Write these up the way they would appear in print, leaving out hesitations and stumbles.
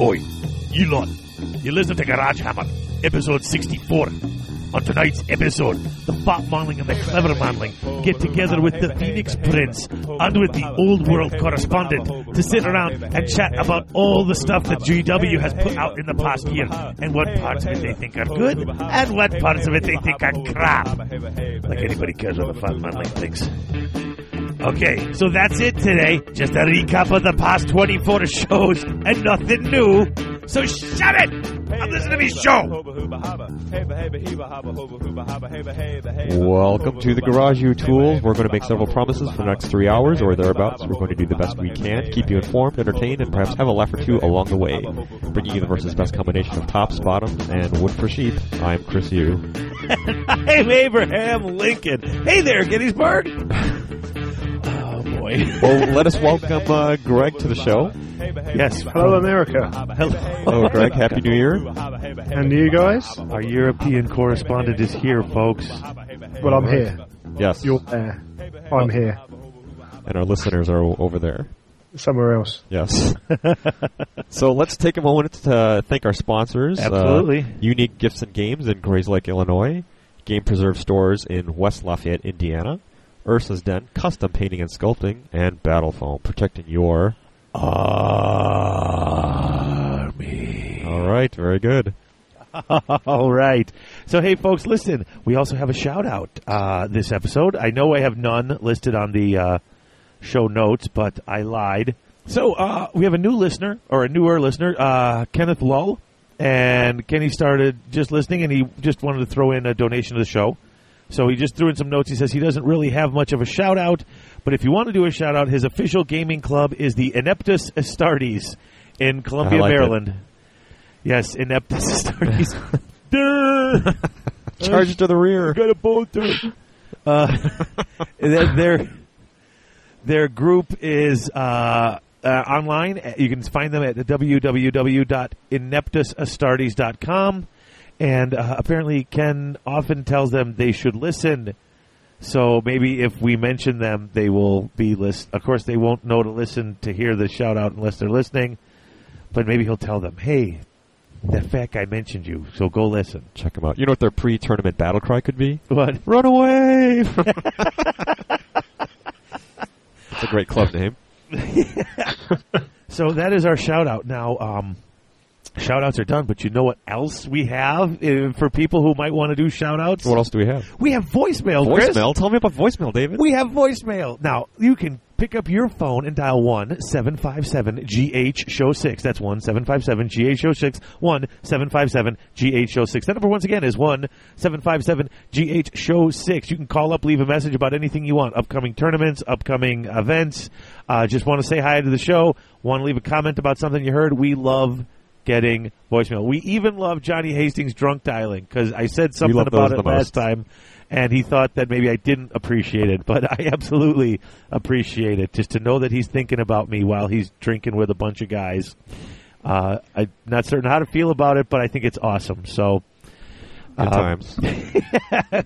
boy, Elon. You listen to Garage Hammer, episode 64. On tonight's episode, the fat manling and the clever manling get together with the Phoenix Prince and with the old world correspondent to sit around and chat about all the stuff that GW has put out in the past year and what parts of it they think are good and what parts of it they think are crap. Like anybody cares what the fat manling thinks. Okay, so that's it today. Just a recap of the past 24 shows and nothing new. So shut it! I'm listening to me show! Welcome to the Garage U Tools. We're going to make several promises for the next 3 hours or thereabouts. We're going to do the best we can, keep you informed, entertained, and perhaps have a laugh or two along the way. Bringing you the versus best combination of tops, bottoms, and wood for sheep. I'm Chris Yu. And I'm Abraham Lincoln. Hey there, Gettysburg! Well, let us welcome Greg to the show. Yes. Hello, America. Hello, Greg. Happy New Year. And you guys? Our European correspondent is here, folks. But I'm here. Yes. You're there. I'm here. And our listeners are over there. Somewhere else. Yes. So let's take a moment to thank our sponsors. Absolutely. Unique Gifts and Games in Grays Lake, Illinois. Game Preserve Stores in West Lafayette, Indiana. Ursa's Den, custom painting and sculpting, and Battle Foam, protecting your army. All right, very good. All right. So, hey, folks, listen, we also have a shout-out this episode. I know I have none listed on the show notes, but I lied. So we have a new listener, or a newer listener, Kenneth Lull. And Kenny started just listening, and he just wanted to throw in a donation to the show. So he just threw in some notes. He says he doesn't really have much of a shout-out, but if you want to do a shout-out, his official gaming club is the Ineptus Astartes in Columbia, Maryland. It. Yes, Ineptus Astartes. Charge to the rear. Got a bolter. Their group is online. You can find them at www.ineptusastartes.com. And apparently Ken often tells them they should listen. So maybe if we mention them, they will be listening. Of course, they won't know to listen to hear the shout-out unless they're listening. But maybe he'll tell them, hey, that fat guy mentioned you, so go listen. Check them out. You know what their pre-tournament battle cry could be? What? Run away! It's a great club name. So that is our shout-out. Now, shout-outs are done, but you know what else we have for people who might want to do shout-outs? What else do we have? We have voicemail, Chris. Voicemail? Tell me about voicemail, David. We have voicemail. Now, you can pick up your phone and dial 1-757-GH-SHOW-6. That's 1-757-GH-SHOW-6. 1-757-GH-SHOW-6. That number, once again, is 1-757-GH-SHOW-6. You can call up, leave a message about anything you want, upcoming tournaments, upcoming events. Just want to say hi to the show. Want to leave a comment about something you heard. We love getting voicemail. We even love Johnny Hastings drunk dialing because I said something about it last time, and he thought that maybe I didn't appreciate it, but I absolutely appreciate it. Just to know that he's thinking about me while he's drinking with a bunch of guys. I'm not certain how to feel about it, but I think it's awesome. So good times.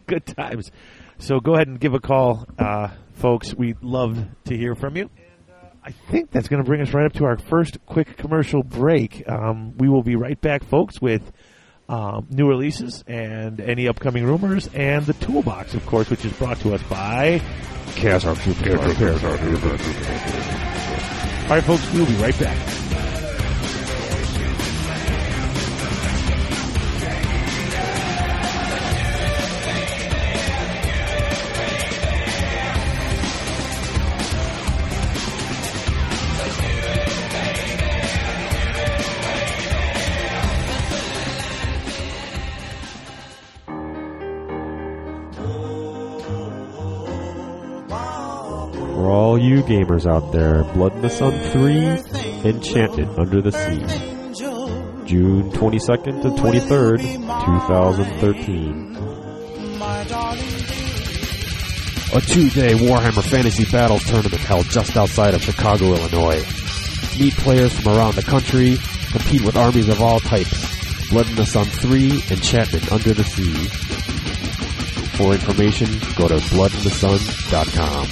Good times. So go ahead and give a call, folks. We'd love to hear from you. I think that's going to bring us right up to our first quick commercial break. We will be right back, folks, with new releases and any upcoming rumors and the Toolbox, of course, which is brought to us by Kazar. All right, folks, we'll be right back. All you gamers out there, Blood in the Sun 3, Enchanted Under the Sea, June 22nd to 23rd, 2013. A 2-day Warhammer Fantasy Battles tournament held just outside of Chicago, Illinois. Meet players from around the country, compete with armies of all types. Blood in the Sun 3, Enchanted Under the Sea. For information, go to bloodinthesun.com.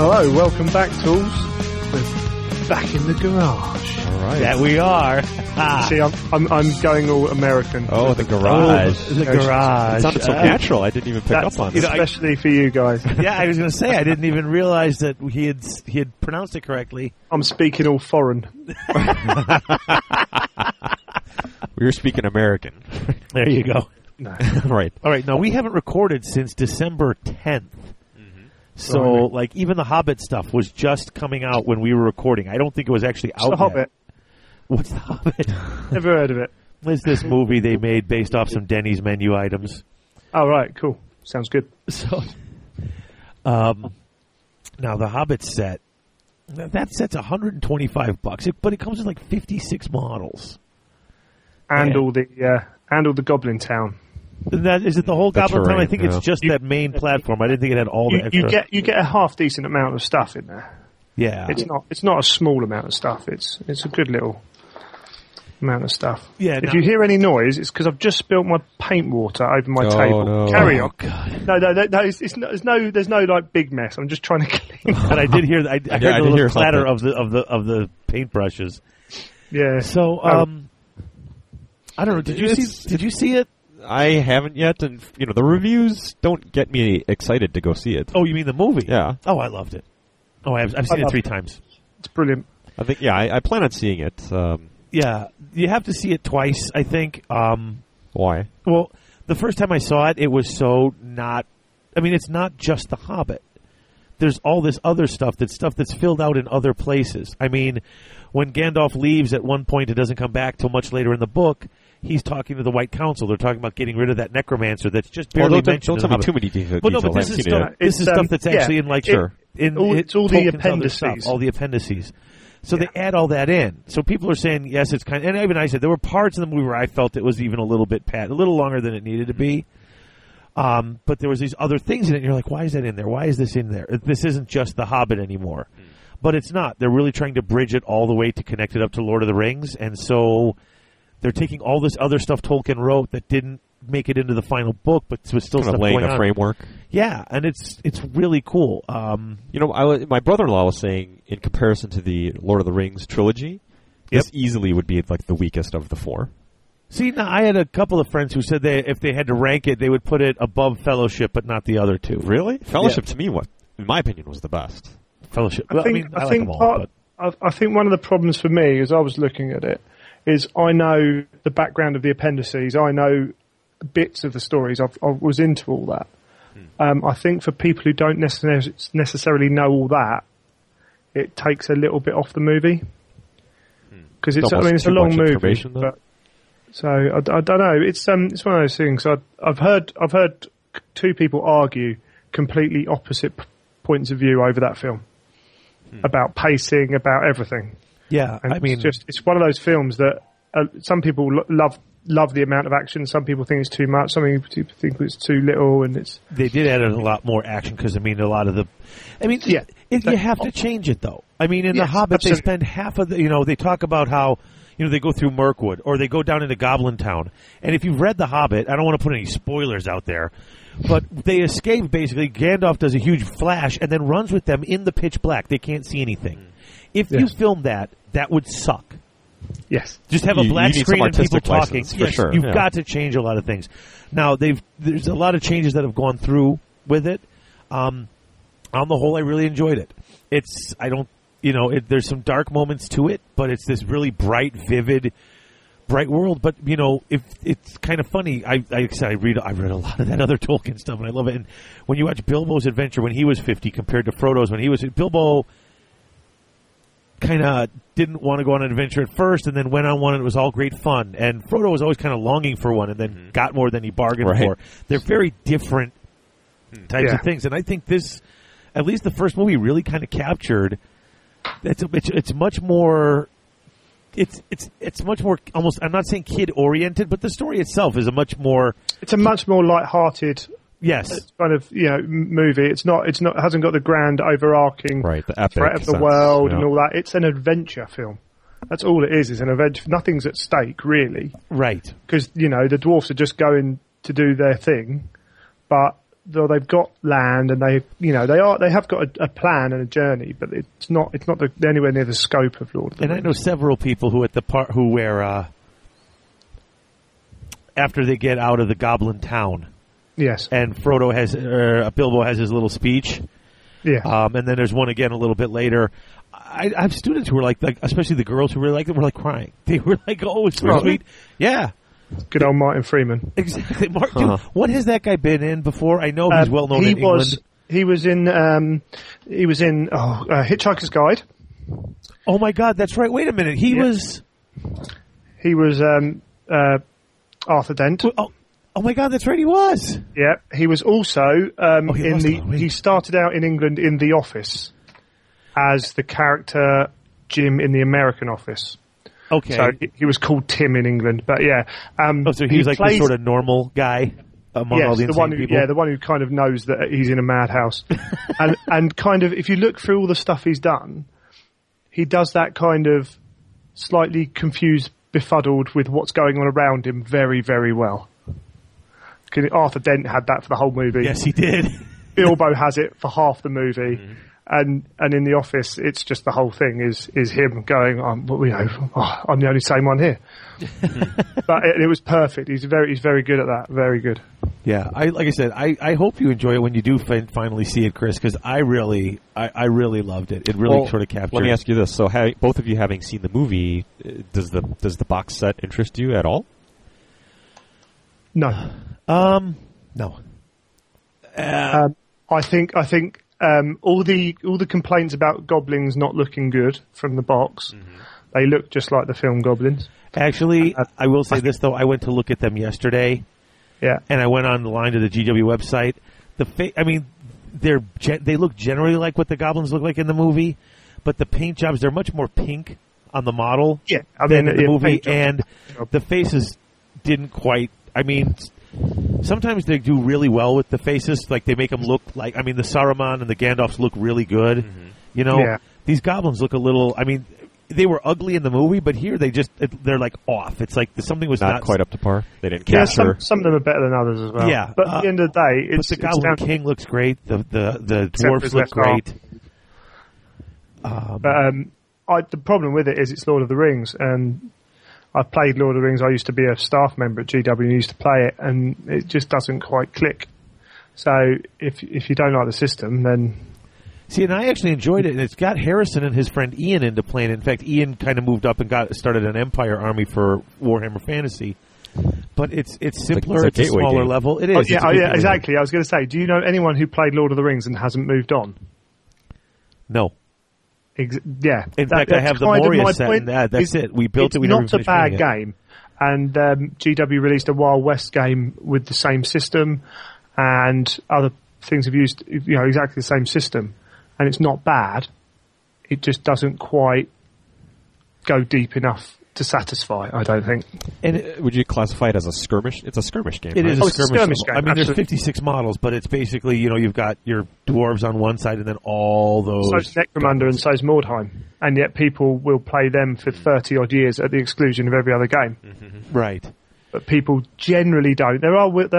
Hello, welcome back, Tools. We're back in the garage. All right. Yeah, we are. See, I'm going all American. Oh, the garage. The garage. It sounded so natural. I didn't even pick up on it. Especially for you guys. Yeah, I was going to say, I didn't even realize that he had pronounced it correctly. I'm speaking all foreign. We were speaking American. There you go. No. Right. All right. Now, we haven't recorded since December 10th. So, like, even the Hobbit stuff was just coming out when we were recording. I don't think it was actually out yet. Hobbit. What's The Hobbit? Never heard of it. It's this movie they made based off some Denny's menu items. Oh, right. Cool. Sounds good. So, now, the Hobbit set, that set's $125, but it comes with, like, 56 models. And all the Goblin Town. Is it the whole Goblin Town? I think it's just that main platform. I didn't think it had all the extra. You get a half decent amount of stuff in there. Yeah, it's not a small amount of stuff. It's a good little amount of stuff. Yeah. If you hear any noise, it's because I've just spilled my paint water over my table. No. Carry on. God. No. There's no like big mess. I'm just trying to clean. But I did hear. I heard the little clatter of the paintbrushes. Yeah. So I don't know. Did you see it? I haven't yet, and the reviews don't get me excited to go see it. Oh, you mean the movie? Yeah. Oh, I loved it. Oh, I've seen it 3 times. It's brilliant. I think, I plan on seeing it. Yeah, you have to see it twice, I think. Why? Well, the first time I saw it, it was so not... I mean, it's not just The Hobbit. There's all this other stuff that's filled out in other places. I mean, when Gandalf leaves at one point, it doesn't come back till much later in the book. He's talking to the White Council. They're talking about getting rid of that necromancer that's just barely mentioned. Don't tell me too many details. Well, no, but this is stuff. This is stuff that's actually in all the appendices. Stuff, all the appendices. So they add all that in. So people are saying, yes, it's kind of, and even I said there were parts of the movie where I felt it was even a little longer than it needed to be. But there was these other things in it. And you're like, why is that in there? Why is this in there? This isn't just The Hobbit anymore. Mm. But it's not. They're really trying to bridge it all the way to connect it up to Lord of the Rings, and so. They're taking all this other stuff Tolkien wrote that didn't make it into the final book, but was still kind of laying a framework. Yeah, and it's really cool. My brother-in-law was saying, in comparison to the Lord of the Rings trilogy, this easily would be like the weakest of the 4. See, now I had a couple of friends who said if they had to rank it, they would put it above Fellowship, but not the other 2. Really? Fellowship, to me, in my opinion, was the best. Fellowship. I think one of the problems for me is I was looking at it. Is I know the background of the appendices. I know bits of the stories. I was into all that. I think for people who don't necessarily know all that, it takes a little bit off the movie because it's a long movie. But, so I don't know. It's one of those things. I've heard 2 people argue completely opposite points of view over that film about pacing, about everything. Yeah, and I mean, it's one of those films that some people love the amount of action. Some people think it's too much. Some people think it's too little, and they did add in a lot more action because you have to change it though. I mean, in The Hobbit, absolutely. They spend half of they talk about how they go through Mirkwood or they go down into Goblin Town, and if you've read The Hobbit, I don't want to put any spoilers out there, but they escape basically. Gandalf does a huge flash and then runs with them in the pitch black. They can't see anything. If you film that. That would suck. Yes. Just have a black screen and people talking. Yes, for sure. You've got to change a lot of things. Now, there's a lot of changes that have gone through with it. On the whole, I really enjoyed it. There's some dark moments to it, but it's this really bright, vivid, bright world. But, if it's kind of funny. I read a lot of that other Tolkien stuff, and I love it. And when you watch Bilbo's adventure when he was 50 compared to Frodo's when he was... Bilbo... kind of didn't want to go on an adventure at first and then went on one and it was all great fun. And Frodo was always kind of longing for one and then got more than he bargained for. They're very different types of things. And I think this, at least the first movie, really kind of captured... It's much more... It's much more almost... I'm not saying kid-oriented, but the story itself is a much more... It's a much more light-hearted... Yes, kind of movie. It's not. It hasn't got the grand overarching threat of the world and all that. It's an adventure film. That's all it is. It's an adventure. Nothing's at stake really. Right. Because the dwarves are just going to do their thing, but though they've got land and they have got a plan and a journey, but it's not anywhere near the scope of Lord of the Rings. And I know several people who were after they get out of the Goblin Town. Yes. And Bilbo has his little speech. Yeah. And then there's one again a little bit later. I have students who were like, especially the girls who really liked it, were like crying. They were like, oh, it's so sweet. Yeah. Good old Martin Freeman. Exactly. Dude, what has that guy been in before? I know he's well known in England. He was in. He was in. Hitchhiker's Guide. Oh my God, that's right. Wait a minute. He was. He was Arthur Dent. Oh my God, that's right. He was. Yeah, he was also in the. He started out in England in The Office as the character Jim in the American Office. Okay. So he was called Tim in England, but yeah. So he was like the sort of normal guy among all the insane people? Yeah, the one who kind of knows that he's in a madhouse. and kind of, if you look through all the stuff he's done, he does that kind of slightly confused, befuddled with what's going on around him very, very well. Arthur Dent had that for the whole movie. Yes, he did. Bilbo has it for half the movie. Mm-hmm. And in The Office, it's just the whole thing is him going, I'm the only sane one here. But it was perfect. He's very good at that. Very good. Yeah. Like I said, I hope you enjoy it when you do finally see it, Chris, because I really loved it. It really sort of captured. Let me ask you this: so, both of you having seen the movie, does the box set interest you at all? No. No. I think. All the complaints about goblins not looking good from the box, they look just like the film Goblins. Actually, I will say this though: I went to look at them yesterday, and I went online to the GW website. They look generally like what the goblins look like in the movie, but the paint jobs—they're much more pink on the model than in the movie, and the faces didn't quite. I mean. Sometimes they do really well with the faces, like they make them look like. I mean, the Saruman and the Gandalfs look really good. Mm-hmm. These goblins look a little. I mean, they were ugly in the movie, but here they're like off. It's like something was not quite up to par. They didn't capture. Some of them are better than others as well. Yeah, but at the end of the day, the Goblin King looks great. The dwarves look great. The problem with it is it's Lord of the Rings and. I played Lord of the Rings. I used to be a staff member at GW and used to play it, and it just doesn't quite click. So if you don't like the system, then... See, and I actually enjoyed it, and it's got Harrison and his friend Ian into playing. In fact, Ian kind of moved up and started an Empire army for Warhammer Fantasy. But it's simpler, it's a smaller game. Level. It is. Oh, yeah, exactly. I was going to say, do you know anyone who played Lord of the Rings and hasn't moved on? No. In fact, I have the Moria set in that. That's it. We built it. It's not a bad game. And GW released a Wild West game with the same system, and other things have used exactly the same system. And it's not bad. It just doesn't quite go deep enough to satisfy, I don't think. And would you classify it as a skirmish? It's a skirmish game. It is a skirmish game. I mean, there's 56 models, but it's basically, you've got your dwarves on one side and then all those... So's Necromunda and so's Mordheim. And yet people will play them for 30-odd years at the exclusion of every other game. Mm-hmm. Right. But people generally don't. There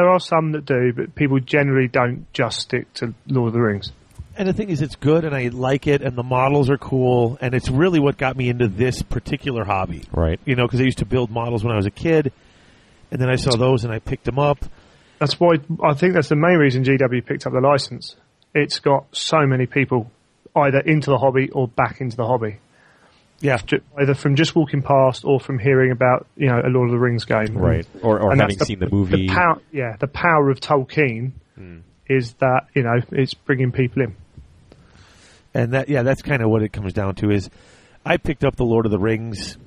are some that do, but people generally don't just stick to Lord of the Rings. And the thing is, it's good, and I like it, and the models are cool, and it's really what got me into this particular hobby. Right. Because I used to build models when I was a kid, and then I saw those, and I picked them up. That's why I think that's the main reason GW picked up the license. It's got so many people either into the hobby or back into the hobby. Yeah. Either from just walking past or from hearing about, a Lord of the Rings game. Right. Or having seen the movie. The power of Tolkien is that, it's bringing people in. And that's kind of what it comes down to is I picked up the Lord of the Rings.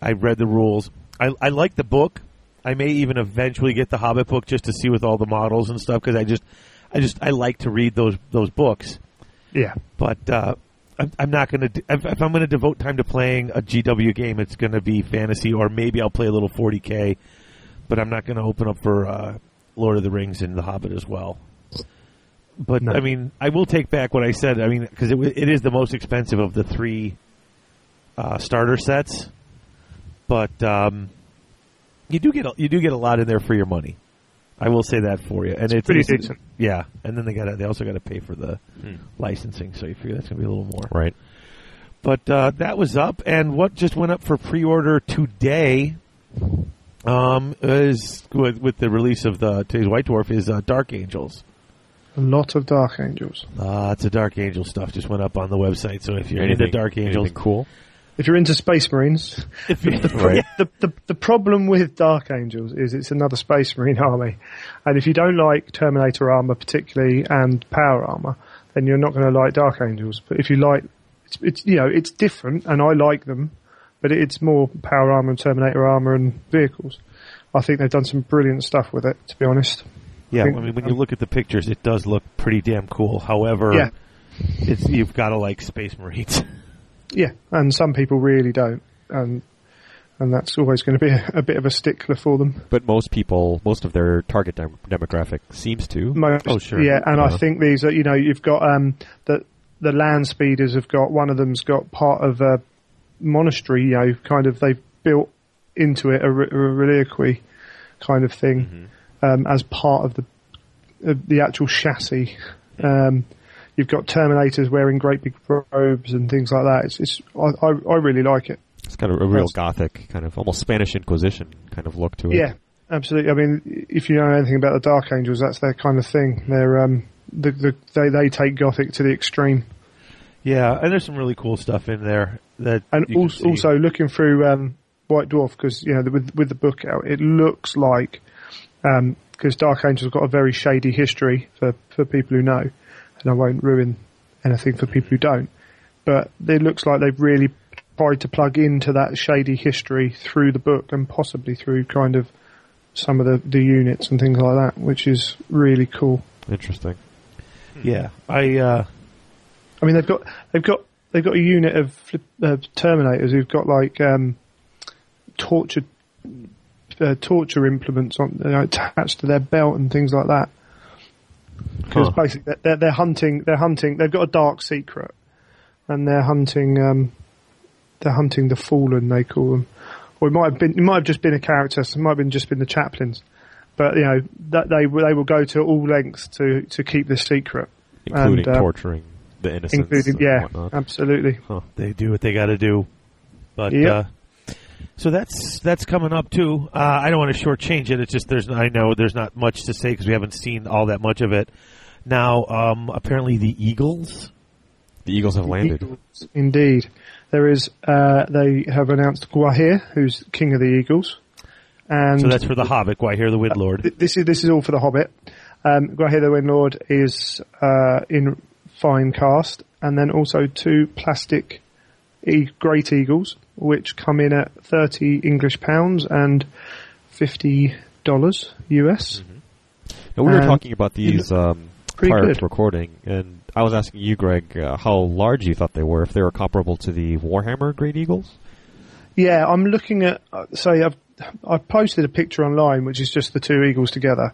I read the rules. I like the book. I may even eventually get the Hobbit book just to see with all the models and stuff because I like to read those books. Yeah. But I'm not going to – if I'm going to devote time to playing a GW game, it's going to be fantasy or maybe I'll play a little 40K. But I'm not going to open up for Lord of the Rings and the Hobbit as well. But, no. I mean, I will take back what I said, I mean, because it is the most expensive of the three starter sets. But you do get a lot in there for your money. I will say that for you. And it's pretty decent. Yeah, and then they also got to pay for the licensing, so you figure that's going to be a little more. Right. But that was up, and what just went up for pre-order today is with the release of today's White Dwarf is Dark Angels. A lot of Dark Angels. Lots of Dark Angel stuff just went up on the website, so if you're into Dark Angels... cool. If you're into Space Marines, the problem with Dark Angels is it's another Space Marine army. And if you don't like Terminator armor particularly and power armor, then you're not going to like Dark Angels. But if you like... It's different, and I like them, but it's more power armor and Terminator armor and vehicles. I think they've done some brilliant stuff with it, to be honest. Yeah, when you look at the pictures, it does look pretty damn cool. However, you've got to like Space Marines. Yeah, and some people really don't, and that's always going to be a bit of a stickler for them. But most people, most of their target demographic seems to. I think these are, you've got the land speeders have got, one of them's got part of a monastery, kind of they've built into it a reliquary kind of thing as part of the actual chassis. You've got Terminators wearing great big robes and things like that. I really like it. It's got a real gothic kind of almost Spanish Inquisition kind of look to it. Yeah, absolutely. I mean, if you know anything about the Dark Angels, that's their kind of thing. They're they take gothic to the extreme. Yeah, and there's some really cool stuff in there that. And also looking through White Dwarf, because with the book out, it looks like because Dark Angels got a very shady history for people who know. And I won't ruin anything for people who don't. But it looks like they've really tried to plug into that shady history through the book and possibly through kind of some of the units and things like that, which is really cool. Interesting. Yeah, I mean they've got a unit of Terminators who've got like torture implements on attached to their belt and things like that. Because basically they're hunting. They've got a dark secret, and they're hunting the fallen. They call them, or it might have just been a character. So it might have been just been the chaplains, but that they will go to all lengths to keep this secret, including torturing the innocents. Absolutely. Huh. They do what they got to do, but so that's coming up too. I don't want to shortchange it. It's just there's not much to say because we haven't seen all that much of it. Now, apparently the Eagles have landed. Eagles, indeed, there is. They have announced Gwahir, who's king of the Eagles, and so that's for the Hobbit. Gwahir the Windlord. This is all for the Hobbit. Gwahir the Windlord is in fine cast, and then also two plastic great eagles, which come in at 30 English pounds and $50 US. Mm-hmm. Now, we were talking about these prior to recording, and I was asking you, Greg, how large you thought they were, if they were comparable to the Warhammer Great Eagles? Yeah, I'm looking at... I posted a picture online, which is just the two eagles together,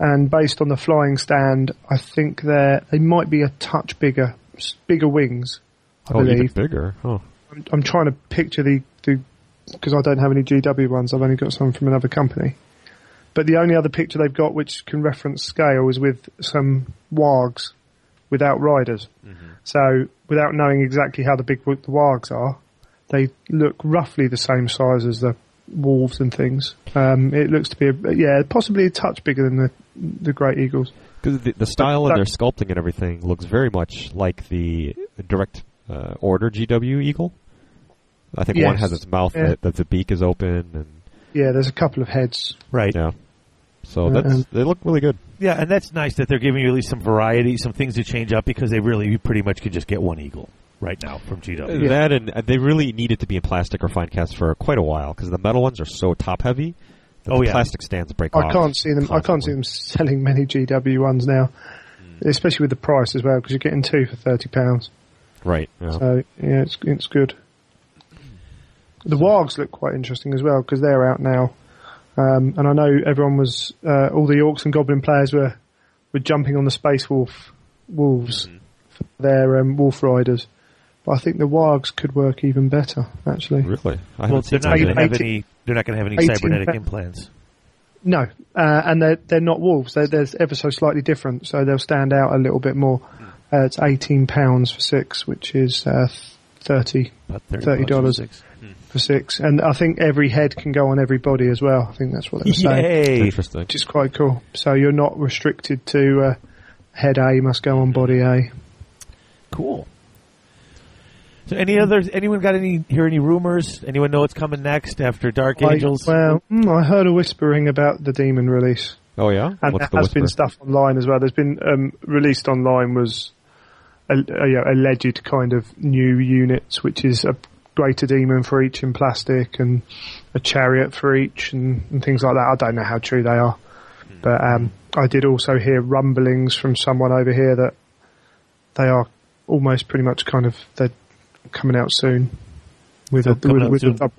and based on the flying stand, I think they might be a touch bigger wings, I believe. Even bigger, huh? I'm trying to picture the because I don't have any GW ones. I've only got some from another company. But the only other picture they've got which can reference scale is with some wargs without riders. Mm-hmm. So without knowing exactly how big the wargs are, they look roughly the same size as the wolves and things. It looks to be possibly a touch bigger than the Great Eagles. Because the style and their sculpting and everything looks very much like the direct order GW Eagle. I think one has its mouth that the beak is open, and there's a couple of heads. Right. Yeah. So they look really good. Yeah, and that's nice that they're giving you at least some variety, some things to change up, because you pretty much could just get one eagle right now from GW. Yeah. That, and they really needed to be in plastic or fine cast for quite a while, because the metal ones are so top heavy that the plastic stands break off. I can't see them selling many GW ones now, especially with the price as well, because you're getting two for £30. Right. Yeah. So it's good. The wargs look quite interesting as well, because they're out now, and I know everyone was all the orcs and goblin players were jumping on the space wolves for their wolf riders, but I think the wargs could work even better actually. Really? Well, they're not going to have any cybernetic implants. No, and they're not wolves. They're ever so slightly different, so they'll stand out a little bit more. It's £18 for 6, which is $30 for 6. And I think every head can go on every body as well. I think that's what they were saying. Yay! Interesting. Which is quite cool. So you're not restricted to head A must go on body A. Cool. So anyone got any rumors? Anyone know what's coming next after Dark Angels? Well, I heard a whispering about the Demon release. Oh yeah? And what's there has been stuff online as well. There's been released online was alleged kind of new units, which is a greater demon for each in plastic and a chariot for each and things like that. I don't know how true they are. But I did also hear rumblings from someone over here that they are almost pretty much kind of they're coming out soon with a double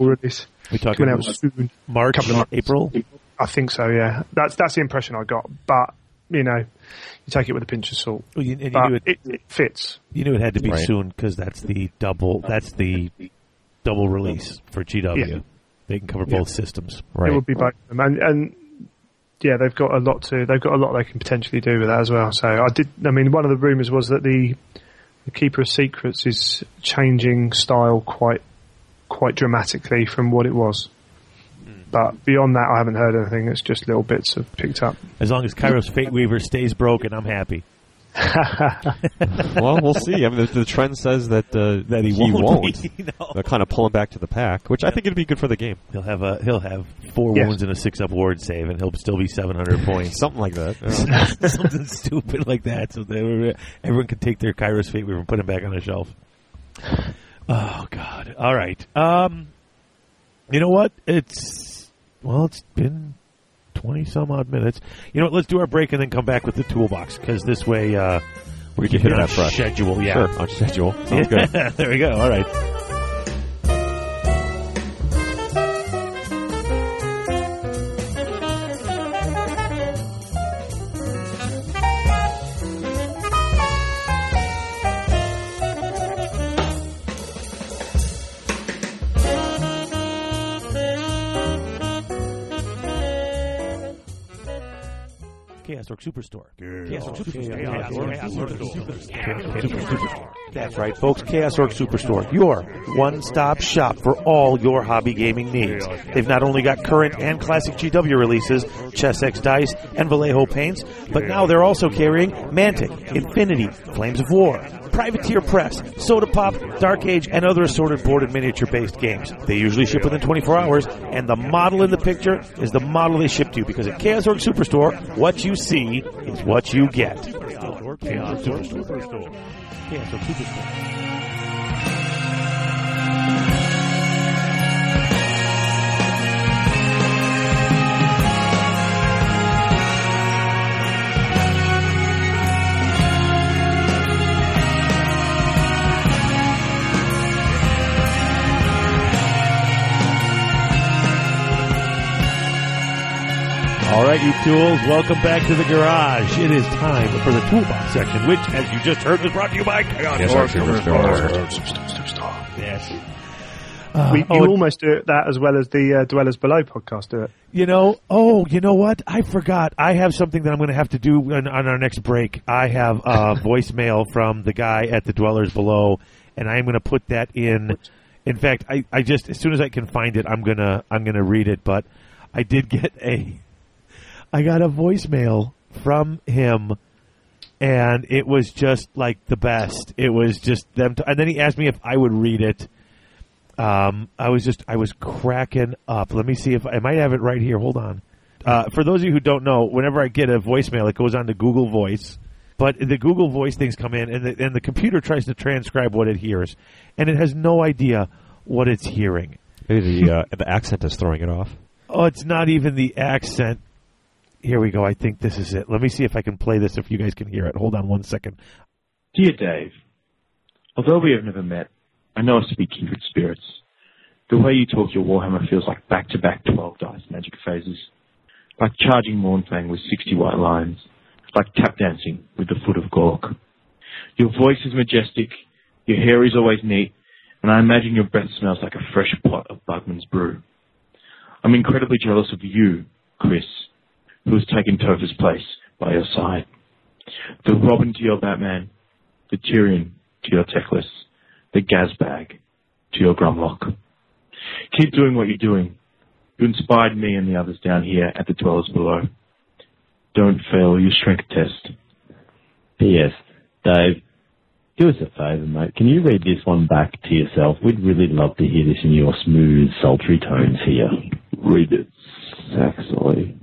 release. We're talking coming out soon. March, April? I think so, yeah. That's the impression I got. But, you know, you take it with a pinch of salt. Well, it fits. You knew it had to be soon because that's the double release for GW. Yeah. They can cover both systems. Right. It would be both of them. And yeah, they've got a lot they can potentially do with that as well. So one of the rumours was that the Keeper of Secrets is changing style quite dramatically from what it was. But beyond that, I haven't heard anything. It's just little bits I've picked up. As long as Kairos Fate Weaver stays broken, I'm happy. Well, we'll see. I mean, the trend says that he won't. No. They're kind of pulling back to the pack, which I think it'd be good for the game. He'll have 4 wounds and a 6-up ward save, and he'll still be 700 points, something like that. Yeah. Something stupid like that. So everyone can take their Kairos Fate Weaver and put him back on the shelf. Oh God! All right. You know what? It's been 20-some-odd minutes. You know what? Let's do our break and then come back with the toolbox, because this way we can hit on schedule. Yeah. Sure, on schedule. Sounds good. There we go. All right. Superstore. Chaos Org Superstore. That's right, folks. Chaos Org Superstore, your one-stop shop for all your hobby gaming needs. They've not only got current and classic GW releases, ChessX Dice, and Vallejo Paints, but now they're also carrying Mantic, Infinity, Flames of War, Privateer Press, Soda Pop, Dark Age, and other assorted board and miniature-based games. They usually ship within 24 hours, and the model in the picture is the model they ship to you, because at Chaos Org Superstore, what you see is what you get. Chaos Org Superstore. Chaos Org Superstore. All right, you tools, welcome back to the garage. It is time for the toolbox section, which, as you just heard, was brought to you by Chaos Org Superstore. Yes. You almost do that as well as the Dwellers Below podcast do it. You know what? I forgot. I have something that I'm going to have to do on our next break. I have a voicemail from the guy at the Dwellers Below, and I'm going to put that in. In fact, I just, as soon as I can find it, I'm gonna read it. But I did get I got a voicemail from him, and it was just like the best. It was just them. And then he asked me if I would read it. I was cracking up. Let me see if I might have it right here. Hold on. For those of you who don't know, whenever I get a voicemail, it goes on to Google Voice. But the Google Voice things come in, and the computer tries to transcribe what it hears, and it has no idea what it's hearing. Maybe the accent is throwing it off. Oh, it's not even the accent. Here we go. I think this is it. Let me see if I can play this, if you guys can hear it. Hold on one second. Dear Dave, although we have never met, I know us to be kindred spirits. The way you talk your Warhammer feels like back-to-back 12 dice magic phases. Like charging Mornfang with 60 white lines. Like tap dancing with the foot of Gork. Your voice is majestic. Your hair is always neat. And I imagine your breath smells like a fresh pot of Bugman's brew. I'm incredibly jealous of you, Chris. who has taken Topher's place by your side. The Robin to your Batman, the Tyrion to your Teclis, the Gazbag to your Grumlock. Keep doing what you're doing. You inspired me and the others down here at the Dwellers Below. Don't fail your strength test. P.S. Dave, do us a favour, mate. Can you read this one back to yourself? We'd really love to hear this in your smooth, sultry tones here. Read it, Saxley.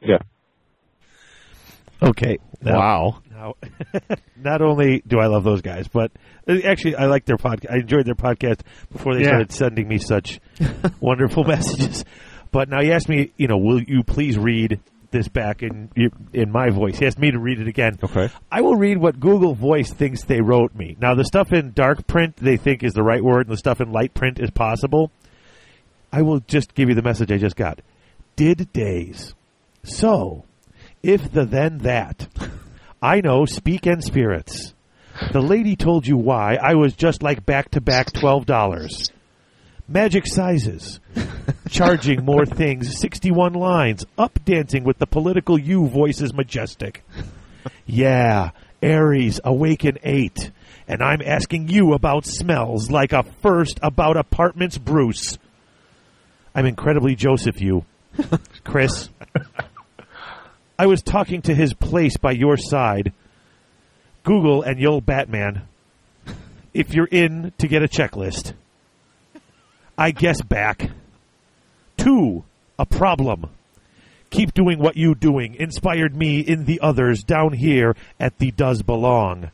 Yeah. Okay. Wow. Now, not only do I love those guys, but actually I like their podcast. I enjoyed their podcast before they started sending me such wonderful messages. But now he asked me, you know, will you please read this back in my voice? He asked me to read it again. Okay. I will read what Google Voice thinks they wrote me. Now, the stuff in dark print they think is the right word, and the stuff in light print is possible. I will just give you the message I just got. Did days. So, if the then that. I know, speak and spirits. The lady told you why. I was just like back-to-back $12. Magic sizes. Charging more things. 61 lines. Up dancing with the political you voices majestic. Yeah. Aries, awaken 8. And I'm asking you about smells like a first about apartments Bruce. I'm incredibly Joseph you. Chris. I was talking to his place by your side. Google and you'll Batman. If you're in to get a checklist. I guess back. 2, a problem. Keep doing what you doing. Inspired me in the others down here at the does belong.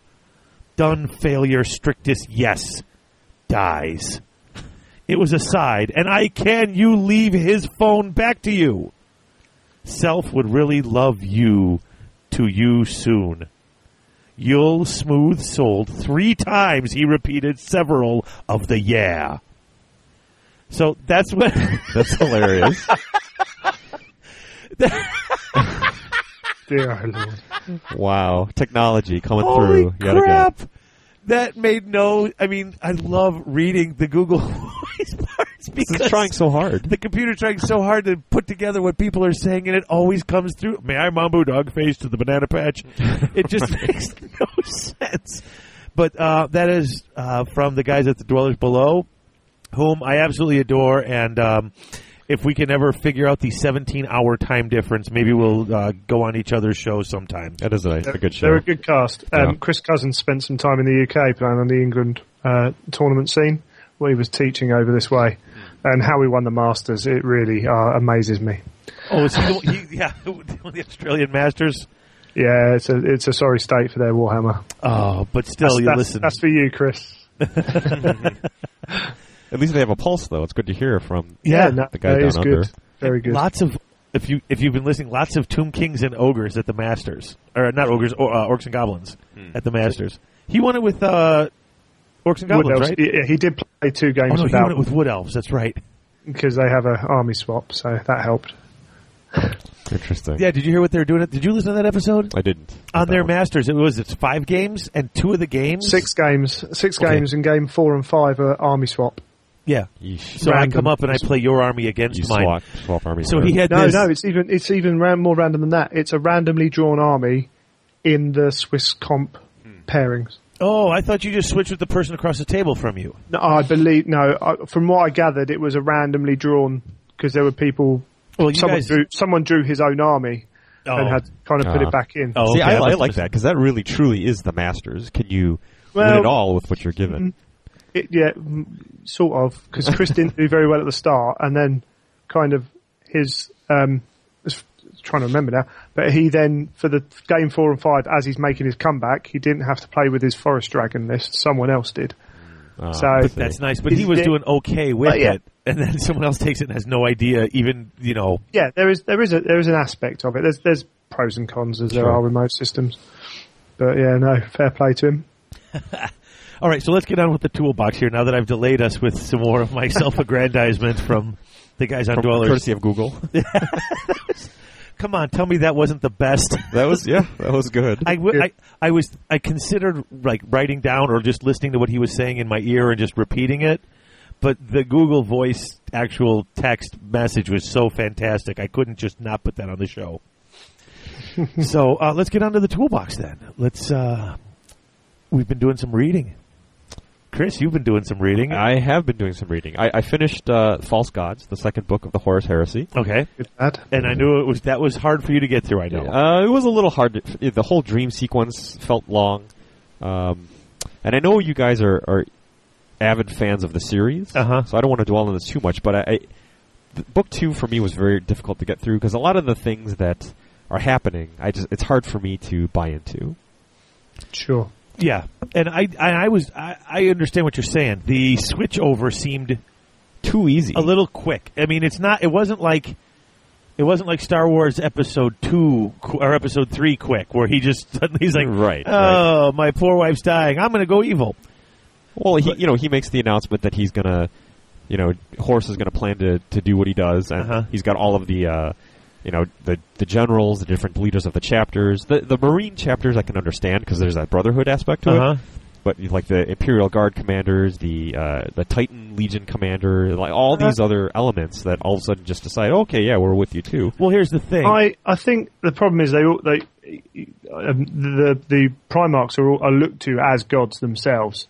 Done failure strictest yes. Dies. It was aside, and I can you leave his phone back to you. Self would really love you to you soon. You'll smooth sold 3 times. He repeated several of the yeah. So that's what... That's hilarious. Dear Lord. Wow. Technology coming Holy through. Holy crap. Again. That made no... I mean, I love reading the Google Voice parts because... It's trying so hard. The computer's trying so hard to put together what people are saying, and it always comes through. May I mambo dog face to the banana patch? It just makes no sense. But that is from the guys at the Dwellers Below, whom I absolutely adore, and if we can ever figure out the 17-hour time difference, maybe we'll go on each other's shows sometime. That is a good show. They're a good cast. Yeah. Chris Cousins spent some time in the UK playing on the England tournament scene where he was teaching over this way, and how he won the Masters, it really amazes me. Oh, is the Australian Masters? Yeah, it's a sorry state for their Warhammer. Oh, but still, listen. That's for you, Chris. At least they have a pulse, though. It's good to hear from the guy down under. Good. Very good. Lots of, if you've been listening, lots of Tomb Kings and Ogres at the Masters, or not Ogres, Orcs and Goblins at the Masters. He won it with Orcs and Goblins, right? Yeah, he did play 2 games. Oh no, he won it with Wood Elves. That's right, because they have an army swap, so that helped. Interesting. Yeah, did you hear what they were doing? Did you listen to that episode? I didn't. On their Masters, it's 5 games, and 2 of the games, 6 games, games, and game 4 and 5 are army swap. Yeah. Yeesh. So random. I come up and I play your army against mine. Swap armies. So he had it's even more random than that. It's a randomly drawn army in the Swiss comp pairings. Oh, I thought you just switched with the person across the table from you. No, from what I gathered, it was a randomly drawn because there were people. Well, someone drew his own army and had kind of put it back in. Oh, see, okay. I like that because that really truly is the Masters. Can you win it all with what you're given? Sort of, because Chris didn't do very well at the start, and then kind of his trying to remember now, but he then, for the game 4 and 5, as he's making his comeback, he didn't have to play with his Forest Dragon list. Someone else did. So that's nice, but he was doing okay with it, and then someone else takes it and has no idea, even, you know. Yeah, there is an aspect of it. There's pros and cons as there are remote systems, but fair play to him. All right, so let's get on with the toolbox here now that I've delayed us with some more of my self-aggrandizement from the guys on Dwellers. Courtesy of Google. Come on, tell me that wasn't the best. That was good. I considered writing down or just listening to what he was saying in my ear and just repeating it, But the Google Voice actual text message was so fantastic, I couldn't just not put that on the show. So let's get on to the toolbox then. Let's. We've been doing some reading. Chris, you've been doing some reading. I have been doing some reading. I finished False Gods, the second book of the Horus Heresy. Okay. And I knew that was hard for you to get through, I know. It was a little hard. The whole dream sequence felt long. And I know you guys are avid fans of the series, so I don't want to dwell on this too much, but book two for me was very difficult to get through because a lot of the things that are happening, it's hard for me to buy into. Sure. Yeah, and I understand what you're saying. The switchover seemed too easy, a little quick. I mean, it wasn't like Star Wars Episode 2 or Episode 3 quick, where he just suddenly he's like, right. My poor wife's dying, I'm going to go evil. Well, he makes the announcement that he's going to, Horus is going to plan to do what he does, and he's got all of the. The generals, the different leaders of the chapters. The Marine chapters I can understand because there's that brotherhood aspect to it. But like the Imperial Guard commanders, the Titan Legion commander, like all these other elements that all of a sudden just decide, okay, yeah, we're with you too. Well, here's the thing. I think the problem is the Primarchs are looked to as gods themselves.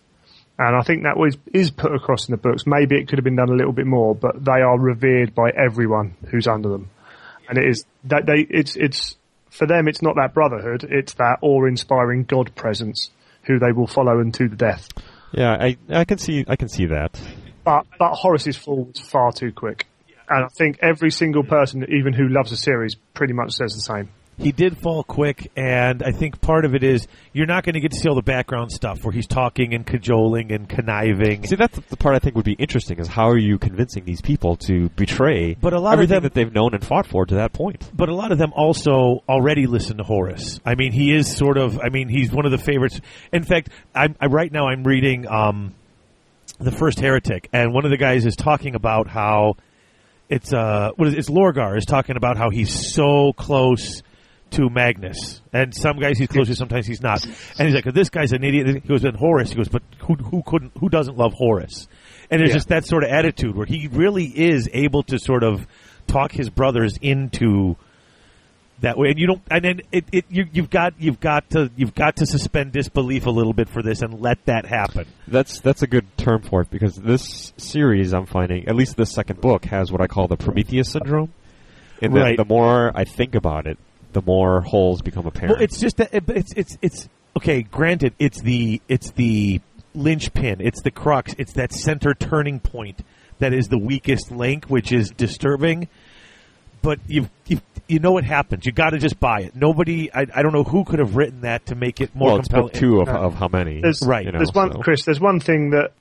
And I think that is put across in the books. Maybe it could have been done a little bit more, but they are revered by everyone who's under them. And it is that for them, it's not that brotherhood, it's that awe-inspiring God presence who they will follow unto the death. Yeah, I can see that. But Horus's fall was far too quick, and I think every single person, even who loves the series, pretty much says the same. He did fall quick, and I think part of it is you're not going to get to see all the background stuff where he's talking and cajoling and conniving. See, that's the part I think would be interesting is how are you convincing these people to betray everything that they've known and fought for to that point. But a lot of them also already listen to Horus. I mean, he is he's one of the favorites. In fact, right now I'm reading The First Heretic, and one of the guys is talking about how it's Lorgar is talking about how he's so close to Magnus, and some guys he's close to, sometimes he's not. And he's like, "This guy's an idiot." He goes, "But Horus." He goes, "But who doesn't love Horus?" And it's just that sort of attitude where he really is able to sort of talk his brothers into that way. And you don't. And then you've got to suspend disbelief a little bit for this and let that happen. That's a good term for it because this series, I'm finding, at least this second book, has what I call the Prometheus syndrome. And the more I think about it, the more holes become apparent. Well, it's just that it's okay. Granted, it's the linchpin, it's the crux, it's that center turning point that is the weakest link, which is disturbing. But you know what happens. You got to just buy it. Nobody, I don't know who could have written that to make it more compelling. It's book two of how many? Chris. There's one thing that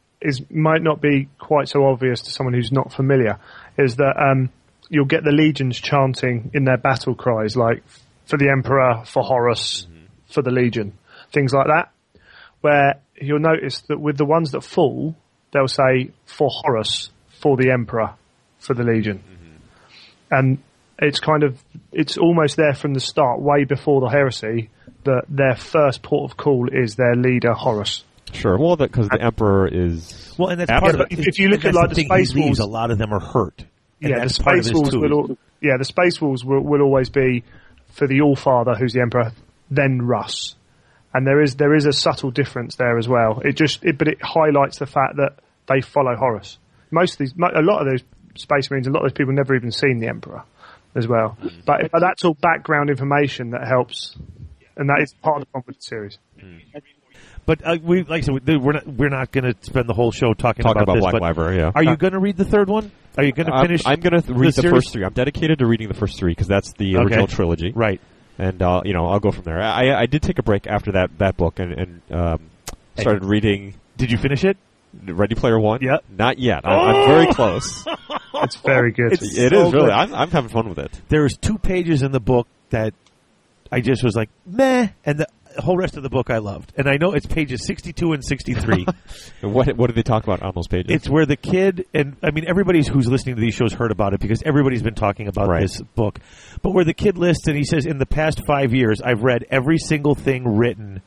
might not be quite so obvious to someone who's not familiar is that you'll get the legions chanting in their battle cries like, for the Emperor, for Horus, for the Legion, things like that, where you'll notice that with the ones that fall, they'll say, for Horus, for the Emperor, for the Legion. And it's almost there from the start, way before the heresy, that their first port of call is their leader, Horus. Sure, well, because the Emperor is... Well, and that's part of it. If you look at like the Space Wolves, a lot of them are hurt. And yeah, the Space Wolves will always be... for the All-Father, who's the Emperor, then Russ. And there is a subtle difference there as well. But it highlights the fact that they follow Horus. A lot of those Space Marines, a lot of those people never even seen the Emperor as well. But that's all background information that helps, and that is part of the conflict series. But like I said, we're not going to spend the whole show talking about Black Wyvern. Yeah. Are you going to read the third one? Are you going to finish? I'm going to read the first three. I'm dedicated to reading the first three because that's the original trilogy, right? And I'll go from there. I did take a break after that book and started reading. Did you finish it? Ready Player One? Yeah. Not yet. I'm very close. It's very good. It is really. I'm having fun with it. There's 2 pages in the book that I just was like meh, and the whole rest of the book I loved. And I know it's pages 62 and 63. What do they talk about on those pages? It's where the kid, and I mean, everybody who's listening to these shows heard about it because everybody's been talking about this book. But where the kid lists, and he says, in the past 5 years, I've read every single thing written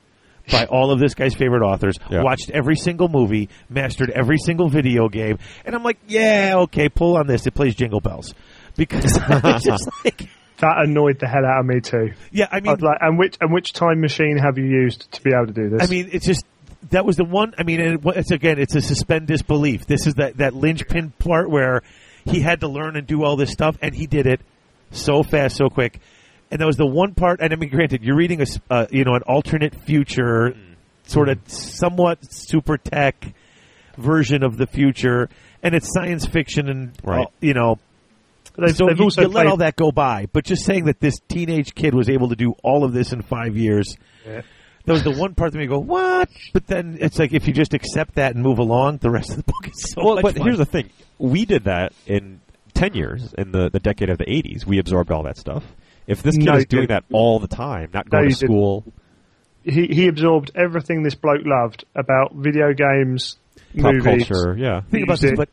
by all of this guy's favorite authors, watched every single movie, mastered every single video game, and I'm like, yeah, okay, pull on this. It plays Jingle Bells. Because it's just like... That annoyed the hell out of me too. Yeah, I mean... Like, and which time machine have you used to be able to do this? I mean, it's just... That was the one... I mean, it's a suspend disbelief. This is that linchpin part where he had to learn and do all this stuff, and he did it so fast, so quick. And that was the one part... And I mean, granted, you're reading an alternate future, sort of somewhat super tech version of the future, and it's science fiction and, So you let all that go by, but just saying that this teenage kid was able to do all of this in 5 years, that was the one part that made me go, what? But then it's like if you just accept that and move along, the rest of the book is so much fun. Here's the thing. We did that in 10 years, in the decade of the 80s. We absorbed all that stuff. If this kid is doing that all the time, not going to school. He absorbed everything this bloke loved about video games, pop movies, culture, Think about this, but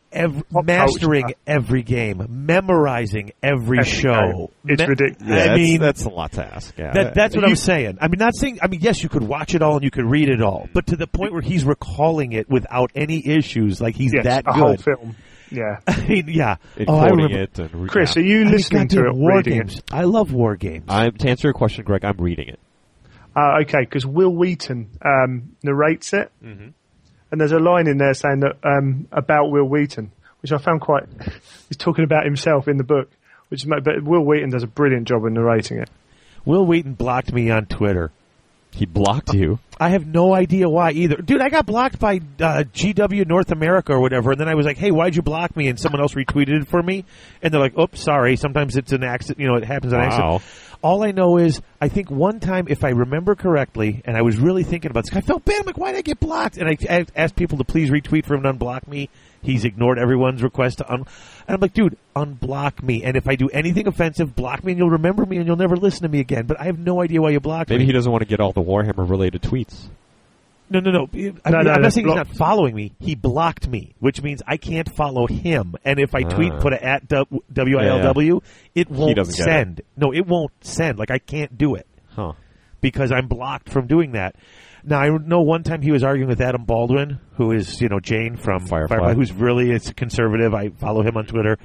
mastering every game, memorizing every show. It's ridiculous. I mean, that's a lot to ask. Yeah. That's what I'm saying. I mean, not saying. I mean, yes, you could watch it all and you could read it all, but to the point where he's recalling it without any issues, like he's that good. A whole film. Yeah. I mean, yeah. Chris, are you listening to war games? I love war games. To answer your question, Greg, I'm reading it. Okay, because Will Wheaton narrates it. Mm-hmm. And there's a line in there saying that about Will Wheaton, which I found quite... He's talking about himself in the book. But Will Wheaton does a brilliant job of narrating it. Will Wheaton blocked me on Twitter. He blocked you? I have no idea why either. Dude, I got blocked by GW North America or whatever, and then I was like, hey, why'd you block me? And someone else retweeted it for me. And they're like, oops, sorry. Sometimes it's an accident. You know, it happens on accident. All I know is, I think one time, if I remember correctly, and I was really thinking about this, I felt bad. I'm like, why did I get blocked? And I asked people to please retweet for him to unblock me. He's ignored everyone's request to and I'm like, dude, unblock me. And if I do anything offensive, block me, and you'll remember me, and you'll never listen to me again. But I have no idea why you blocked me. Maybe he doesn't want to get all the Warhammer-related tweets. No. I'm not saying he's not following me. He blocked me, which means I can't follow him. And if I tweet, put an at WILW, it won't send. No, it won't send. Like, I can't do it because I'm blocked from doing that. Now, I know one time he was arguing with Adam Baldwin, who is, Jane from Firefly, who's really a conservative. I follow him on Twitter.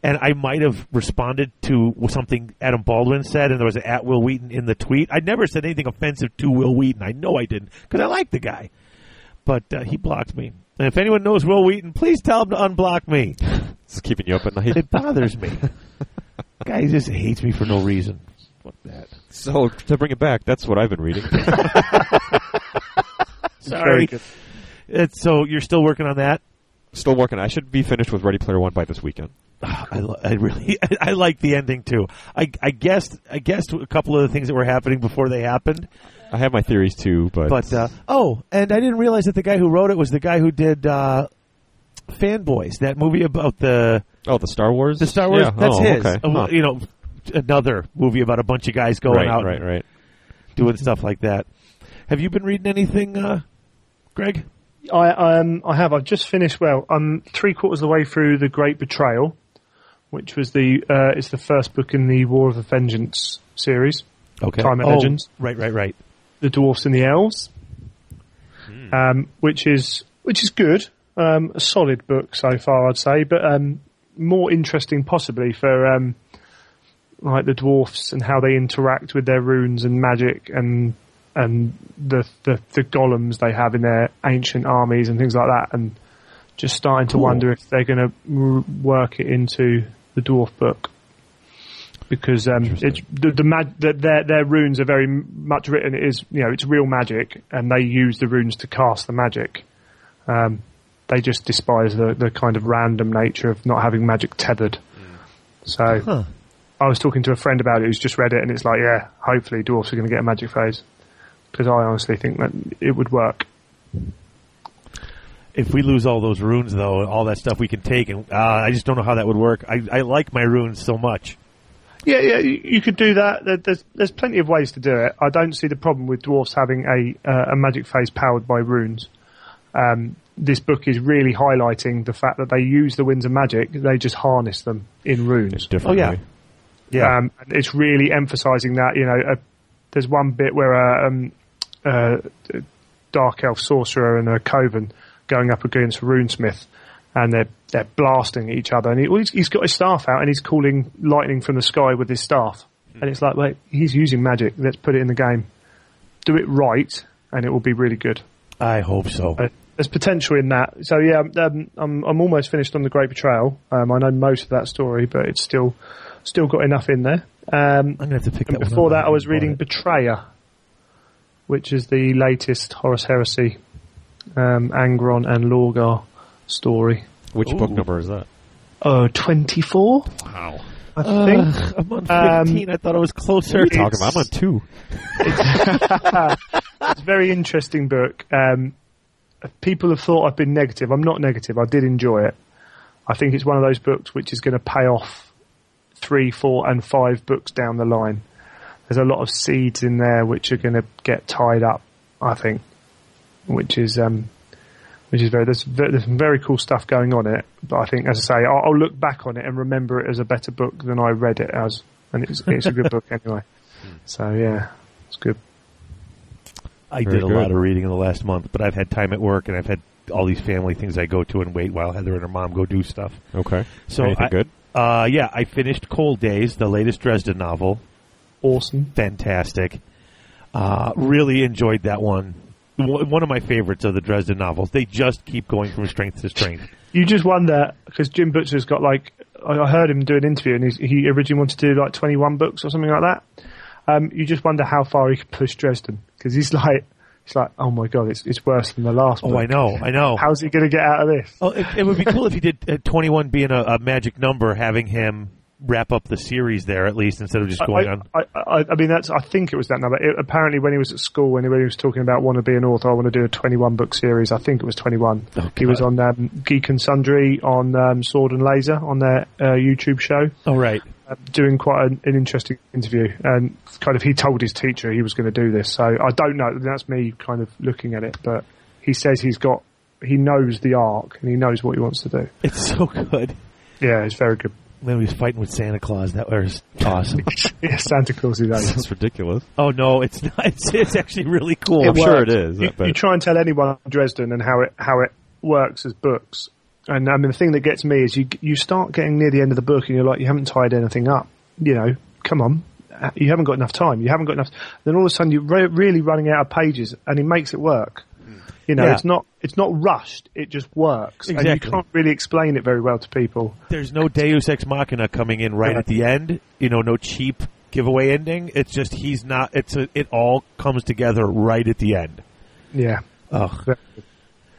And I might have responded to something Adam Baldwin said, and there was an at Will Wheaton in the tweet. I never said anything offensive to Will Wheaton. I know I didn't, because I like the guy. But he blocked me. And if anyone knows Will Wheaton, please tell him to unblock me. It's keeping you up at night. It bothers me. Guy just hates me for no reason. Fuck that. So, to bring it back, that's what I've been reading. Sorry. So, you're still working on that? Still working. I should be finished with Ready Player One by this weekend. I like the ending too. I guessed a couple of the things that were happening before they happened. I have my theories too, and I didn't realize that the guy who wrote it was the guy who did Fanboys, that movie about the Star Wars. The Star Wars, that's his. Okay. Another movie about a bunch of guys going out, right, doing stuff like that. Have you been reading anything, Greg? I have. I've just finished. Well, I'm 3/4 of the way through The Great Betrayal, which was it's the first book in the War of the Vengeance series. Okay. Time at Legends. Right. The Dwarfs and the Elves, which is good. A solid book so far, I'd say, but more interesting possibly for like the dwarfs and how they interact with their runes and magic and the golems they have in their ancient armies and things like that, and just starting to wonder if they're going to work it into the dwarf book, because their runes are very much written. It is, it's real magic, and they use the runes to cast the magic. They just despise the kind of random nature of not having magic tethered. So I was talking to a friend about it who's just read it, and it's like, hopefully dwarfs are going to get a magic phase. Because I honestly think that it would work. If we lose all those runes, though, all that stuff we can take, and I just don't know how that would work. I like my runes so much. Yeah, you could do that. There's plenty of ways to do it. I don't see the problem with dwarfs having a magic phase powered by runes. This book is really highlighting the fact that they use the winds of magic. They just harness them in runes. Differently. Oh, yeah. It's really emphasizing that. There's one bit where Dark Elf Sorcerer and a Coven going up against Runesmith, and they're blasting each other. And he's got his staff out, and he's calling lightning from the sky with his staff. And it's like, wait, he's using magic. Let's put it in the game. Do it right, and it will be really good. I hope so. There's potential in that. So, yeah, I'm almost finished on The Great Betrayal. I know most of that story, but it's still got enough in there. I'm going to have to pick that one up. Before that, I was reading Betrayer, which is the latest Horus Heresy, Angron and Lorgar story. Which book number is that? 24? Wow. I think I'm on 15. I thought I was closer. What are you talking about? I'm on 2. It's a very interesting book. People have thought I've been negative. I'm not negative. I did enjoy it. I think it's one of those books which is going to pay off 3, 4, and 5 books down the line. There's a lot of seeds in there which are going to get tied up, I think, there's some very cool stuff going on in it, but I think, as I say, I'll look back on it and remember it as a better book than I read it as, and it's a good book anyway. So yeah, it's good. I did a lot of reading in the last month, but I've had time at work and I've had all these family things I go to and wait while Heather and her mom go do stuff. Okay. So anything good? Yeah, I finished Cold Days, the latest Dresden novel. Awesome, fantastic. Really enjoyed that one. One of my favorites of the Dresden novels. They just keep going from strength to strength. You just wonder, because Jim Butcher's got, like, I heard him do an interview, and he originally wanted to do, like, 21 books or something like that. You just wonder how far he could push Dresden, because he's like, oh, my God, it's worse than the last book. Oh, I know. How's he going to get out of this? Oh, it would be cool if he did 21 being a magic number, having him wrap up the series there, at least, instead of just going on. I mean, I think it was that number. Apparently, when he was at school, when he was talking about want to be an author, I want to do a 21-book series. I think it was 21. Oh, he was on Geek and Sundry, on Sword and Laser, on their YouTube show. Oh, right. Doing quite an interesting interview. And kind of he told his teacher he was going to do this. So I don't know. That's me kind of looking at it. But he says he knows the arc and he knows what he wants to do. It's so good. Yeah, it's very good. When he was fighting with Santa Claus, that was awesome. Yeah, Santa Claus is awesome. That's ridiculous. Oh, no, it's not. It's actually really cool. I'm sure it is. You try and tell anyone Dresden and how it works as books. And I mean, the thing that gets me is you start getting near the end of the book and you're like, you haven't tied anything up. You know, come on. You haven't got enough time. Then all of a sudden you're really running out of pages, and it makes it work. You know, it's not rushed. It just works. Exactly. And you can't really explain it very well to people. There's no Deus Ex Machina coming in right at the end. You know, no cheap giveaway ending. It's just it all comes together right at the end. Yeah. Oh.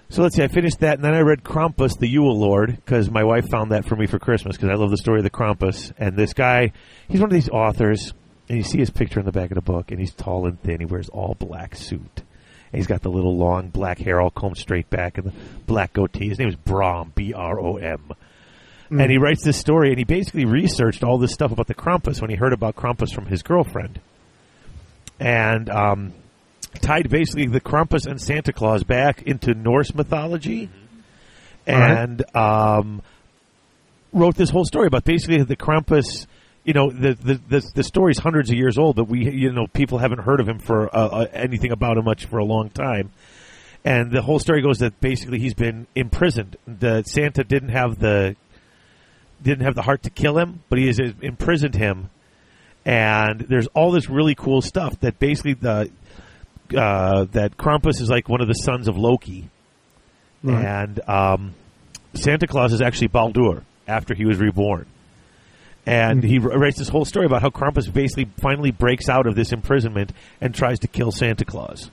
So let's see. I finished that, and then I read Krampus, the Yule Lord, because my wife found that for me for Christmas, because I love the story of the Krampus. And this guy, he's one of these authors, and you see his picture in the back of the book, and he's tall and thin. He wears all black suit. He's got the little long black hair all combed straight back and the black goatee. His name is Brom, B-R-O-M. Mm. And he writes this story, and he basically researched all this stuff about the Krampus when he heard about Krampus from his girlfriend. And tied basically the Krampus and Santa Claus back into Norse mythology. And wrote this whole story about basically the Krampus. You know, the story's hundreds of years old, but people haven't heard of him for anything about him much for a long time. And the whole story goes that basically he's been imprisoned. Santa didn't have the heart to kill him, but he has imprisoned him. And there's all this really cool stuff that basically that Krampus is like one of the sons of Loki, and Santa Claus is actually Baldur after he was reborn. And he writes this whole story about how Krampus basically finally breaks out of this imprisonment and tries to kill Santa Claus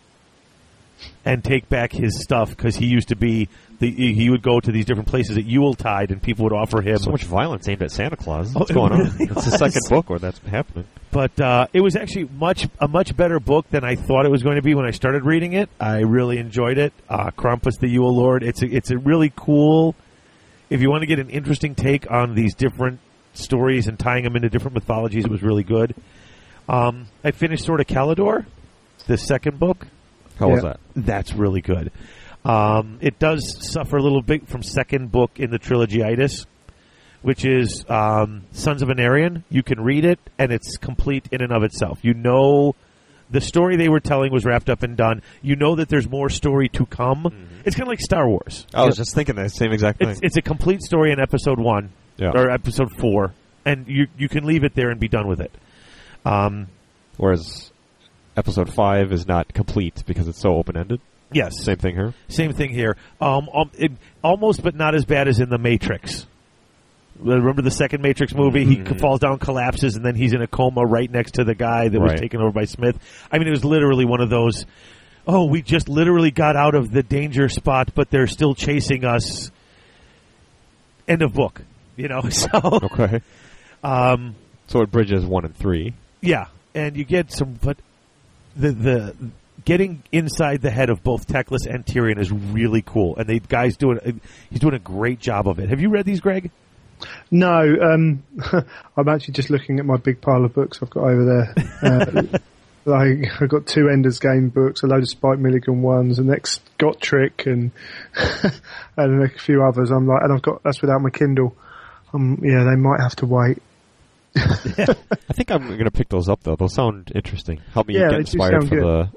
and take back his stuff, because he used to be he would go to these different places at Yuletide and people would offer him so much violence aimed at Santa Claus. What's going on? Really it's the second book where that's happening. But it was actually a much better book than I thought it was going to be when I started reading it. I really enjoyed it. Krampus the Yule Lord. It's a really cool. If you want to get an interesting take on these different stories and tying them into different mythologies, it was really good. I finished Sword of Kalidor, the second book. How was that? That's really good. It does suffer a little bit from second book in the trilogy-itis, which is Sons of Anarion. You can read it, and it's complete in and of itself. You know The story they were telling was wrapped up and done. You know that there's more story to come. Mm-hmm. It's kind of like Star Wars. I was just thinking that same exact thing. It's a complete story in Episode 1 or Episode 4, and you can leave it there and be done with it. Whereas Episode 5 is not complete because it's so open-ended. Yes. Same thing here? Same thing here. Almost, but not as bad as in The Matrix. Remember the second Matrix movie? Mm-hmm. He falls down, collapses, and then he's in a coma right next to the guy that was taken over by Smith. I mean, it was literally one of those, we just literally got out of the danger spot, but they're still chasing us. End of book. You know, so... Okay. So it bridges 1 and 3. Yeah, and you get some... But the getting inside the head of both Teclis and Tyrion is really cool, and the guy's he's doing a great job of it. Have you read these, Greg? No, I'm actually just looking at my big pile of books I've got over there. I've got 2 Ender's Game books, a load of Spike Milligan ones, an ex-Gotrek, and a few others. I'm like, and I've got that's without my Kindle. They might have to wait. Yeah. I think I'm going to pick those up, though. They'll sound interesting. Help me get inspired for the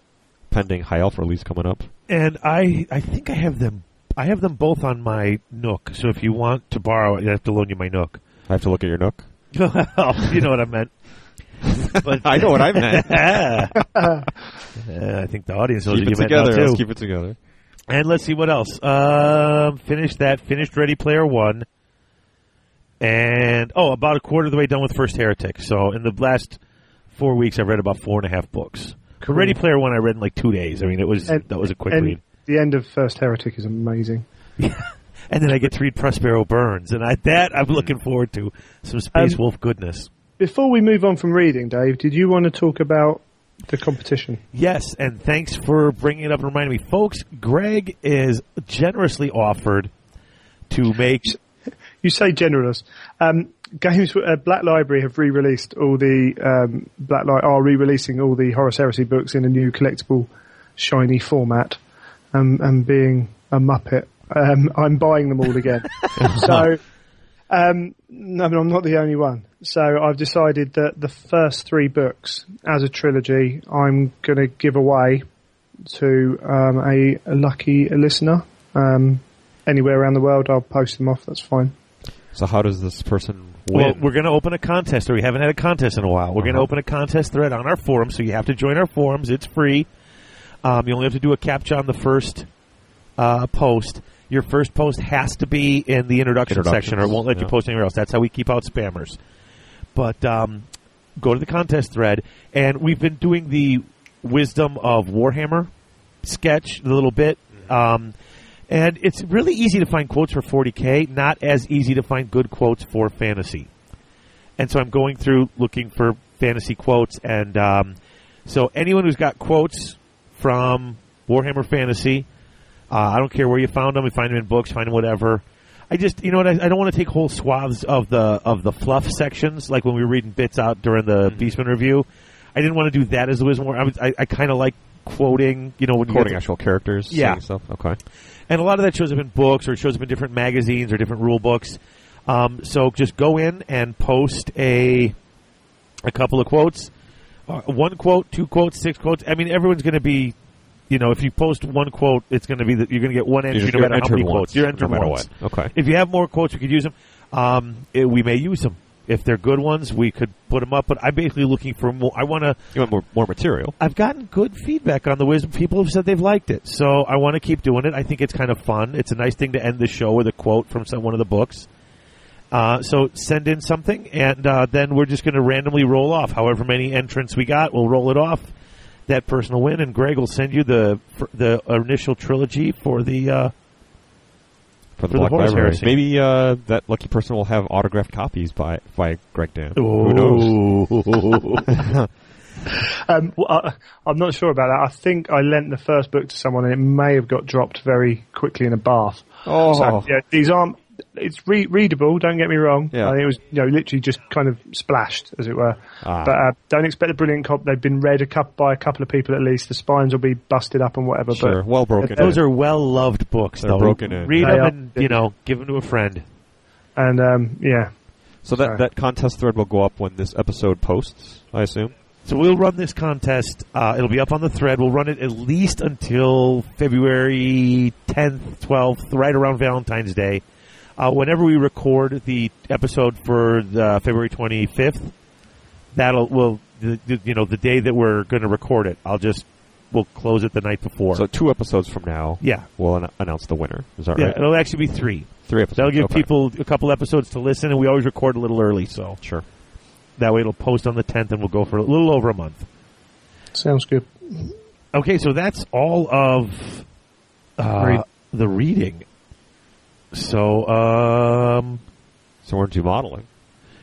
pending High Elf release coming up. And I think I have them. I have them both on my Nook. So if you want to borrow it, I have to loan you my Nook. I have to look at your Nook? You know what I meant. But I know what I meant. I think the audience knows what you meant now, too. Let's keep it together. And let's see what else. Finished Ready Player One. And, about a quarter of the way done with First Heretic. So in the last 4 weeks, I've read about 4.5 books. Cool. Ready Player One I read in like 2 days. I mean, that was a quick read. The end of First Heretic is amazing. And then I get to read Prospero Burns, and I'm looking forward to some Space Wolf goodness. Before we move on from reading, Dave, did you want to talk about the competition? Yes, and thanks for bringing it up and reminding me. Folks, Greg is generously offered to make... You say generous. Games Black Library have re-released all the are re-releasing all the Horus Heresy books in a new collectible, shiny format. And being a muppet, I'm buying them all again. So, I'm not the only one. So I've decided that the first 3 books as a trilogy, I'm going to give away to a lucky listener. Anywhere around the world, I'll post them off. That's fine. So how does this person win? Well, we're going to open a contest, or we haven't had a contest in a while. We're going to open a contest thread on our forum, so you have to join our forums. It's free. You only have to do a CAPTCHA on the first post. Your first post has to be in the introduction section, or it won't let you post anywhere else. That's how we keep out spammers. But go to the contest thread, and we've been doing the Wisdom of Warhammer sketch a little bit. And it's really easy to find quotes for 40K, not as easy to find good quotes for fantasy. And so I'm going through looking for fantasy quotes. And so anyone who's got quotes from Warhammer Fantasy, I don't care where you found them. You find them in books, find them whatever. I just, you know what, I don't want to take whole swaths of the fluff sections, like when we were reading bits out during the Beastman review. I didn't want to do that as the Wisdom War. I kind of like quoting, quoting actual characters. Yeah. Stuff. Okay. And a lot of that shows up in books, or it shows up in different magazines or different rule books. So just go in and post a couple of quotes. 1 quote, 2 quotes, 6 quotes. I mean, everyone's going to be, if you post 1 quote, it's going to be that you're going to get 1 entry no matter how many quotes. You're entered once. Okay. If you have more quotes, we could use them. We may use them. If they're good ones, we could put them up. But I'm basically looking for more. You want more material. I've gotten good feedback on the Wisdom. People have said they've liked it. So I want to keep doing it. I think it's kind of fun. It's a nice thing to end the show with a quote from one of the books. So send in something, and then we're just going to randomly roll off. However many entrants we got, we'll roll it off. That person will win, and Greg will send you the initial trilogy for the... For the Black Library. Maybe that lucky person will have autographed copies by Greg Dan. Who knows? I'm not sure about that. I think I lent the first book to someone, and it may have got dropped very quickly in a bath. Oh, so, these aren't. It's readable. Don't get me wrong. Yeah. It was literally just kind of splashed, as it were. But don't expect a brilliant cop. They've been read by a couple of people at least. The spines will be busted up and whatever. Sure, but well broken. Those are well loved books. They're though. Broken in. Read them and give them to a friend. And yeah. So that contest thread will go up when this episode posts, I assume. So we'll run this contest. It'll be up on the thread. We'll run it at least until February 10th, 12th, right around Valentine's Day. Whenever we record the episode for the February 25th, the day that we're going to record it, we'll close it the night before. So 2 episodes from now, we'll announce the winner. Is that right? Yeah, it'll actually be 3. 3 episodes. That'll give people a couple episodes to listen, and we always record a little early, so. Sure. That way it'll post on the 10th, and we'll go for a little over a month. Sounds good. Okay, so that's all of the reading. So, so we're into modeling.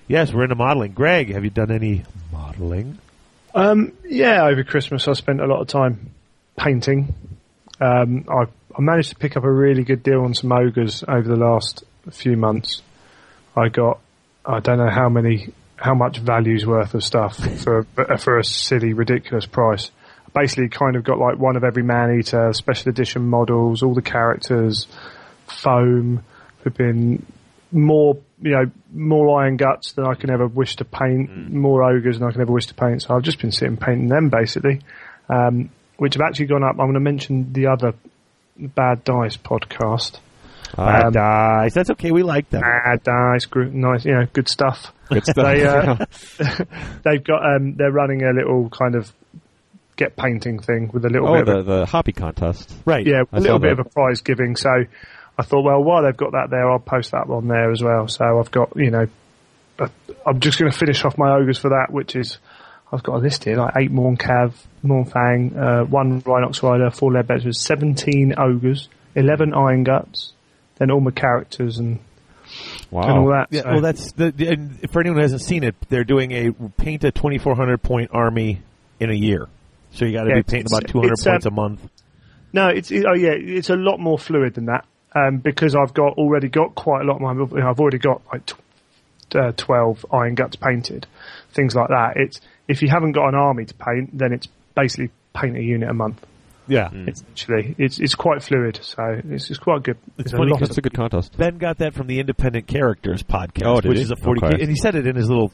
Yes, we're into modeling. Greg, have you done any modeling? Over Christmas I spent a lot of time painting. I managed to pick up a really good deal on some ogres over the last few months. I got, I don't know how much value's worth of stuff for a silly, ridiculous price. Basically kind of got like one of every man-eater, special edition models, all the characters, foam, have been more iron guts than I can ever wish to paint, more ogres than I can ever wish to paint. So I've just been sitting painting them basically, which have actually gone up. I'm going to mention the other Bad Dice podcast. Bad Dice, that's okay. We like them. Bad Dice, nice, good stuff. Good stuff. They've got. They're running a little kind of get painting thing with a little bit of the hobby contest, right? Yeah, a little bit of a prize giving. So I thought, well, while they've got that there, I'll post that one there as well. So I've got, I'm just going to finish off my ogres for that, which is, I've got a list here, like 8 Morncav, Mornfang, 1 Rhinox Rider, 4 Leadbeds, 17 ogres, 11 Iron Guts, then all my characters and all that. Yeah, so. Well, that's and for anyone who hasn't seen it, they're doing paint a 2,400 point army in a year. So you got to be painting about 200 points a month. No, it's a lot more fluid than that. Because I've already got quite a lot of I've already got like 12 Iron Guts painted, things like that. It's if you haven't got an army to paint, then it's basically paint a unit a month. Yeah, it's quite fluid, so it's quite good. It's funny because it's a good contest. Ben got that from the Independent Characters podcast, is a 40, and he said it in his little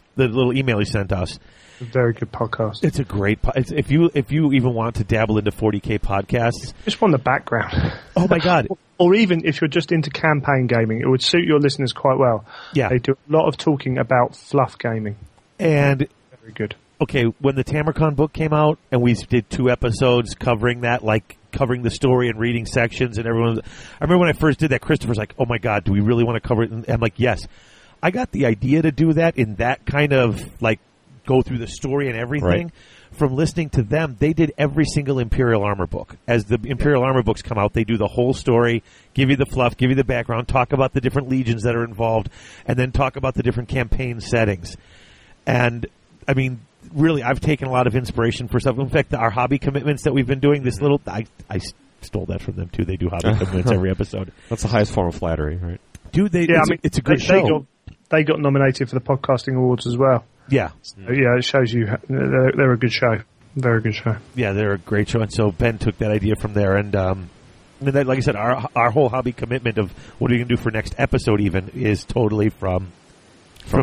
email he sent us. A very good podcast. It's a great podcast. If you even want to dabble into 40K podcasts, just from the background. Oh my God! Or even if you're just into campaign gaming, it would suit your listeners quite well. Yeah, they do a lot of talking about fluff gaming. And very good. Okay, when the Tamarcon book came out, and we did 2 episodes covering that, like covering the story and reading sections, and everyone. I remember when I first did that, Christopher's like, "Oh my God, do we really want to cover it?" And I'm like, "Yes." I got the idea to do that in that kind of like. Go through the story and everything from listening to them. They did every single Imperial Armor book. As the Imperial Armor books come out, they do the whole story, give you the fluff, give you the background, talk about the different legions that are involved, and then talk about the different campaign settings. And, I mean, really, I've taken a lot of inspiration for stuff. In fact, our hobby commitments that we've been doing, this little... I stole that from them, too. They do hobby commitments every episode. That's the highest form of flattery, right? Dude, it's a good show. They got nominated for the Podcasting Awards as well. Yeah. Yeah, it shows you they're a good show. Very good show. Yeah, they're a great show. And so Ben took that idea from there. And like I said, our whole hobby commitment of what are we going to do for next episode even is totally from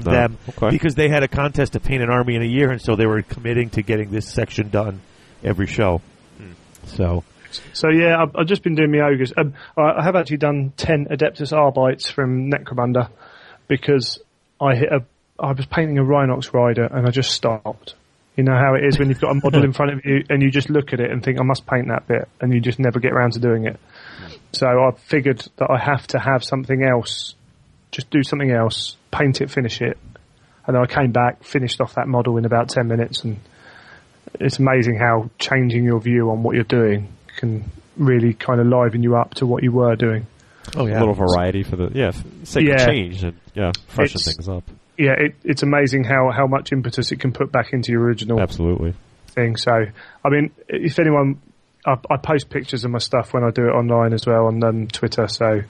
them. Okay. Because they had a contest to paint an army in a year, and so they were committing to getting this section done every show. Mm. So yeah, I've just been doing my ogres. I have actually done 10 Adeptus Arbites from Necromunda because I was painting a Rhinox Rider and I just stopped. You know how it is when you've got a model in front of you and you just look at it and think, I must paint that bit, and you just never get around to doing it. So I figured that I have to have something else, just do something else, paint it, finish it. And then I came back, finished off that model in about 10 minutes, and it's amazing how changing your view on what you're doing can really kind of liven you up to what you were doing. Oh, yeah. A little variety for the sake of change and freshen things up. Yeah, it's amazing how much impetus it can put back into your original thing. So, I mean, if anyone, I post pictures of my stuff when I do it online as well on Twitter. So,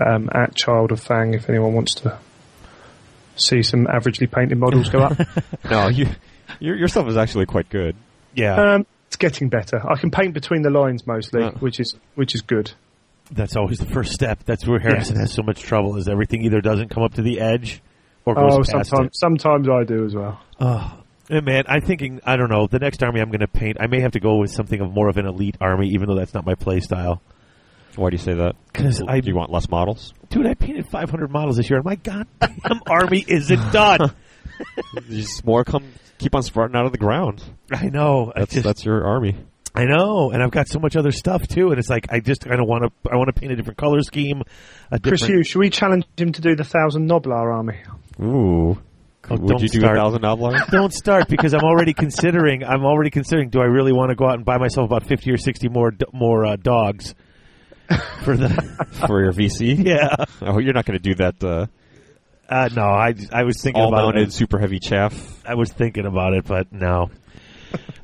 at Child of Fang, if anyone wants to see some averagely painted models go up. No, your stuff is actually quite good. Yeah, it's getting better. I can paint between the lines mostly, which is good. That's always the first step. That's where Harrison has so much trouble. Is everything either doesn't come up to the edge. Or goes past sometimes it. Sometimes I do as well. And man, I'm thinking, I don't know, the next army I'm going to paint, I may have to go with something of more of an elite army, even though that's not my play style. Why do you say that? Because do you want less models? Dude, I painted 500 models this year, and my goddamn army isn't done. Just more keep on sprouting out of the ground. I know. That's your army. I know, and I've got so much other stuff too, and it's like I just kind of want to paint a different color scheme. Chris Hughes, should we challenge him to do the 1,000 Noblar army? Ooh. Oh, would you do 1,000 Noblar? Don't start, because I'm already considering do I really want to go out and buy myself about 50 or 60 more dogs for your VC? Yeah. Oh, you're not going to do that. No, I was thinking about it. All mounted, super heavy chaff. I was thinking about it, but no.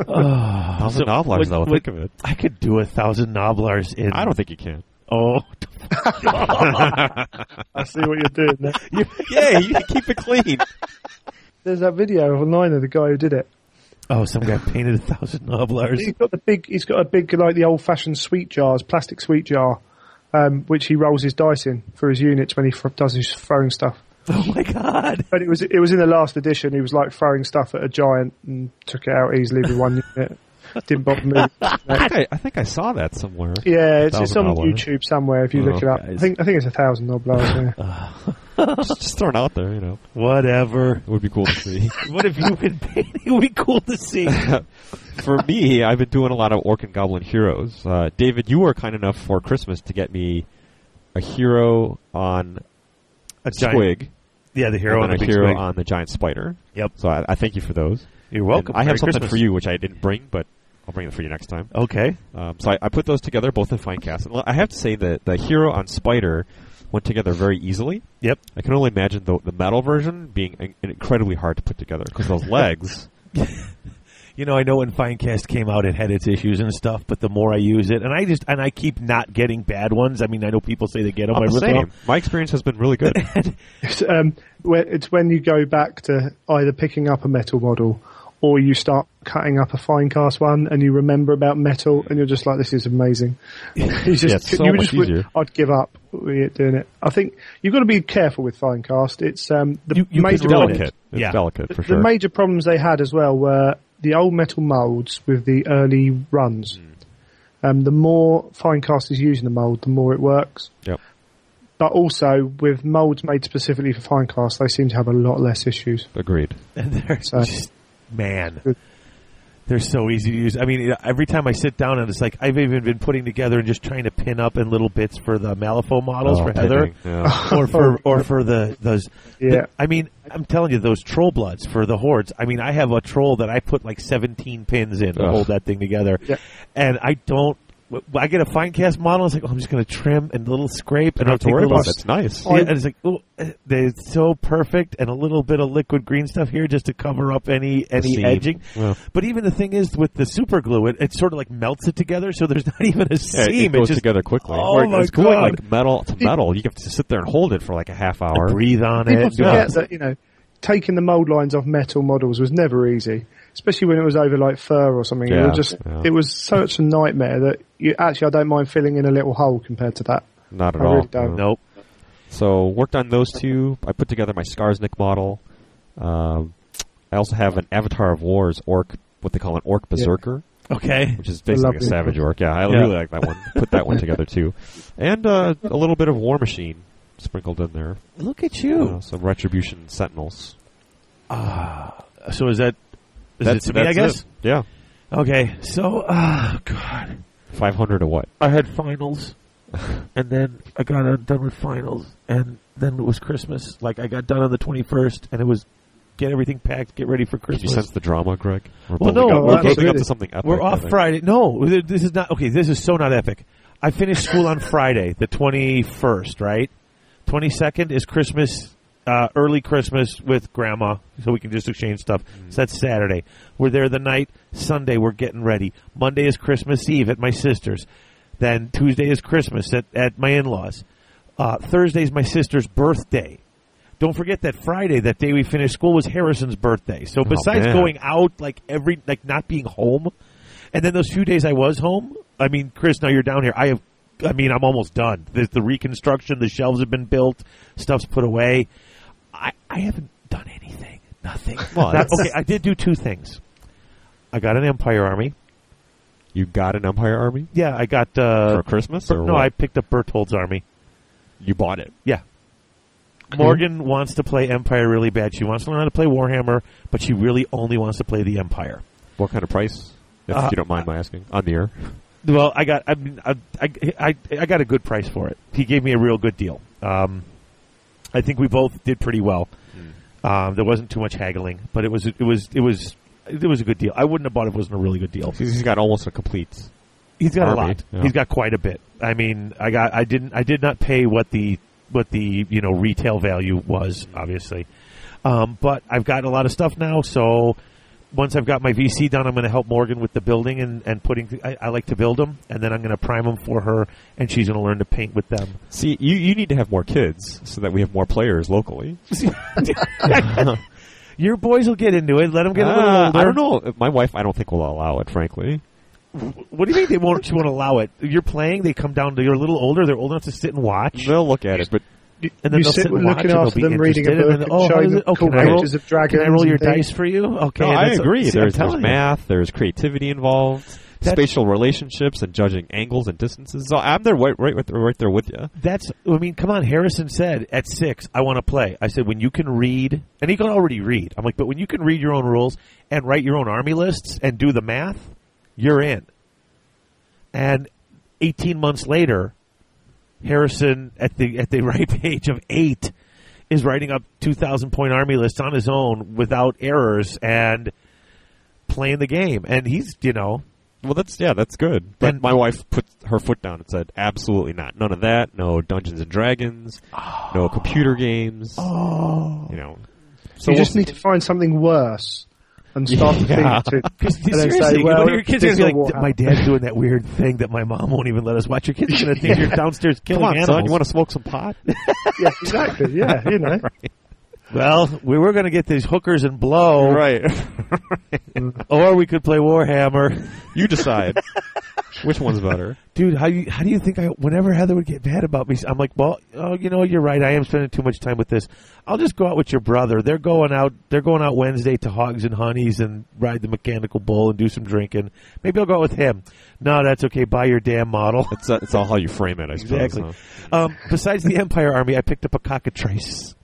1,000 Noblars, though. Think of it. I could do 1,000 Noblars in... I don't think you can. Oh. I see what you're doing there. Yeah, you keep it clean. There's that video online of the guy who did it. Oh, some guy painted 1,000 Noblars. He's got a big, like the old-fashioned sweet jars, plastic sweet jar, which he rolls his dice in for his units when he does his throwing stuff. Oh my god! But it was in the last edition. He was like throwing stuff at a giant and took it out easily with one unit. Didn't bother me. I think I saw that somewhere. Yeah, it's on YouTube somewhere. If you look it up, guys. I think it's 1,000 Noblars. Yeah. Just thrown out there, you know. Whatever. It would be cool to see. What have you been painting? It would be cool to see. For me, I've been doing a lot of Orc and Goblin heroes. David, you were kind enough for Christmas to get me a hero on a squig. Giant. Yeah, the hero, on the giant spider. Yep. So I thank you for those. You're welcome. And I have something Christmas for you, which I didn't bring, but I'll bring it for you next time. Okay. So I put those together, both in Finecast. And I have to say that the hero on spider went together very easily. Yep. I can only imagine the metal version being incredibly hard to put together because those legs. You know, I know when Finecast came out, it had its issues and stuff, but the more I use it, and I keep not getting bad ones. I mean, I know people say they get them. I'm the same. My experience has been really good. It's when you go back to either picking up a metal model or you start cutting up a Finecast one and you remember about metal and you're just like, this is amazing. Easier. I'd give up doing it. I think you've got to be careful with Finecast. It's major delicate. It's delicate, for sure. The major problems they had as well were the old metal molds with the early runs. The more Finecast is using the mold, the more it works. Yep. But also, with molds made specifically for Finecast, they seem to have a lot less issues. Agreed. And they're they're so easy to use. I mean, every time I sit down, and it's like, I've even been putting together and just trying to pin up in little bits for the Malifaux models for Heather. Yeah. or for those. Yeah. I mean, I'm telling you, those troll bloods for the hordes. I mean, I have a troll that I put like 17 pins in to hold that thing together. Yeah. And I get a Finecast model, it's like, I'm just going to trim and a little scrape. And I don't have to worry about it. It's nice. Yeah, and it's like, they're so perfect, and a little bit of liquid green stuff here just to cover up any edging. Yeah. But even the thing is, with the super glue, it sort of like melts it together, so there's not even a seam. Yeah, it goes together quickly. Oh, my God. It's going like metal to metal. You have to sit there and hold it for like a half hour. And breathe on it. People forget that, you know, taking the mold lines off metal models was never easy, especially when it was over like fur or something. Yeah, it was such a nightmare that I don't mind filling in a little hole compared to that. Not at all. I really don't. Nope. So worked on those two. I put together my Skarsnik model. I also have an Avatar of War's orc, what they call an orc berserker. Yeah. Okay. Which is basically a savage orc. Yeah, I really like that one. Put that one together too. And a little bit of War Machine sprinkled in there. Look at you. Some Retribution Sentinels. So is that... Is it to me, I guess? It. Yeah. Okay. So, God. 500 of what? I had finals, and then I got done with finals, and then it was Christmas. Like, I got done on the 21st, and it was get everything packed, get ready for Christmas. Did you sense the drama, Greg? We're building up to something epic. We're off Friday. No, this is not... Okay, this is so not epic. I finished school on Friday, the 21st, right? 22nd is Christmas... early Christmas with Grandma, so we can just exchange stuff. So that's Saturday. We're there the night. Sunday, we're getting ready. Monday is Christmas Eve at my sister's. Then Tuesday is Christmas at my in-laws. Thursday is my sister's birthday. Don't forget that Friday, that day we finished school, was Harrison's birthday. So besides going out, not being home, and then those few days I was home, I mean, Chris, now you're down here, I'm almost done. There's the reconstruction, the shelves have been built, stuff's put away. I haven't done anything. Nothing. Well, okay, I did do two things. I got an Empire Army. You got an Empire Army? Yeah, I got... for Christmas? Or no, what? I picked up Berthold's Army. You bought it? Yeah. Morgan wants to play Empire really bad. She wants to learn how to play Warhammer, but she really only wants to play the Empire. What kind of price, if you don't mind my asking, on the air? Well, I got a good price for it. He gave me a real good deal. I think we both did pretty well. There wasn't too much haggling, but it was a good deal. I wouldn't have bought it if it wasn't a really good deal. He's got almost a complete. He's got army. A lot. Yeah. He's got quite a bit. I mean, I did not pay what the retail value was, obviously. But I've got a lot of stuff now, so once I've got my VC done, I'm going to help Morgan with the building and putting. I like to build them, and then I'm going to prime them for her, and she's going to learn to paint with them. See, you need to have more kids so that we have more players locally. Your boys will get into it. Let them get a little older. I don't know. My wife, I don't think, will allow it, frankly. What do you mean they won't? She won't allow it. You're playing. They come down. You're a little older. They're old enough to sit and watch. They'll look at it, but and then you they'll sit and watch. Looking after them, reading a book, showing pictures of dragons. Can I roll your dice for you? Okay, no, I agree. There's math. There's creativity involved. Spatial relationships and judging angles and distances. So I'm there right there with you. That's, I mean, come on. Harrison said at 6, I want to play. I said, when you can read, and he can already read. I'm like, but when you can read your own rules and write your own army lists and do the math, you're in. And 18 months later, Harrison at the ripe age of 8 is writing up 2,000-point army lists on his own without errors and playing the game. And he's, Well, that's good. But my wife put her foot down and said, absolutely not. None of that. No Dungeons and Dragons. Oh. No computer games. Oh. So you just need to find something worse and start to think. Seriously, your kids are going to be like, my dad's doing that weird thing that my mom won't even let us watch. Your kids are going to think you're downstairs killing animals. Come on, son, you want to smoke some pot? Yeah, exactly. Yeah, Right. Well, we were going to get these hookers and blow. Right. Or we could play Warhammer. You decide. Which one's better? Dude, how do you think whenever Heather would get mad about me, I'm like, well, you're right. I am spending too much time with this. I'll just go out with your brother. They're going out Wednesday to Hogs and Honeys and ride the mechanical bull and do some drinking. Maybe I'll go out with him. No, that's okay. Buy your damn model. It's all how you frame it, I suppose. Exactly. Huh? Besides the Empire Army, I picked up a cockatrice.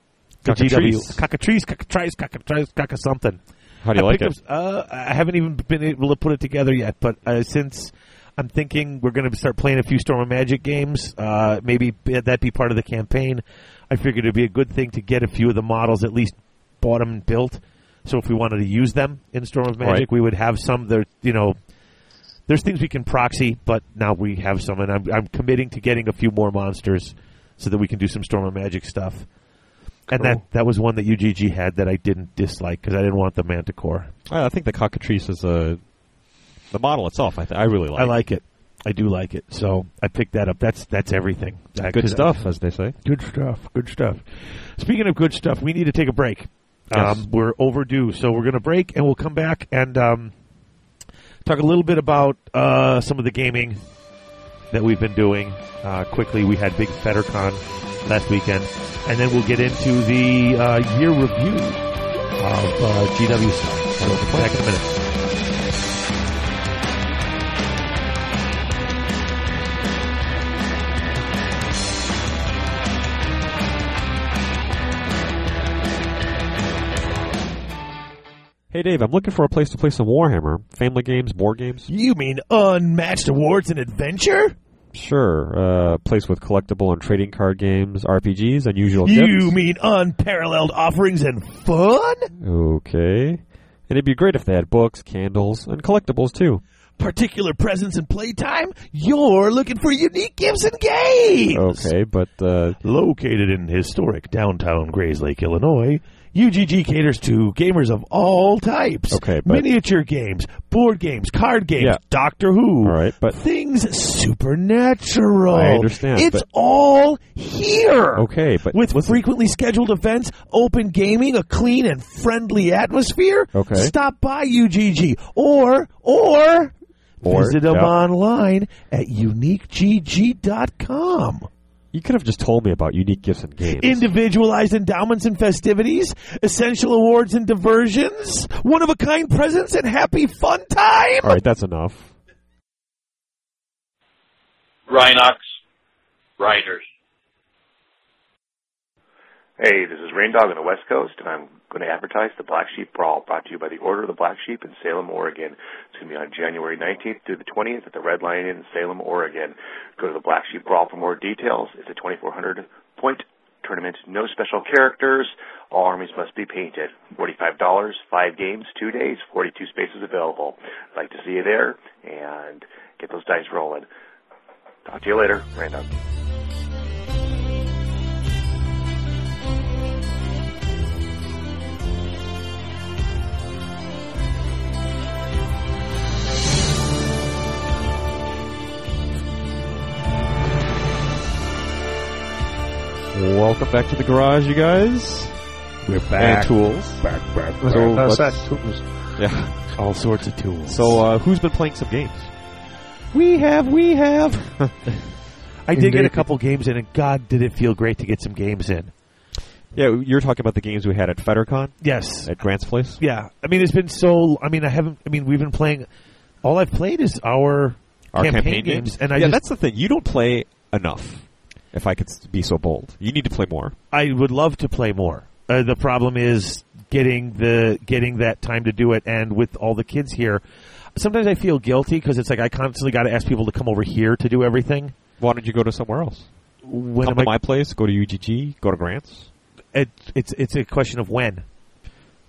Cockatrice, cock-a-something. How do you like it? I haven't even been able to put it together yet, but since I'm thinking we're going to start playing a few Storm of Magic games, maybe that be part of the campaign, I figured it would be a good thing to get a few of the models, at least bought them and built, so if we wanted to use them in Storm of Magic, right, we would have some. There's things we can proxy, but now we have some, and I'm committing to getting a few more monsters so that we can do some Storm of Magic stuff. And that was one that UGG had that I didn't dislike because I didn't want the Manticore. I think the cockatrice is the model itself. I really like it. I like it. I do like it. So I picked that up. That's everything. Good stuff, as they say. Good stuff. Good stuff. Speaking of good stuff, we need to take a break. Yes. We're overdue. So we're going to break and we'll come back and talk a little bit about some of the gaming that we've been doing. Quickly, we had Big FetterCon last weekend, and then we'll get into the year review of GW Star. So we'll be back in a minute. Hey, Dave, I'm looking for a place to play some Warhammer. Family games, board games. You mean Unmatched Awards and Adventure? Sure. A place with collectible and trading card games, RPGs, unusual gifts. You mean unparalleled offerings and fun? Okay. And it'd be great if they had books, candles, and collectibles, too. Particular presents and playtime? You're looking for unique gifts and games! Okay, but... Located in historic downtown Grays Lake, Illinois... UGG caters to gamers of all types. Okay, but miniature games, board games, card games, yeah. Doctor Who, all right, but things supernatural. I understand. It's all here. Okay, but with frequently scheduled events, open gaming, a clean and friendly atmosphere. Okay. Stop by UGG or visit them online at uniquegg.com. You could have just told me about unique gifts and games. Individualized endowments and festivities, essential awards and diversions, one-of-a-kind presents, and happy fun time. All right, that's enough. Rhinox Riders. Hey, this is Rain Dog on the West Coast, and I'm going to advertise the Black Sheep Brawl, brought to you by the Order of the Black Sheep in Salem, Oregon. It's going to be on January 19th through the 20th at the Red Lion Inn in Salem, Oregon. Go to the Black Sheep Brawl for more details. It's a 2,400-point tournament, no special characters. All armies must be painted. $45, 5 games, 2 days, 42 spaces available. I'd like to see you there, and get those dice rolling. Talk to you later. Rain Dog. Welcome back to the garage, you guys. We're back. And tools. Back. So tools. Yeah. All sorts of tools. So, who's been playing some games? We have. I did get a couple games in, and God, did it feel great to get some games in. Yeah, you're talking about the games we had at FedorCon? Yes. At Grant's place? Yeah. I mean, it's been so... we've been playing... All I've played is our campaign games. And that's the thing. You don't play enough. If I could be so bold. You need to play more. I would love to play more. The problem is getting that time to do it, and with all the kids here, sometimes I feel guilty because it's like I constantly got to ask people to come over here to do everything. Why don't you go to somewhere else? Come to my place, go to UGG, go to Grant's? It's a question of when.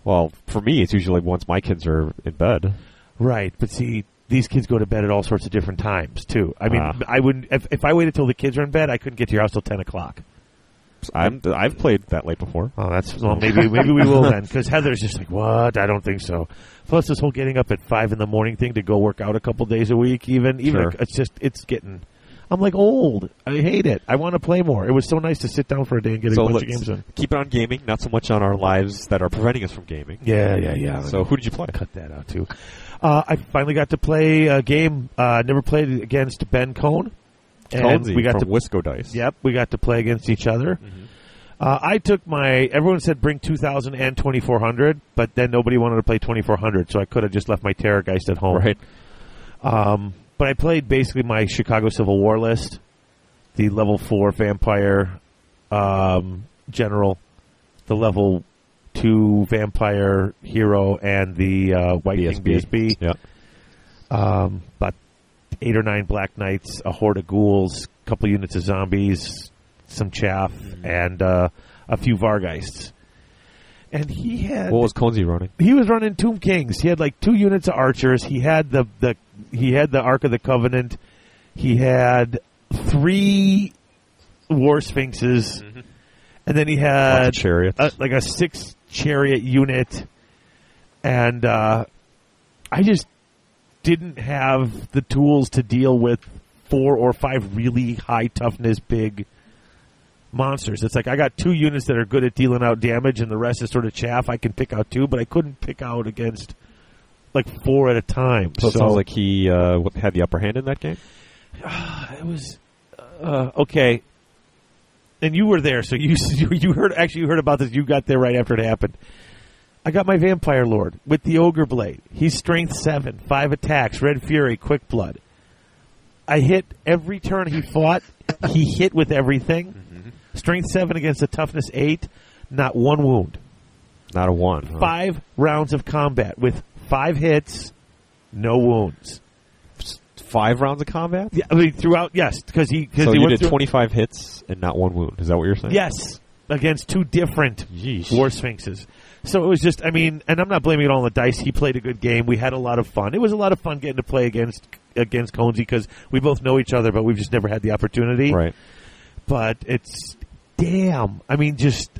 Well, for me, it's usually once my kids are in bed. Right, but see... These kids go to bed at all sorts of different times, too. I mean, I wouldn't... If I waited till the kids are in bed, I couldn't get to your house till 10 o'clock. I've played that late before. Oh, that's... Well, maybe we will then, because Heather's just like, what? I don't think so. Plus, this whole getting up at 5 in the morning thing to go work out a couple days a week, even sure. It's just... It's getting... I'm like old. I hate it. I want to play more. It was so nice to sit down for a day and get a bunch of games in. Keep it on gaming, not so much on our lives that are preventing us from gaming. Yeah. So who did you play? Cut that out, too. I finally got to play a game. Never played against Ben Cohn. And we got from Wisco Dice. Yep, we got to play against each other. Mm-hmm. I took my... Everyone said bring 2,000 and 2,400, but then nobody wanted to play 2,400, so I could have just left my Terror Geist at home. Right. But I played basically my Chicago Civil War list, the level 4 vampire general, the level... 2 vampire hero and the White King BSB. Yeah. About 8 or 9 black knights, a horde of ghouls, a couple units of zombies, some chaff, and a few Vargeists. And he had... What was Konzi running? He was running Tomb Kings. He had like 2 units of archers. He had the Ark of the Covenant. He had 3 war sphinxes. Mm-hmm. And then he had a 6 chariot unit, and I just didn't have the tools to deal with 4 or 5 really high toughness big monsters. It's like I got 2 units that are good at dealing out damage, and the rest is sort of chaff. I can pick out 2, but I couldn't pick out against like 4 at a time. So it sounds like he had the upper hand in that game? It was... okay... And you were there, so you heard. Actually, you heard about this. You got there right after it happened. I got my Vampire Lord with the Ogre Blade. He's strength 7, 5 attacks, Red Fury, Quick Blood. I hit every turn he fought. He hit with everything. Mm-hmm. Strength 7 against a toughness 8. Not one wound. Not a one. Huh? 5 rounds of combat with 5 hits, no wounds. 5 rounds of combat? Yeah, I mean, throughout, yes. Cause he you did 25 hits and not one wound. Is that what you're saying? Yes, against 2 different war sphinxes. So it was just, I mean, and I'm not blaming it all on the dice. He played a good game. We had a lot of fun. It was a lot of fun getting to play against Konzi because we both know each other, but we've just never had the opportunity. Right. But it's, damn. I mean, just...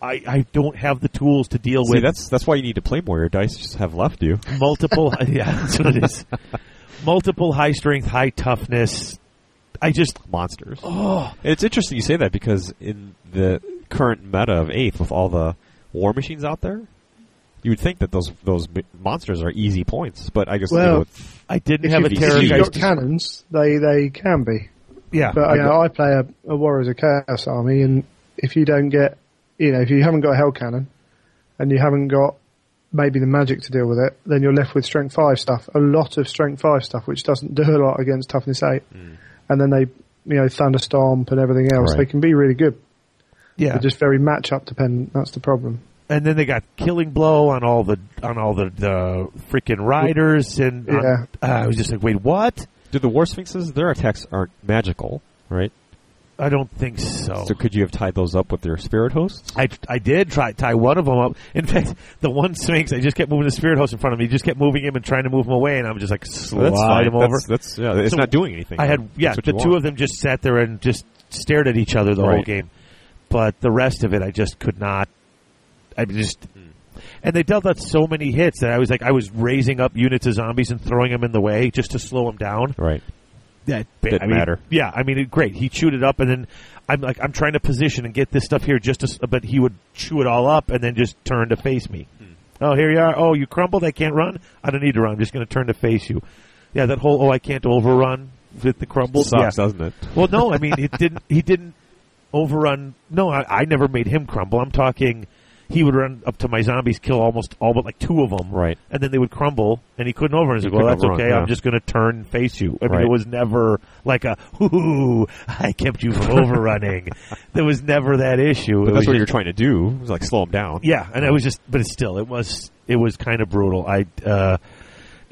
I don't have the tools to deal with... See, that's why you need to play more. Your dice just have left you. Multiple... yeah, that's what it is. Multiple high strength, high toughness. I just... Monsters. Oh. It's interesting you say that because in the current meta of 8th, with all the war machines out there, you would think that those monsters are easy points, but I guess... Well, I didn't have a Terror Geist... If you've got cannons, they can be. Yeah. But, I play a Warriors of Chaos army, and if you don't get, if you haven't got a Hell Cannon, and you haven't got maybe the magic to deal with it, then you're left with Strength 5 stuff, a lot of Strength 5 stuff, which doesn't do a lot against Toughness 8. Mm. And then they, Thunderstorm and everything else. Right. They can be really good. Yeah. They're just very matchup dependent. That's the problem. And then they got Killing Blow on all the freaking riders, and I was just like, wait, what? Do the War Sphinxes? Their attacks aren't magical, right? I don't think so. So could you have tied those up with their Spirit Hosts? I did tie one of them up. In fact, the one Sphinx, I just kept moving the Spirit Host in front of me. Just kept moving him and trying to move him away, and I'm just like, slide him over. That's it's not doing anything. I had the two of them just sat there and just stared at each other the whole game. But the rest of it, I just could not. And they dealt out so many hits that I was raising up units of zombies and throwing them in the way just to slow them down. Right. That didn't matter. Yeah, great. He chewed it up, and then I'm trying to position and get this stuff here but he would chew it all up and then just turn to face me. Hmm. Oh, here you are. Oh, you crumbled. I can't run. I don't need to run. I'm just going to turn to face you. Yeah, that whole I can't overrun with the crumbles. Sucks, doesn't it? Well, no, it didn't. He didn't overrun. No, I never made him crumble. I'm talking. He would run up to my zombies, kill almost all but like two of them, right? And then they would crumble, and he couldn't overrun. He's like, "Well, that's okay. Yeah. I'm just going to turn and face you." It was never like a "Ooh, I kept you from overrunning." There was never that issue. But that's what you're trying to do. It was like slow him down. Yeah, and it was just, but it was kind of brutal. It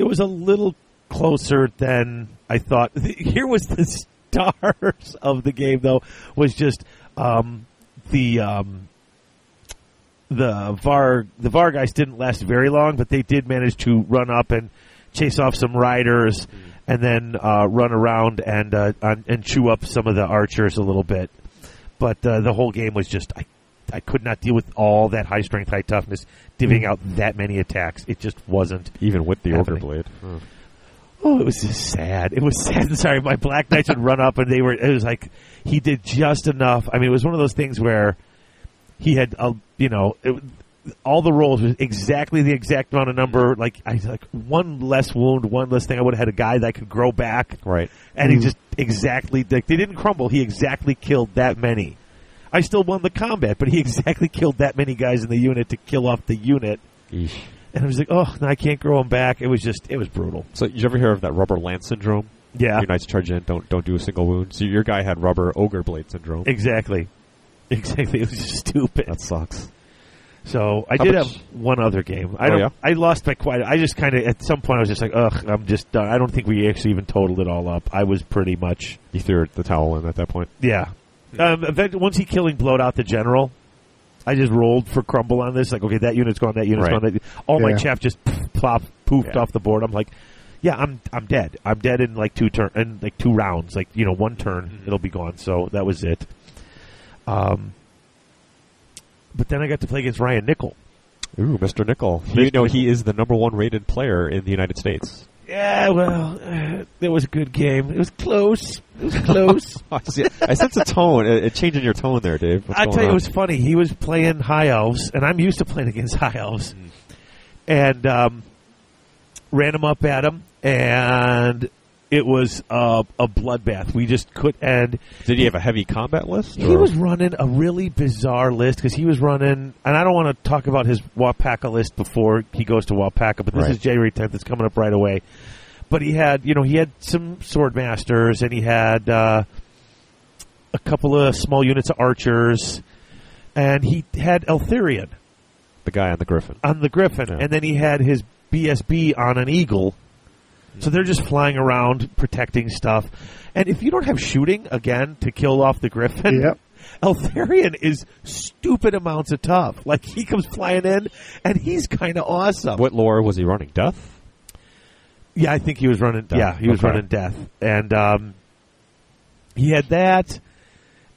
was a little closer than I thought. Here was the stars of the game, though, was just The Var guys didn't last very long, but they did manage to run up and chase off some riders, and then run around and chew up some of the archers a little bit. But the whole game was just I could not deal with all that high strength, high toughness, divvying out that many attacks. It just wasn't even with the Ogre Blade. Oh, it was just sad. It was sad. Sorry, my Black Knights would run up, and they were. It was like he did just enough. It was one of those things where. He had, all the rolls was exactly the exact amount of number. Like one less wound, one less thing. I would have had a guy that I could grow back, right? And he just exactly they didn't crumble. He exactly killed that many. I still won the combat, but he exactly killed that many guys in the unit to kill off the unit. Eesh. And I was like, oh, no, I can't grow him back. It was brutal. So you ever hear of that rubber lance syndrome? Yeah, your knights charge in, don't do a single wound. So your guy had rubber ogre blade syndrome. Exactly, it was just stupid. That sucks. So I did have one other game. I lost my quiet. I just kind of at some point I was just like, ugh, I'm just done. I don't think we actually even totaled it all up. I was pretty much. You threw the towel in at that point. Yeah. Once he blowed out the general, I just rolled for crumble on this. Like, okay, that unit's gone. That unit's gone. My chaff just poofed off the board. I'm like, yeah, I'm dead. I'm dead in like two rounds. Like one turn it'll be gone. So that was it. But then I got to play against Ryan Nickel. Ooh, Mr. Nickel. He is the number 1 rated player in the United States. Yeah, well, it was a good game. It was close. I sense a tone. A change in your tone there, Dave. I tell you, it was funny. He was playing High Elves, and I'm used to playing against High Elves. Mm. And ran him up at him, and... It was a bloodbath. We just could end. Did he have a heavy combat list? He was running a really bizarre list because he was running, and I don't want to talk about his Wapaka list before he goes to Wapaka, but this is January 10th. It's coming up right away. But he had, he had some Swordmasters, and he had a couple of small units of archers, and he had Eltherion. The guy on the Griffin. Yeah. And then he had his BSB on an Eagle. So they're just flying around, protecting stuff. And if you don't have shooting, again, to kill off the Griffin, Eltherion is stupid amounts of tough. Like, he comes flying in, and he's kind of awesome. What lore was he running? Death? Yeah, I think he was running Death. Yeah, he was running Death. And he had that.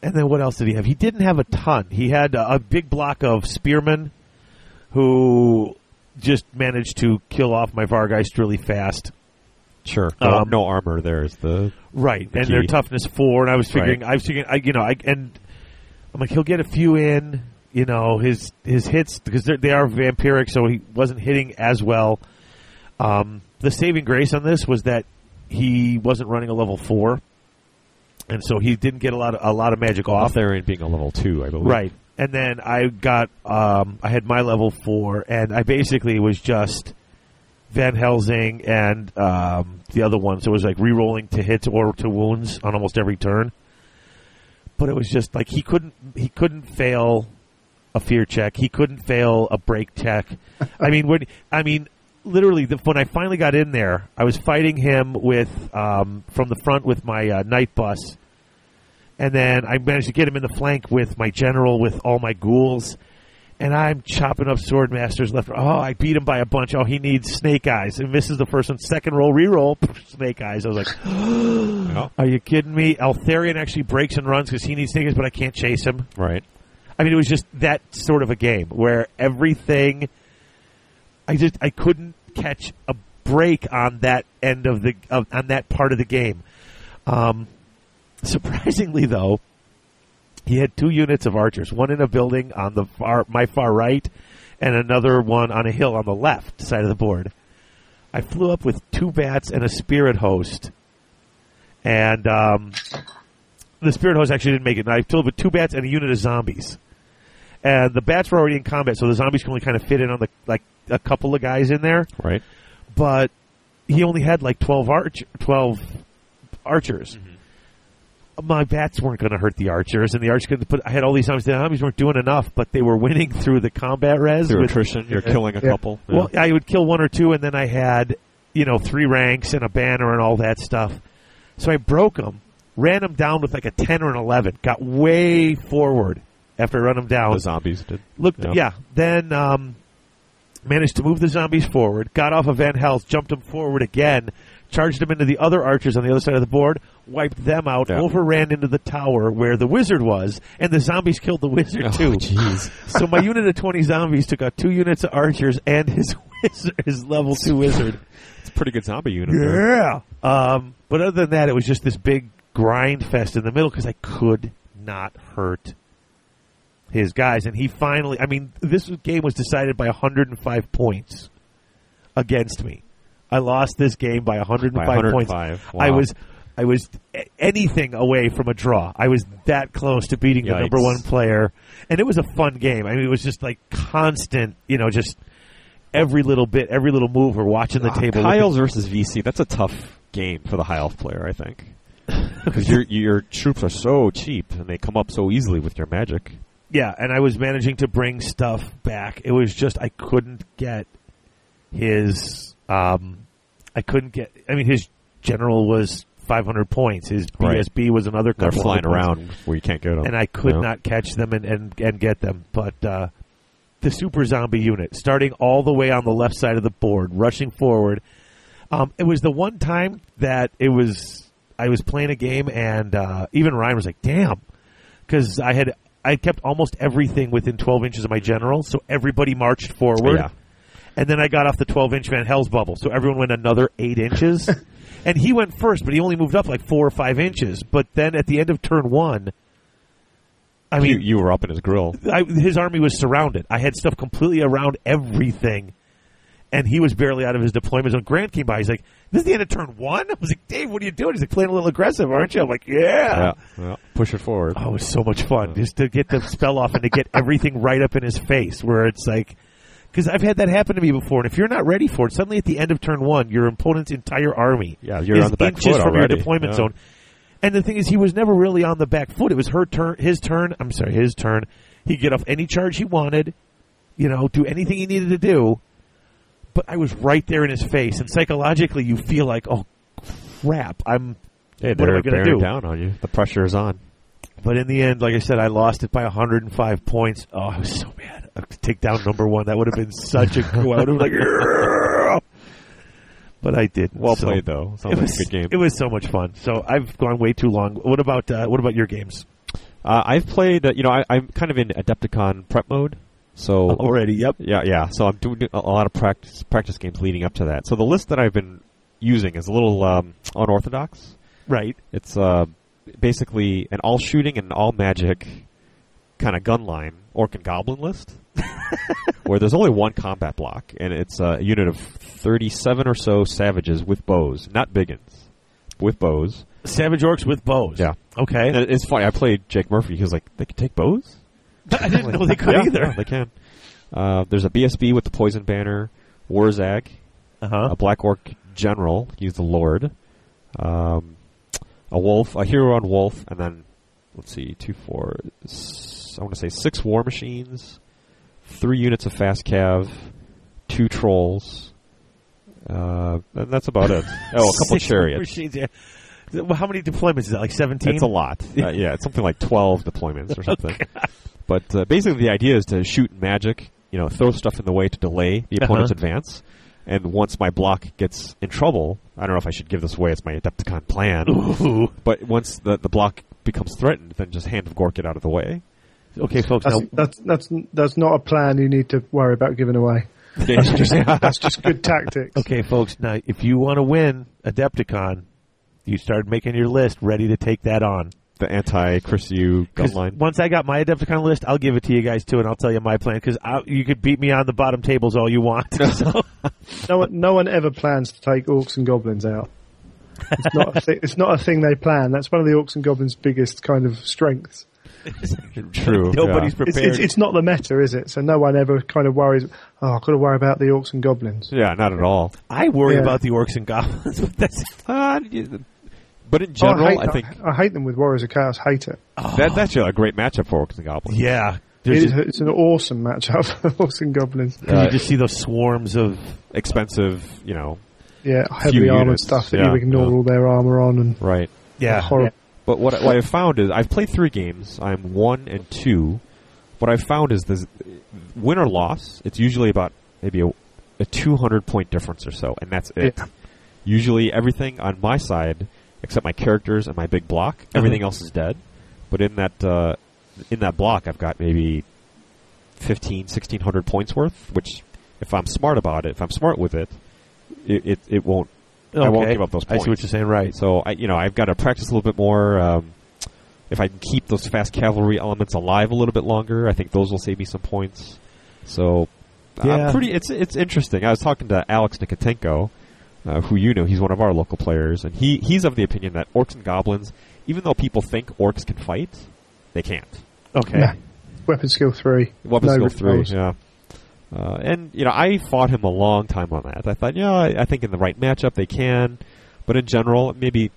And then what else did he have? He didn't have a ton. He had a big block of Spearmen who just managed to kill off my Vargeist really fast. Sure, no armor. There is the right, the and key. Their toughness 4. And I was figuring, I'm like, he'll get a few in, his hits because they are vampiric, so he wasn't hitting as well. The saving grace on this was that he wasn't running a level 4, And so he didn't get a lot of magic off. There and being a level 2, I believe. Right. And then I got I had my level 4, and I basically was just Van Helsing and the other one. So it was like re-rolling to hits or to wounds on almost every turn. But it was just like he couldn't fail a fear check. He couldn't fail a break check. Literally, when I finally got in there, I was fighting him with from the front with my night bus, and then I managed to get him in the flank with my general with all my ghouls, and I'm chopping up sword masters left. Oh, I beat him by a bunch. Oh, he needs snake eyes. And misses the first one. Second roll, reroll, snake eyes. I was like, oh, are you kidding me? Altharion actually breaks and runs because he needs snake eyes, but I can't chase him. Right. I mean, it was just that sort of a game where everything... I couldn't catch a break on that end of on that part of the game. Surprisingly, though, he had two units of archers, one in a building on the my far right, and another one on a hill on the left side of the board. I flew up with two bats and a spirit host, and the spirit host actually didn't make it. I flew up with two bats and a unit of zombies, and the bats were already in combat, so the zombies can only kind of fit in on a couple of guys in there, right? But he only had like 12 archers. Mm-hmm. My bats weren't going to hurt the archers, and the archers couldn't put. I had all these zombies. The zombies weren't doing enough, but they were winning through the combat res. Through attrition, you're killing a couple. Yeah. Well, I would kill one or two, and then I had 3 ranks and a banner and all that stuff. So I broke them, ran them down with like a 10 or an 11, got way forward after I run them down. The zombies did. Then. Managed to move the zombies forward, got off of Van Hels, jumped him forward again, charged him into the other archers on the other side of the board, wiped them out, overran into the tower where the wizard was, and the zombies killed the wizard, too. Jeez. So my unit of 20 zombies took out 2 units of archers and his level 2 wizard. It's a pretty good zombie unit. Yeah. But other than that, it was just this big grind fest in the middle because I could not hurt his guys, and he finally... I mean, this game was decided by 105 points against me. I lost this game by 105 points. Wow. I was anything away from a draw. I was that close to beating the number one player, and it was a fun game. I mean, it was just like constant, just every little bit, every little move. We're watching the table. Hiles versus VC, that's a tough game for the high elf player, I think. Because your troops are so cheap, and they come up so easily with your magic. Yeah, and I was managing to bring stuff back. It was just I couldn't get his his general was 500 points. His BSB was another couple. They're flying around where you can't get them. And I could not catch them and get them. But the super zombie unit, starting all the way on the left side of the board, rushing forward. It was the one time that I was playing a game, and even Ryan was like, damn, because I kept almost everything within 12 inches of my general, so everybody marched forward. Yeah. And then I got off the 12-inch Van Hell's bubble, so everyone went another 8 inches. And he went first, but he only moved up like 4 or 5 inches. But then at the end of turn 1, you were up in his grill. His army was surrounded. I had stuff completely around everything, and he was barely out of his deployment zone. Grant came by. He's like, this is the end of turn 1? I was like, Dave, what are you doing? He's like, playing a little aggressive, aren't you? I'm like, yeah. Push it forward. Oh, it was so much fun just to get the spell off and to get everything right up in his face where it's like, because I've had that happen to me before. And if you're not ready for it, suddenly at the end of turn 1, your opponent's entire army is on the back inches foot from your deployment zone. And the thing is, he was never really on the back foot. It was his turn. He'd get off any charge he wanted, do anything he needed to do. But I was right there in his face, and psychologically you feel like, oh, crap, what am I going to do? They're bearing down on you. The pressure is on. But in the end, like I said, I lost it by 105 points. Oh, I was so mad. I could take down number 1. That would have been such a go. I would have been like, but I didn't. Well played, though. Sounds like a good game. It was so much fun. So I've gone way too long. What about your games? I've played, I'm kind of in Adepticon prep mode. So already, yep. Yeah. So I'm doing a lot of practice games leading up to that. So the list that I've been using is a little unorthodox. Right. It's basically an all shooting and all magic kind of gunline orc and goblin list where there's only one combat block, and it's a unit of 37 or so savages with bows, not biggins, with bows. Savage orcs with bows. Yeah. Okay. And it's funny. I played Jake Murphy. He was like, they can take bows? I didn't know they could either. They can. There's a BSB with the poison banner, Warzag, a Black Orc general. He's the Lord. A wolf, a hero on wolf, and then, let's see, 2, 4, I want to say 6 war machines, 3 units of fast cav, 2 trolls, and that's about it. Oh, a couple chariots. Machines, yeah. Well, how many deployments is that? Like 17? It's a lot. Yeah, it's something like 12 deployments or something. Oh, but basically, the idea is to shoot magic, you know, throw stuff in the way to delay the opponent's advance. And once my block gets in trouble, I don't know if I should give this away. It's my Adepticon plan. Ooh. But once the block becomes threatened, then just Hand of Gork it out of the way. Okay, folks. That's not a plan you need to worry about giving away. That's just good tactics. Okay, folks. Now, if you want to win Adepticon, you start making your list ready to take that on. The anti-Chrisu gunline. Once I got my Adepticon list, I'll give it to you guys, too, and I'll tell you my plan, because you could beat me on the bottom tables all you want. So. No one ever plans to take orcs and goblins out. It's not a thing they plan. That's one of the orcs and goblins' biggest kind of strengths. True. Nobody's prepared. It's not the meta, is it? So no one ever kind of worries, I've got to worry about the orcs and goblins. Yeah, not at all. I worry about the orcs and goblins. But in general, I hate them with Warriors of Chaos. Hate it. Oh. That's a great matchup for Orcs and Goblins. Yeah. It's an awesome matchup for Orcs and Goblins. You just see those swarms of expensive, you know... Yeah, heavily armored stuff that you ignore all their armor on. And right. Yeah. Horrible. But what I've found is... I've played 3 games. I'm 1 and 2. What I've found is this, win or loss, it's usually about maybe a 200-point difference or so, and that's it. Yeah. Usually everything on my side... except my characters and my big block. Everything else is dead. But in that block, I've got maybe 1,600 points worth, which if I'm smart with it, it won't. Okay. I won't give up those points. I see what you're saying, right. So, I've got to practice a little bit more. If I can keep those fast cavalry elements alive a little bit longer, I think those will save me some points. So, yeah. It's interesting. I was talking to Alex Nikotenko, who he's one of our local players, and he's of the opinion that orcs and goblins, even though people think orcs can fight, they can't. Okay. Nah. Weapon skill 3. Weapon skill 3, yeah. I fought him a long time on that. I thought, I think in the right matchup they can, but in general, maybe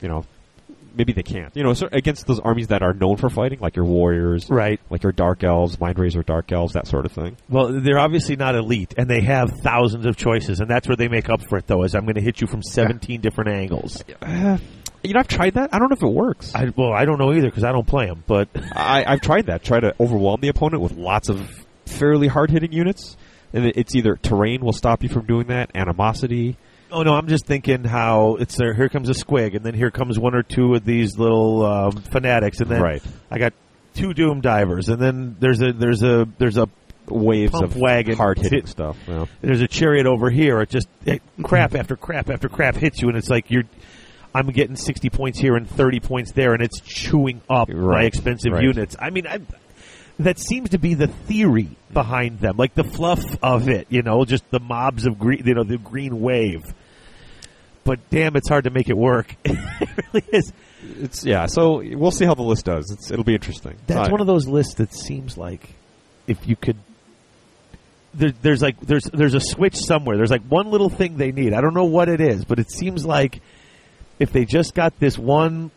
they can't. So against those armies that are known for fighting, like your warriors, right? Like your dark elves, Mindraiser dark elves, that sort of thing. Well, they're obviously not elite, and they have thousands of choices, and that's where they make up for it, though, is I'm going to hit you from 17 different angles. I've tried that. I don't know if it works. I don't know either, because I don't play them, but... I've tried that. Try to overwhelm the opponent with lots of fairly hard-hitting units, and it's either terrain will stop you from doing that, animosity... Oh, no, I'm just thinking how it's there. Here comes a squig, and then here comes one or two of these little fanatics, and then I got 2 doom divers, and then there's a waves of wagon hard-hitting stuff. Yeah. There's a chariot over here. It just crap after crap after crap hits you, and it's like I'm getting 60 points here and 30 points there, and it's chewing up my expensive units. I mean, that seems to be the theory behind them, like the fluff of it, just the mobs of green, the green wave. But damn, it's hard to make it work. It really is. So we'll see how the list does. It'll be interesting. That's one of those lists that seems like if you could, there's a switch somewhere. There's like one little thing they need. I don't know what it is, but it seems like if they just got this one,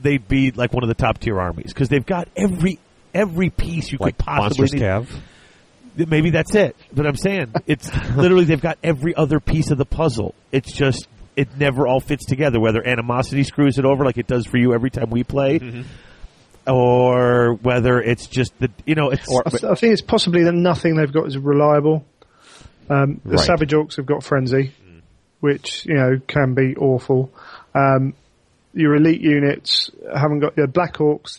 they'd be like one of the top tier armies because they've got every piece you could possibly need. Cav. Maybe that's it. But I'm saying, it's literally they've got every other piece of the puzzle. It's just, it never all fits together, whether animosity screws it over like it does for you every time we play, or whether it's just the, I think it's possibly that nothing they've got is reliable. The Savage Orcs have got Frenzy, which, can be awful. Your elite units haven't got your Black Orcs.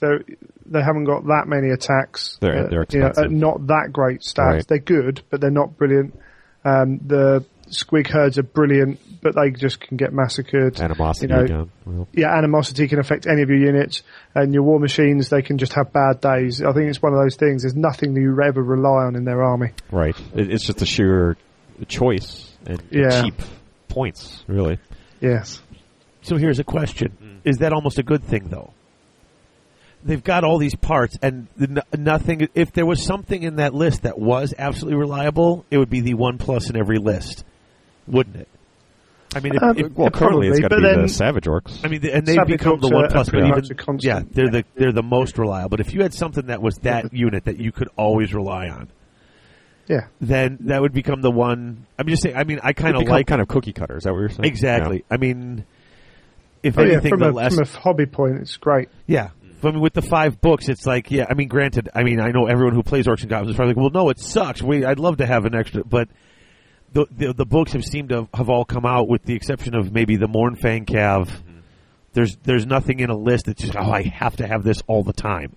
They haven't got that many attacks. They're expensive. Not that great stats. Right. They're good, but they're not brilliant. The Squig Herds are brilliant, but they just can get massacred. Animosity again. Yeah, animosity can affect any of your units. And your War Machines, they can just have bad days. I think it's one of those things. There's nothing that you ever rely on in their army. Right. It's just a sheer choice and cheap points, really. Yes. So here's a question. Is that almost a good thing, though? They've got all these parts, and nothing. If there was something in that list that was absolutely reliable, it would be the one plus in every list, wouldn't it? I mean, currently it's got to be the Savage Orcs. I mean, and they've become the one plus, but even they're the most reliable. But if you had something that was that unit that you could always rely on, yeah, then that would become the one. I'm just saying. I mean, I kind of like cookie cutter. Is that what you're saying? Exactly. Yeah. I mean, if anything, from a hobby point, it's great. Yeah. I mean, with the 5 books, it's like, yeah, I mean, granted, I mean, I know everyone who plays Orcs and Goblins is probably like, well, no, it sucks. I'd love to have an extra, but the books have seemed to have all come out with the exception of maybe the Mournfang Cav. Mm-hmm. There's nothing in a list that's just, I have to have this all the time.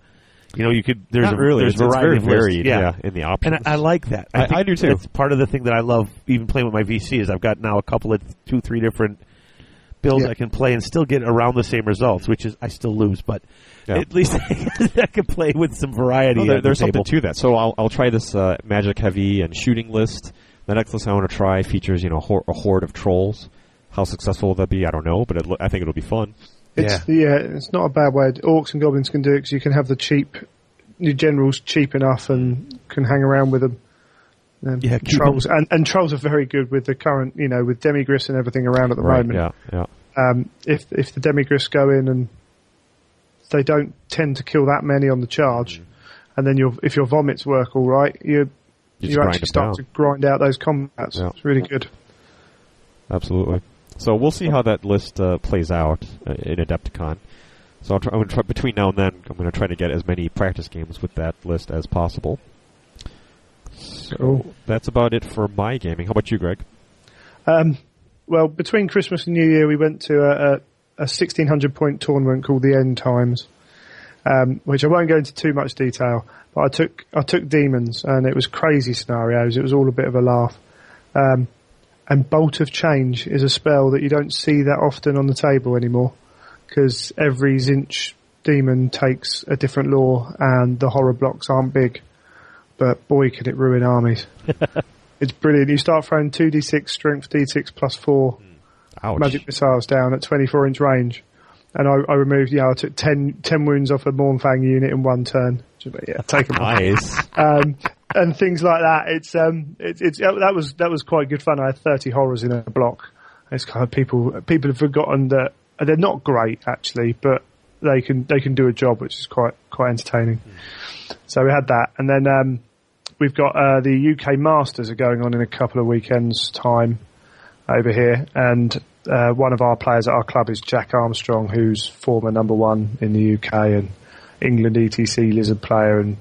You know, you could, there's it's variety very varied, in the options. And I like that. I do too. It's part of the thing that I love even playing with my VC is I've got now a couple of 2-3 different builds I can play and still get around the same results, which is I still lose, but at least I can play with some variety. No, there's something to that. So I'll try this magic heavy and shooting list. The next list I want to try features a horde of trolls. How successful will that be? I don't know, but I think it'll be fun. It's not a bad way. Orcs and Goblins can do it because you can have the your generals cheap enough and can hang around with them. Trolls and trolls are very good with the current, with demigriffs and everything around at the moment. Yeah. If the demigriffs go in and they don't tend to kill that many on the charge, and then if your vomits work all right, you actually start to grind out those combats. Yeah. It's really good. Absolutely. So we'll see how that list plays out in Adepticon. So I'm going to try between now and then. I'm going to try to get as many practice games with that list as possible. So that's about it for my gaming. How about you, Greg? Well, between Christmas and New Year, we went to a 1,600-point tournament called the End Times, which I won't go into too much detail. But I took demons, and it was crazy scenarios. It was all a bit of a laugh. And Bolt of Change is a spell that you don't see that often on the table anymore because every Zinch demon takes a different lore, and the horror blocks aren't big. But boy, can it ruin armies. It's brilliant. You start throwing 2d6 strength, d6 plus 4 magic missiles down at 24-inch range. And I removed, I took 10 wounds off a Mournfang unit in one turn. Take them off. Nice. And things like that. That was quite good fun. I had 30 horrors in a block. It's kind of people have forgotten that they're not great actually, but they can do a job, which is quite entertaining. Mm. So we had that, and then we've got the UK Masters are going on in a couple of weekends' time over here, and one of our players at our club is Jack Armstrong, who's former No. 1 in the UK and England ETC Lizard player, and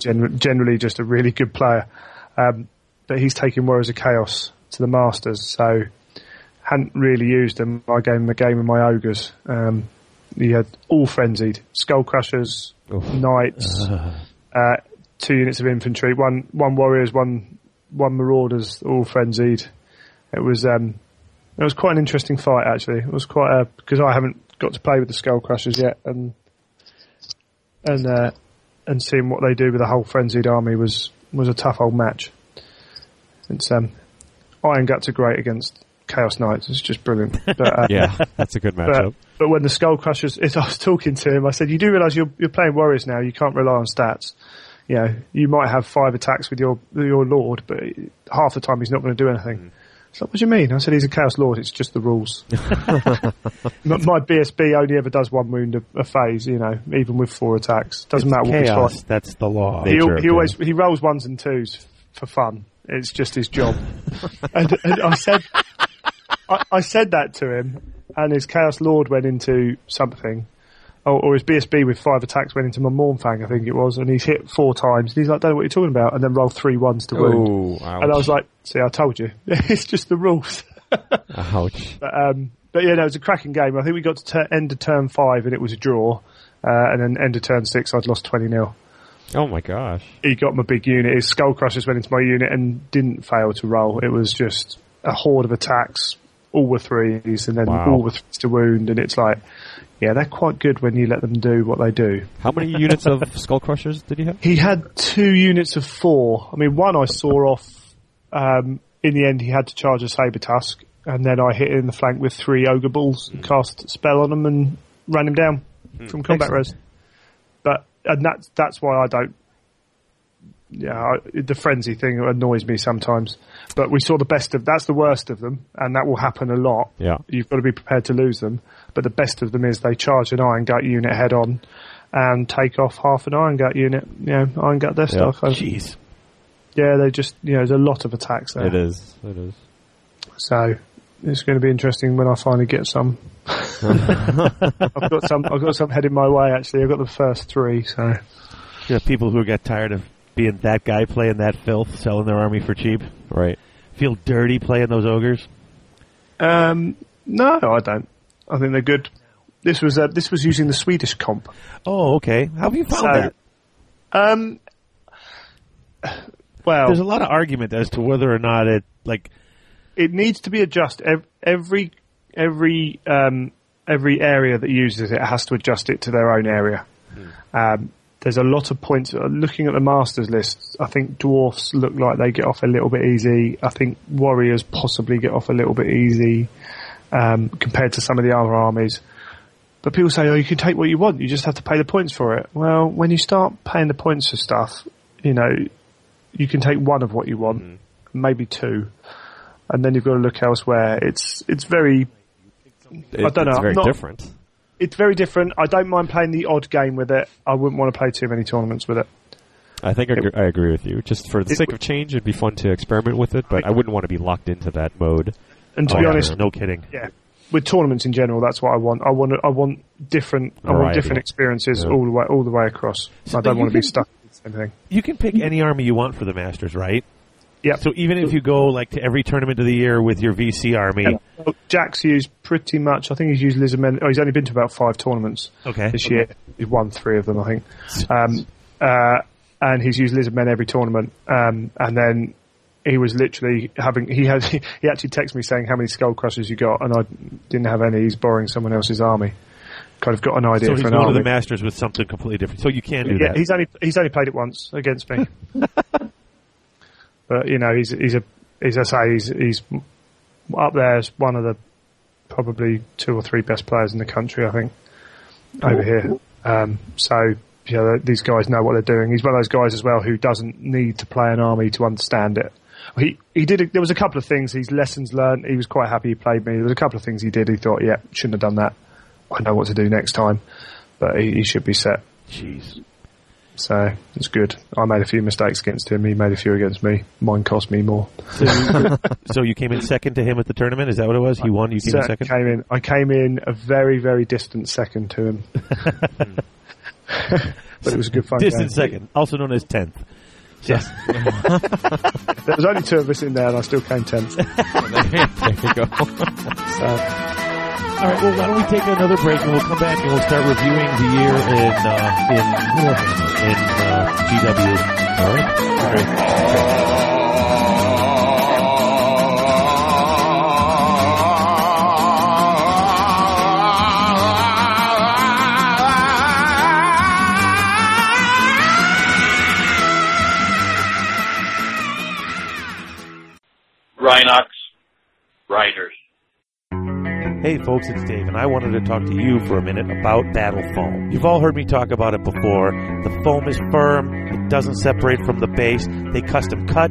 generally just a really good player. But he's taking Warriors of Chaos to the Masters, so hadn't really used them. I gave him a game of my Ogres. He had all frenzied Skull Crushers, Knights, 2 units of infantry, one Warriors, one Marauders, all frenzied. It was quite an interesting fight actually. It was because I haven't got to play with the Skull Crushers yet, and seeing what they do with the whole frenzied army was a tough old match. It's Iron Guts are great against Chaos Knights. It's just brilliant. But, that's a good matchup. But when the Skull Crushers, I was talking to him, I said, "You do realise you're playing Warriors now. You can't rely on stats. You might have 5 attacks with your Lord, but half the time he's not going to do anything." Mm. He's like, "What do you mean?" I said, "He's a Chaos Lord. It's just the rules." My BSB only ever does 1 wound a phase. Even with 4 attacks, doesn't matter what chaos. That's the law. He always rolls 1s and 2s for fun. It's just his job. and I said. I said that to him, and his Chaos Lord went into something, or his BSB with 5 attacks went into my Mournfang, I think it was, and he's hit 4 times. And he's like, "Don't know what you're talking about," and then rolled 3 1s to wound. Ouch. And I was like, "See, I told you, it's just the rules." Ouch. But it was a cracking game. I think we got to end of turn 5, and it was a draw, and then end of turn 6, I'd lost 20-0. Oh my gosh! He got my big unit. His Skull Crushers went into my unit and didn't fail to roll. It was just a horde of attacks. All were 3s, and then all were 3s to wound, and it's like, they're quite good when you let them do what they do. How many units of Skull Crushers did he have? He had 2 units of 4. I mean, one I saw off. In the end, he had to charge a Saber Tusk, and then I hit him in the flank with 3 Ogre Balls, cast Spell on him and ran him down from combat res. But, and that's why I don't... Yeah, the frenzy thing annoys me sometimes. But we saw the best of... That's the worst of them, and that will happen a lot. Yeah. You've got to be prepared to lose them. But the best of them is they charge an Iron Gut unit head-on and take off half an Iron Gut unit. You know, Iron Gut their stuff. Jeez. Yeah, they just... You know, there's a lot of attacks there. It is. So... It's going to be interesting when I finally get some. I've got some headed my way, actually. I've got the first 3, so... Yeah, people who get tired of being that guy playing that filth, selling their army for cheap. Right. Feel dirty playing those ogres? No, I don't. I think they're good. This was using the Swedish comp. Oh, okay. How have you found that? Well... There's a lot of argument as to whether or not it, like... It needs to be adjusted. Every area that uses it has to adjust it to their own area. There's a lot of points. Looking at the Masters list, I think Dwarfs look like they get off a little bit easy. I think Warriors possibly get off a little bit easy compared to some of the other armies. But people say, oh, you can take what you want. You just have to pay the points for it. Well, when you start paying the points for stuff, you know, you can take one of what you want, maybe 2. And then you've got to look elsewhere. It's very... I don't know. It's very different. It's very different. I don't mind playing the odd game with it. I wouldn't want to play too many tournaments with it. I think I agree with you. Just for the sake of change, it'd be fun to experiment with it, but I wouldn't want to be locked into that mode. And to be honest... No kidding. Yeah. With tournaments in general, that's what I want. I want different variety. I want different experiences all the way across. So I don't want to be stuck with anything. You can pick any army you want for the Masters, right? Yep. So even if you go like to every tournament of the year with your VC army... Well, Jack's used pretty much... I think he's used Lizardmen... Oh, he's only been to about 5 tournaments this year. He's won 3 of them, I think. And he's used Lizardmen every tournament. And then he was literally having... He actually texted me saying how many Skull Crushers you got, and I didn't have any. He's borrowing someone else's army. Kind of got an idea for an army. So he's one of the Masters with something completely different. So you can do that. He's only played it once against me. But you know, he's up there as one of the probably 2 or 3 best players in the country, I think, over here. These guys know what they're doing. He's one of those guys as well who doesn't need to play an army to understand it. There was a couple of things. His lessons learned. He was quite happy he played me. There was a couple of things he did. He thought, yeah, shouldn't have done that. I know what to do next time, but he should be set. Jeez. So it's good. I made a few mistakes against him. He made a few against me. Mine cost me more. So you came in second to him at the tournament? Is that what it was? He won, you came in second? I came in a very, very distant second to him. But it was a good fun distant game. Second, also known as 10th. Yes. There was only 2 of us in there, and I still came 10th. There you go. All right, well, why don't we take another break, and we'll come back, and we'll start reviewing the year in GW. All right? All right. Rhinox Riders. Hey folks, it's Dave, and I wanted to talk to you for a minute about Battle Foam. You've all heard me talk about it before. The foam is firm, it doesn't separate from the base. They custom cut,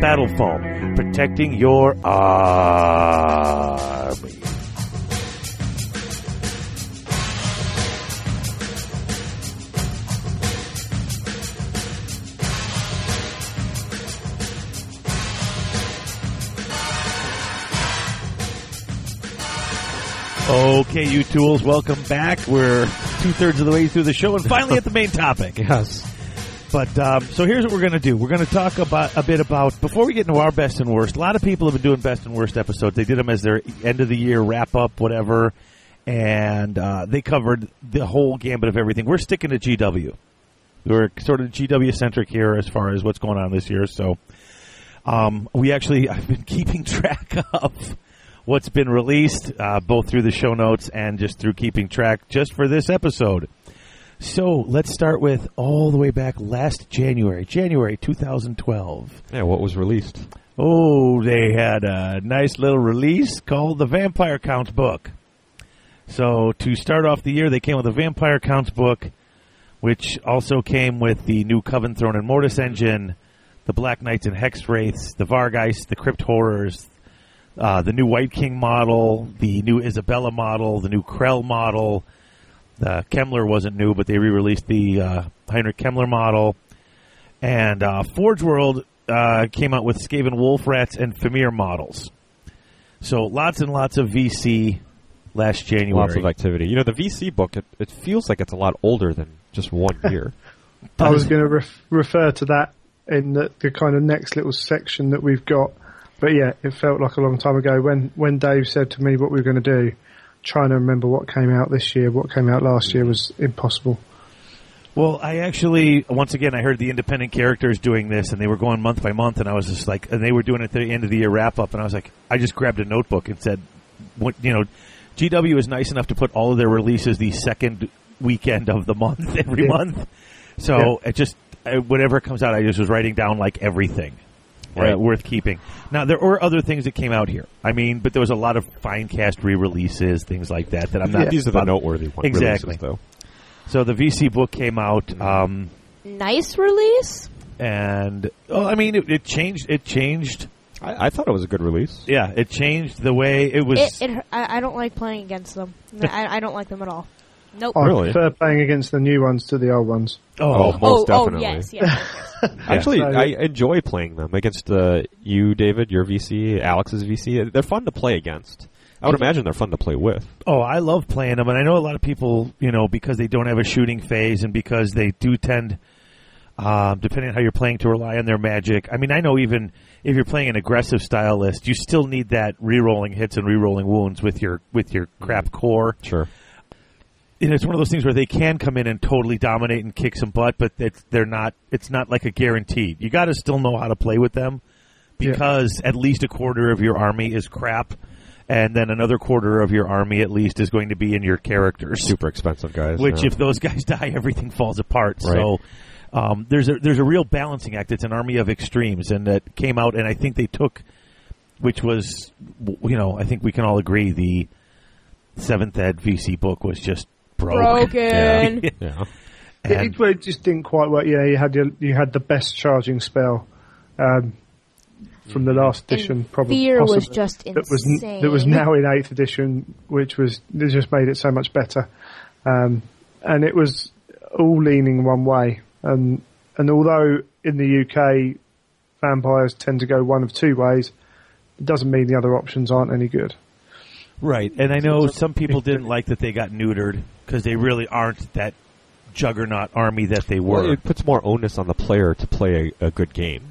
Battle Foam, protecting your army. Okay, you tools, welcome back. We're 2/3 of the way through the show and finally at the main topic. Yes. But so here's what we're going to do. We're going to talk about, before we get into our best and worst, a lot of people have been doing best and worst episodes. They did them as their end of the year wrap up, whatever. and they covered the whole gambit of everything. We're sticking to GW. We're sort of GW-centric here as far as what's going on this year. So I've been keeping track of what's been released, both through the show notes and just through keeping track just for this episode. So let's start with all the way back last January 2012. Yeah, what was released? Oh, they had a nice little release called the Vampire Counts book. So to start off the year, they came with a Vampire Counts book, which also came with the new Coven Throne and Mortis engine, the Black Knights and Hex Wraiths, the Vargeist, the Crypt Horrors, the new White King model, the new Isabella model, the new Krell model. The Kemmler wasn't new, but they re-released the Heinrich Kemmler model. And Forge World came out with Skaven Wolf Rats and Famir models. So lots and lots of VC last January. Lots of activity. You know, the VC book, it feels like it's a lot older than just one year. I was going to refer to that in the kind of next little section that we've got. But yeah, it felt like a long time ago when Dave said to me what we were going to do. Trying to remember what came out this year, what came out last year was impossible. Well, I actually, once again, I heard the independent characters doing this, and they were going month by month, and I was just like, and they were doing it at the end of the year wrap-up, and I was like, I just grabbed a notebook and said, GW is nice enough to put all of their releases the second weekend of the month, every month. So it just, whatever comes out, I just was writing down, like, everything. Right. Worth keeping. Now, there were other things that came out here. I mean, but there was a lot of fine cast re-releases, things like that I'm not... Yeah. These are the noteworthy ones. Exactly. Though. So the VC book came out. Nice release? And, I mean, it changed. I thought it was a good release. Yeah, it changed the way it was... I don't like playing against them. I don't like them at all. Nope. Really? I prefer playing against the new ones to the old ones. Most definitely. Yes. Actually, I enjoy playing them against you, David, your VC, Alex's VC. They're fun to play against. I would imagine they're fun to play with. Oh, I love playing them, and I know a lot of people, because they don't have a shooting phase and because they do tend, depending on how you're playing, to rely on their magic. I mean, I know even if you're playing an aggressive style list, you still need that re-rolling hits and re-rolling wounds with your crap core. Sure. And it's one of those things where they can come in and totally dominate and kick some butt, but they're not. It's not like a guaranteed. You got to still know how to play with them because at least a quarter of your army is crap, and then another quarter of your army at least is going to be in your characters. Super expensive guys. Which if those guys die, everything falls apart. Right. So there's a real balancing act. It's an army of extremes, and that came out, and I think they took, which was, I think we can all agree the 7th Ed VC book was just broken. Yeah. It just didn't quite work. Yeah, you had the best charging spell from the last edition. Probably fear was just insane. That was now in 8th edition, which was it just made it so much better. And it was all leaning one way. And although in the UK vampires tend to go one of two ways, it doesn't mean the other options aren't any good. Right, and I know some people didn't like that they got neutered because they really aren't that juggernaut army that they were. Well, it puts more onus on the player to play a good game.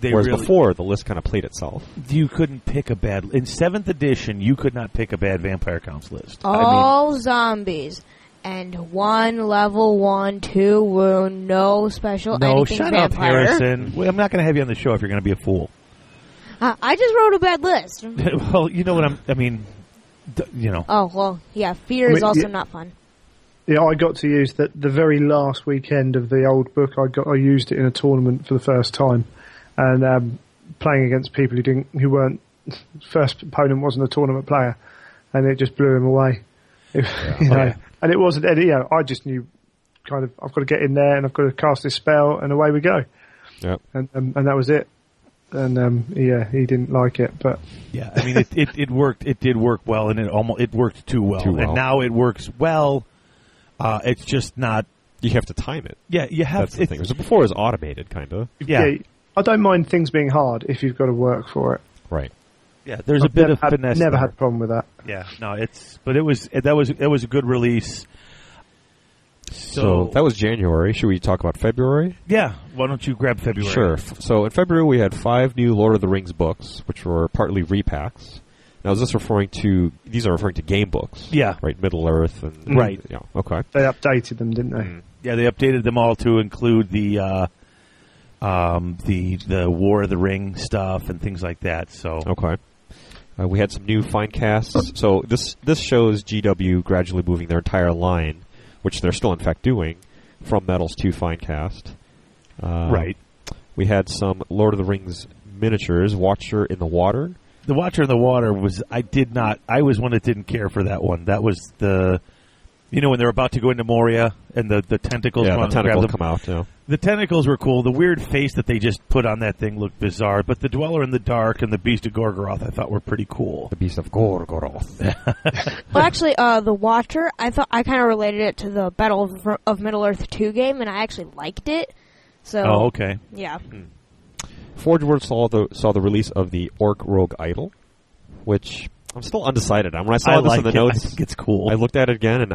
Whereas before, the list kind of played itself. You couldn't pick a bad... In 7th edition, you could not pick a bad Vampire Counts list. Zombies and one level 1, 2 wound, no special anything vampire. No, shut up, Harrison. I'm not going to have you on the show if you're going to be a fool. I just wrote a bad list. Well, you know what I mean... Oh, well, yeah, fear is also not fun. Yeah, I got to use the very last weekend of the old book. I used it in a tournament for the first time, and playing against people who weren't, first opponent wasn't a tournament player, and it just blew him away. And it wasn't any, I just knew kind of, I've got to get in there and I've got to cast this spell and away we go. Yep. And that was it. And he didn't like it, but yeah, I mean it worked. It did work well, and it worked too well. And now it works well. It's just not. You have to time it. Yeah, you have. That's the thing. Before it was automated, kind of. Yeah, I don't mind things being hard if you've got to work for it. Right. Yeah, there's a bit of finesse. Never had a problem with that. Yeah, no, it was a good release. So that was January. Should we talk about February? Yeah. Why don't you grab February? Sure. So in February we had 5 new Lord of the Rings books, which were partly repacks. Now, is this referring to... These are referring to game books. Yeah. Right, Middle-earth. And, right. Yeah, okay. They updated them, didn't they? Mm. Yeah, they updated them all to include the War of the Ring stuff and things like that. So okay. We had some new fine casts. So this shows GW gradually moving their entire line, which they're still, in fact, doing, from Metals to fine cast. Right. We had some Lord of the Rings miniatures, Watcher in the Water. The Watcher in the Water was, I was one that didn't care for that one. That was the, you know, when they're about to go into Moria and the tentacles come out. Yeah, the tentacles come out, yeah. The tentacles were cool. The weird face that they just put on that thing looked bizarre. But the Dweller in the Dark and the Beast of Gorgoroth I thought were pretty cool. The Beast of Gorgoroth. Well, actually, the Watcher, I thought I kind of related it to the Battle of Middle-earth 2 game, and I actually liked it. So, oh, okay. Yeah. Hmm. Forgeworld saw the release of the Orc Rogue Idol, which I'm still undecided on. When I saw this in the notes, I think it's cool. I looked at it again, and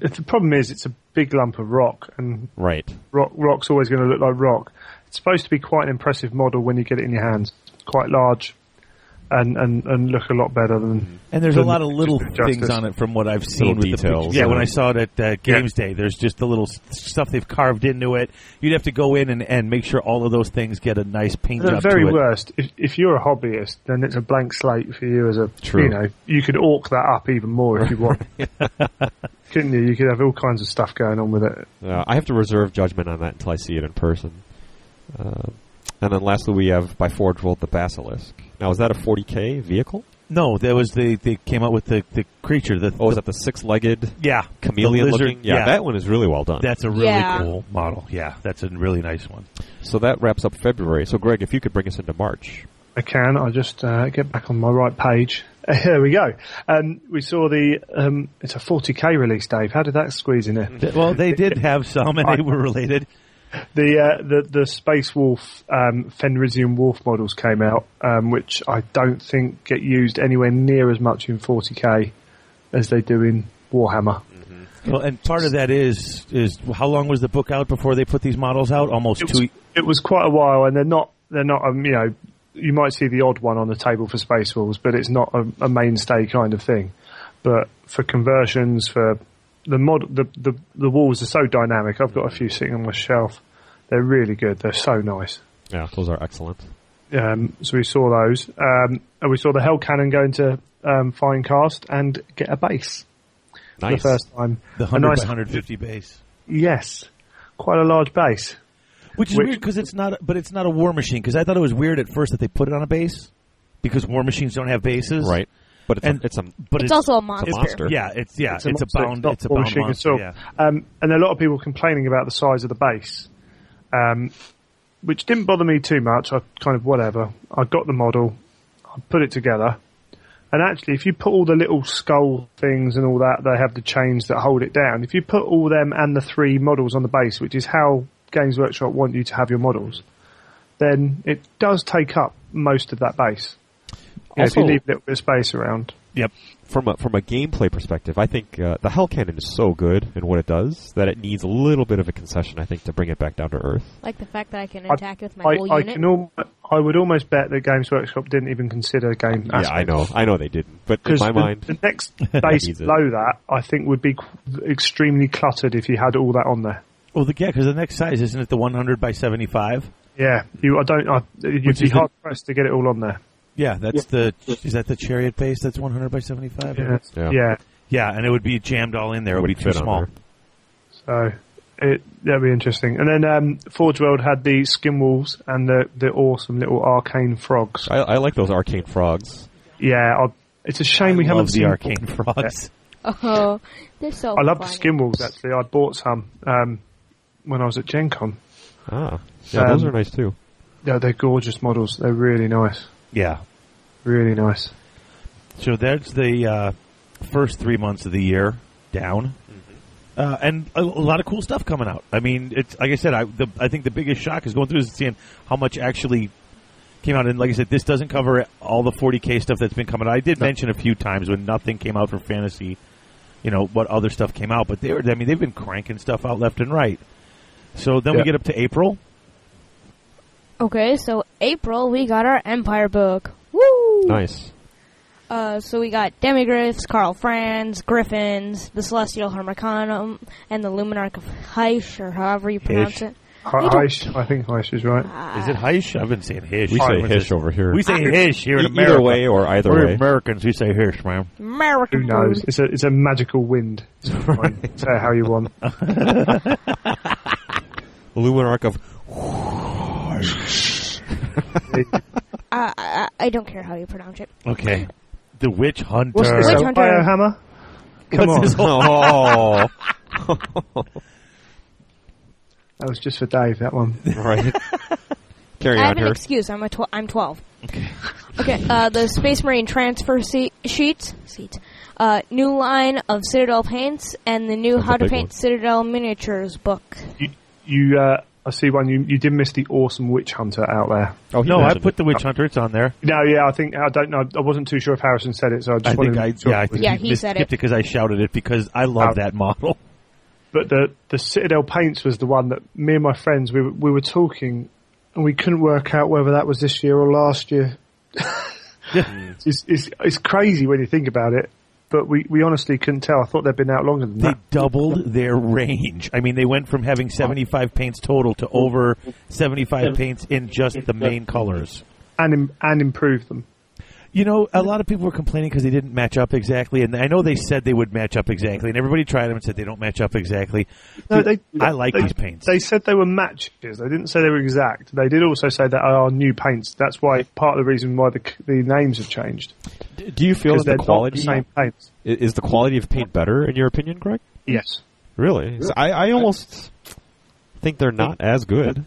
the problem is it's a big lump of rock, and right, rock's always going to look like rock. It's supposed to be quite an impressive model when you get it in your hands. It's quite large, and look a lot better than. And there's a lot of little things on it from what I've seen with details. Yeah, when I saw it at Games Day, there's just the little stuff they've carved into it. You'd have to go in and make sure all of those things get a nice paint job to it. At the very worst, if you're a hobbyist, then it's a blank slate for you as a, you know, you could orc that up even more if you want. Couldn't you? You could have all kinds of stuff going on with it. I have to reserve judgment on that until I see it in person. And then lastly, we have by Forgeworld the Basilisk. Now, is that a 40K vehicle? No, that was they came out with the creature. Is that the six-legged chameleon looking? Yeah, that one is really well done. That's a really cool model. Yeah, that's a really nice one. So that wraps up February. So, Greg, if you could bring us into March. I can. I'll just get back on my right page. Here we go. We saw the... it's a 40K release, Dave. How did that squeeze in there? Well, they did have some, and they were related. The Space Wolf Fenrisian Wolf models came out, which I don't think get used anywhere near as much in 40K as they do in Warhammer. Mm-hmm. Well, and part of that is how long was the book out before they put these models out? Almost 2 years. It was quite a while, and they're not you know, you might see the odd one on the table for Space Wolves, but it's not a mainstay kind of thing. But for conversions, for the walls are so dynamic. I've got a few sitting on my shelf. They're really good. They're so nice. Yeah, those are excellent. So we saw those. And we saw the Hell Cannon go into fine cast and get a base. Nice. For the first time. The 100 by 150 base. Yes. Quite a large base. Which is weird because it's not a War Machine, because I thought it was weird at first that they put it on a base because War Machines don't have bases. Right. But it's also a monster. It's a bound monster. Yeah. And a lot of people complaining about the size of the base, which didn't bother me too much. I kind of whatever. I got the model, I put it together, and actually, if you put all the little skull things and all that, they have the chains that hold it down. If you put all them and the three models on the base, which is how Games Workshop want you to have your models, then it does take up most of that base. Yeah, also, if you leave a little bit of space around. Yep. From a gameplay perspective, I think the Hell Cannon is so good in what it does that it needs a little bit of a concession, I think, to bring it back down to earth. Like the fact that I can attack with my whole unit? I would almost bet that Games Workshop didn't even consider game aspects. Yeah, I know they didn't. But in my mind... the next base below that, I think, would be extremely cluttered if you had all that on there. Well, because the next size, isn't it the 100 by 75? Yeah. You'd be hard-pressed to get it all on there. Yeah, is that the Chariot base that's 100 by 75? Yeah, and it would be jammed all in there. It would be too small. So, that'd be interesting. And then Forgeworld had the Skinwolves and the awesome little arcane frogs. I like those arcane frogs. Yeah, it's a shame we haven't seen the arcane frogs. Oh, they're so funny. I love the Skinwolves, actually. I bought some when I was at Gen Con. Ah, yeah, those are nice, too. Yeah, they're gorgeous models. They're really nice. Yeah. Really nice. So that's the first 3 months of the year down. Mm-hmm. And a lot of cool stuff coming out. I mean, it's like I said, I think the biggest shock is going through is seeing how much actually came out. And like I said, this doesn't cover all the 40K stuff that's been coming out. I did mention a few times when nothing came out for fantasy, you know, what other stuff came out. But they've been cranking stuff out left and right. So then we get up to April. Okay, so April, we got our Empire book. Woo! Nice. So we got Demigryphs, Karl Franz, Griffins, the Celestial Harmonicon, and the Luminarch of Heish, or however you pronounce it. Heish. I think Heish is right. Is it Heish? I've been saying Hish. We say Hish over here. We say Hish here in America. Either way or either way. We're Americans. We say Hish, man. American. Who knows? It's a magical wind. Right. Say how you want. Luminarch of I don't care how you pronounce it. Okay. The Witch Hunter. What's this? Witch Hunter. Firehammer? Come What's on. Oh. That was just for Dave, that one. Right. Carry on, I have an excuse. I'm 12. Okay. Okay. The Space Marine transfer sheets. New line of Citadel paints and the new How to Paint Citadel miniatures book. I see one. You did miss the awesome Witch Hunter out there. Oh no, I put the Witch Hunter. It's on there. No, yeah, I think I don't know. I wasn't too sure if Harrison said it, so I think he said it because I shouted it because I love that model. But the Citadel Paints was the one that me and my friends we were talking, and we couldn't work out whether that was this year or last year. Yeah. It's crazy when you think about it. But we honestly couldn't tell. I thought they'd been out longer than that. They doubled their range. I mean, they went from having 75 paints total to over 75 paints in just the main colors. And improved them. You know, a lot of people were complaining because they didn't match up exactly. And I know they said they would match up exactly. And everybody tried them and said they don't match up exactly. No, I like these paints. They said they were matches. They didn't say they were exact. They did also say that are new paints. That's why part of the reason why the names have changed. Do you feel that the quality is the quality of paint better in your opinion, Greg? Yes. Really? So I almost think they're not as good.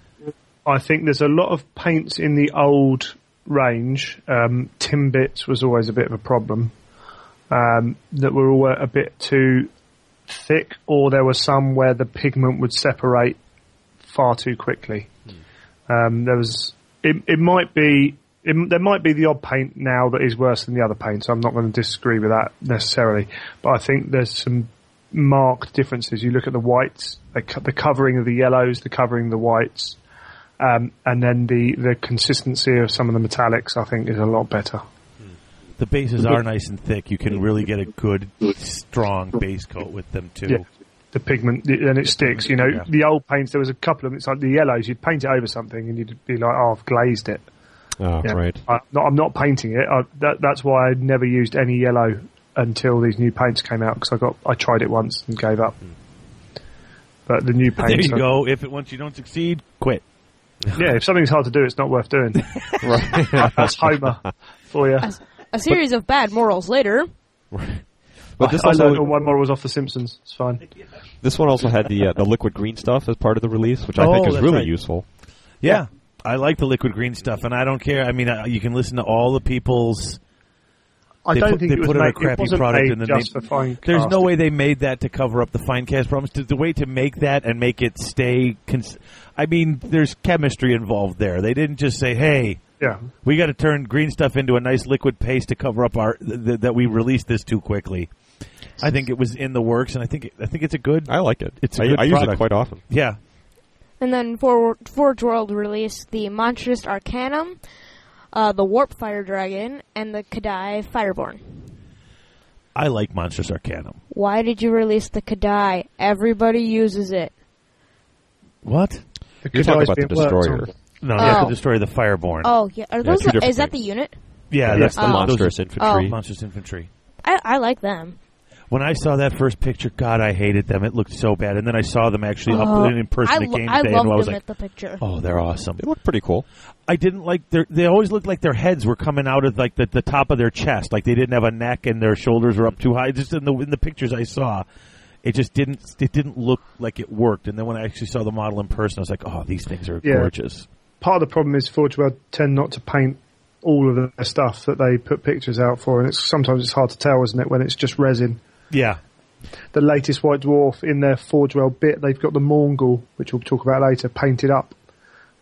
I think there's a lot of paints in the old range. Timbits was always a bit of a problem. That were all a bit too thick, or there were some where the pigment would separate far too quickly. There might be the odd paint now that is worse than the other paint, so I'm not going to disagree with that necessarily. But I think there's some marked differences. You look at the whites, the covering of the yellows, the covering of the whites, and then the consistency of some of the metallics, I think, is a lot better. The bases are nice and thick. You can really get a good, strong base coat with them, too. Yeah. The pigment, and it sticks. You know, the old paints, there was a couple of them. It's like the yellows. You'd paint it over something, and you'd be like, oh, I've glazed it. Oh, yeah. Right. I'm not painting it. That's why I never used any yellow until these new paints came out, because I tried it once and gave up. But the new paints... There you go. Once you don't succeed, quit. Yeah, if something's hard to do, it's not worth doing. Right. That's Homer for you. A series of bad morals later. Right. But this I learned all my morals off The Simpsons. It's fine. This one also had the liquid green stuff as part of the release, which I think is really useful. Yeah. I like the liquid green stuff, and I don't care. I mean, you can listen to all the people's... There's no way they made that to cover up the fine cast problems. The way to make that and make it stay... there's chemistry involved there. They didn't just say, hey, we got to turn green stuff into a nice liquid paste to cover up that we released this too quickly. I think it was in the works, and I think it's a good... I like it. It's a good product. I use it quite often. Yeah. And then Forge World released the Monstrous Arcanum, the Warp Fire Dragon, and the Kadai Fireborn. I like Monstrous Arcanum. Why did you release the Kadai? Everybody uses it. What? You're talking about the Destroyer. No, you have to destroy the Fireborn. Oh, yeah. Is that the unit? Yeah, that's the Monstrous Infantry. Oh. Monstrous Infantry. I like them. When I saw that first picture, God, I hated them. It looked so bad. And then I saw them actually up in person at Game Day, and I was like, "Oh, they're awesome! They look pretty cool." I didn't like they always looked like their heads were coming out of like the top of their chest, like they didn't have a neck and their shoulders were up too high. Just in the pictures I saw, it just didn't look like it worked. And then when I actually saw the model in person, I was like, "Oh, these things are gorgeous." Part of the problem is Forge World tend not to paint all of their stuff that they put pictures out for, and sometimes it's hard to tell, isn't it, when it's just resin. Yeah. The latest White Dwarf in their Forge World bit, they've got the Mongol, which we'll talk about later, painted up.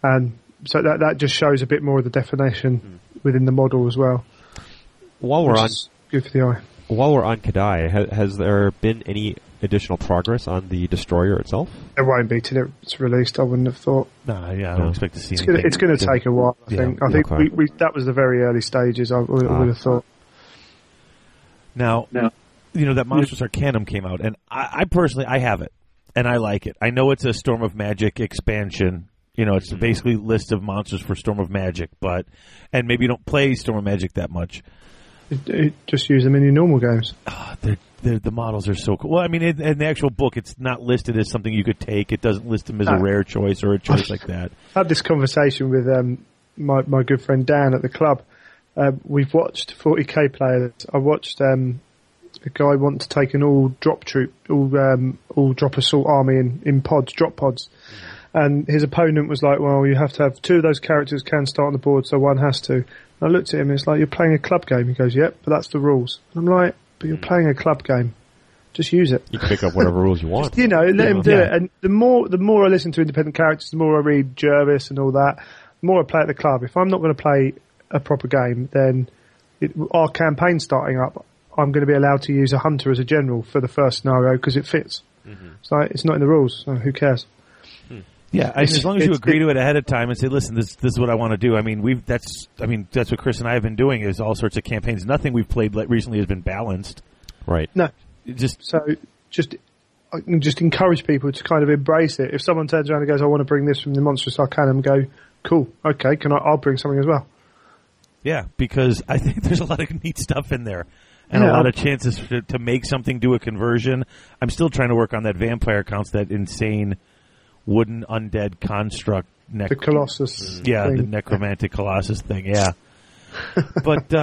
And so that just shows a bit more of the definition within the model as well. While we're on... Good for the eye. while we're on Kadai, has there been any additional progress on the destroyer itself? It won't be till it's released, I wouldn't have thought. No, yeah, I don't expect to see anything. It's going to take a while, I think. Yeah, I think we that was the very early stages, I would have thought. Now, you know, that Monsters Arcanum came out, and I personally, I have it, and I like it. I know it's a Storm of Magic expansion. You know, it's basically a list of monsters for Storm of Magic, but and maybe you don't play Storm of Magic that much. Just use them in your normal games. Oh, the models are so cool. Well, I mean, in the actual book, it's not listed as something you could take. It doesn't list them as a rare choice or a choice like that. I had this conversation with my good friend Dan at the club. We've watched 40k players. I watched a guy want to take an all drop assault army in pods, drop pods. And his opponent was like, well, you have to have two of those characters can start on the board, so one has to. And I looked at him, and it's like, you're playing a club game. He goes, yep, but that's the rules. And I'm like, but you're playing a club game. Just use it. You can pick up whatever rules you want. Just, you know, let him do it. And the more I listen to independent characters, the more I read Jervis and all that, the more I play at the club. If I'm not going to play a proper game, then our campaign starting up, I'm going to be allowed to use a hunter as a general for the first scenario because it fits. Mm-hmm. So it's not in the rules, so who cares? Yeah, as long as you agree to it ahead of time and say, "Listen, this is what I want to do." I mean, that's what Chris and I have been doing is all sorts of campaigns. Nothing we've played recently has been balanced, right? No, I just encourage people to kind of embrace it. If someone turns around and goes, "I want to bring this from the Monstrous Arcanum," go, "Cool, okay, I'll bring something as well." Yeah, because I think there's a lot of neat stuff in there. And a lot of chances to make something do a conversion. I'm still trying to work on that vampire counts, that insane wooden undead construct. The Colossus thing. The necromantic Colossus thing, yeah. But,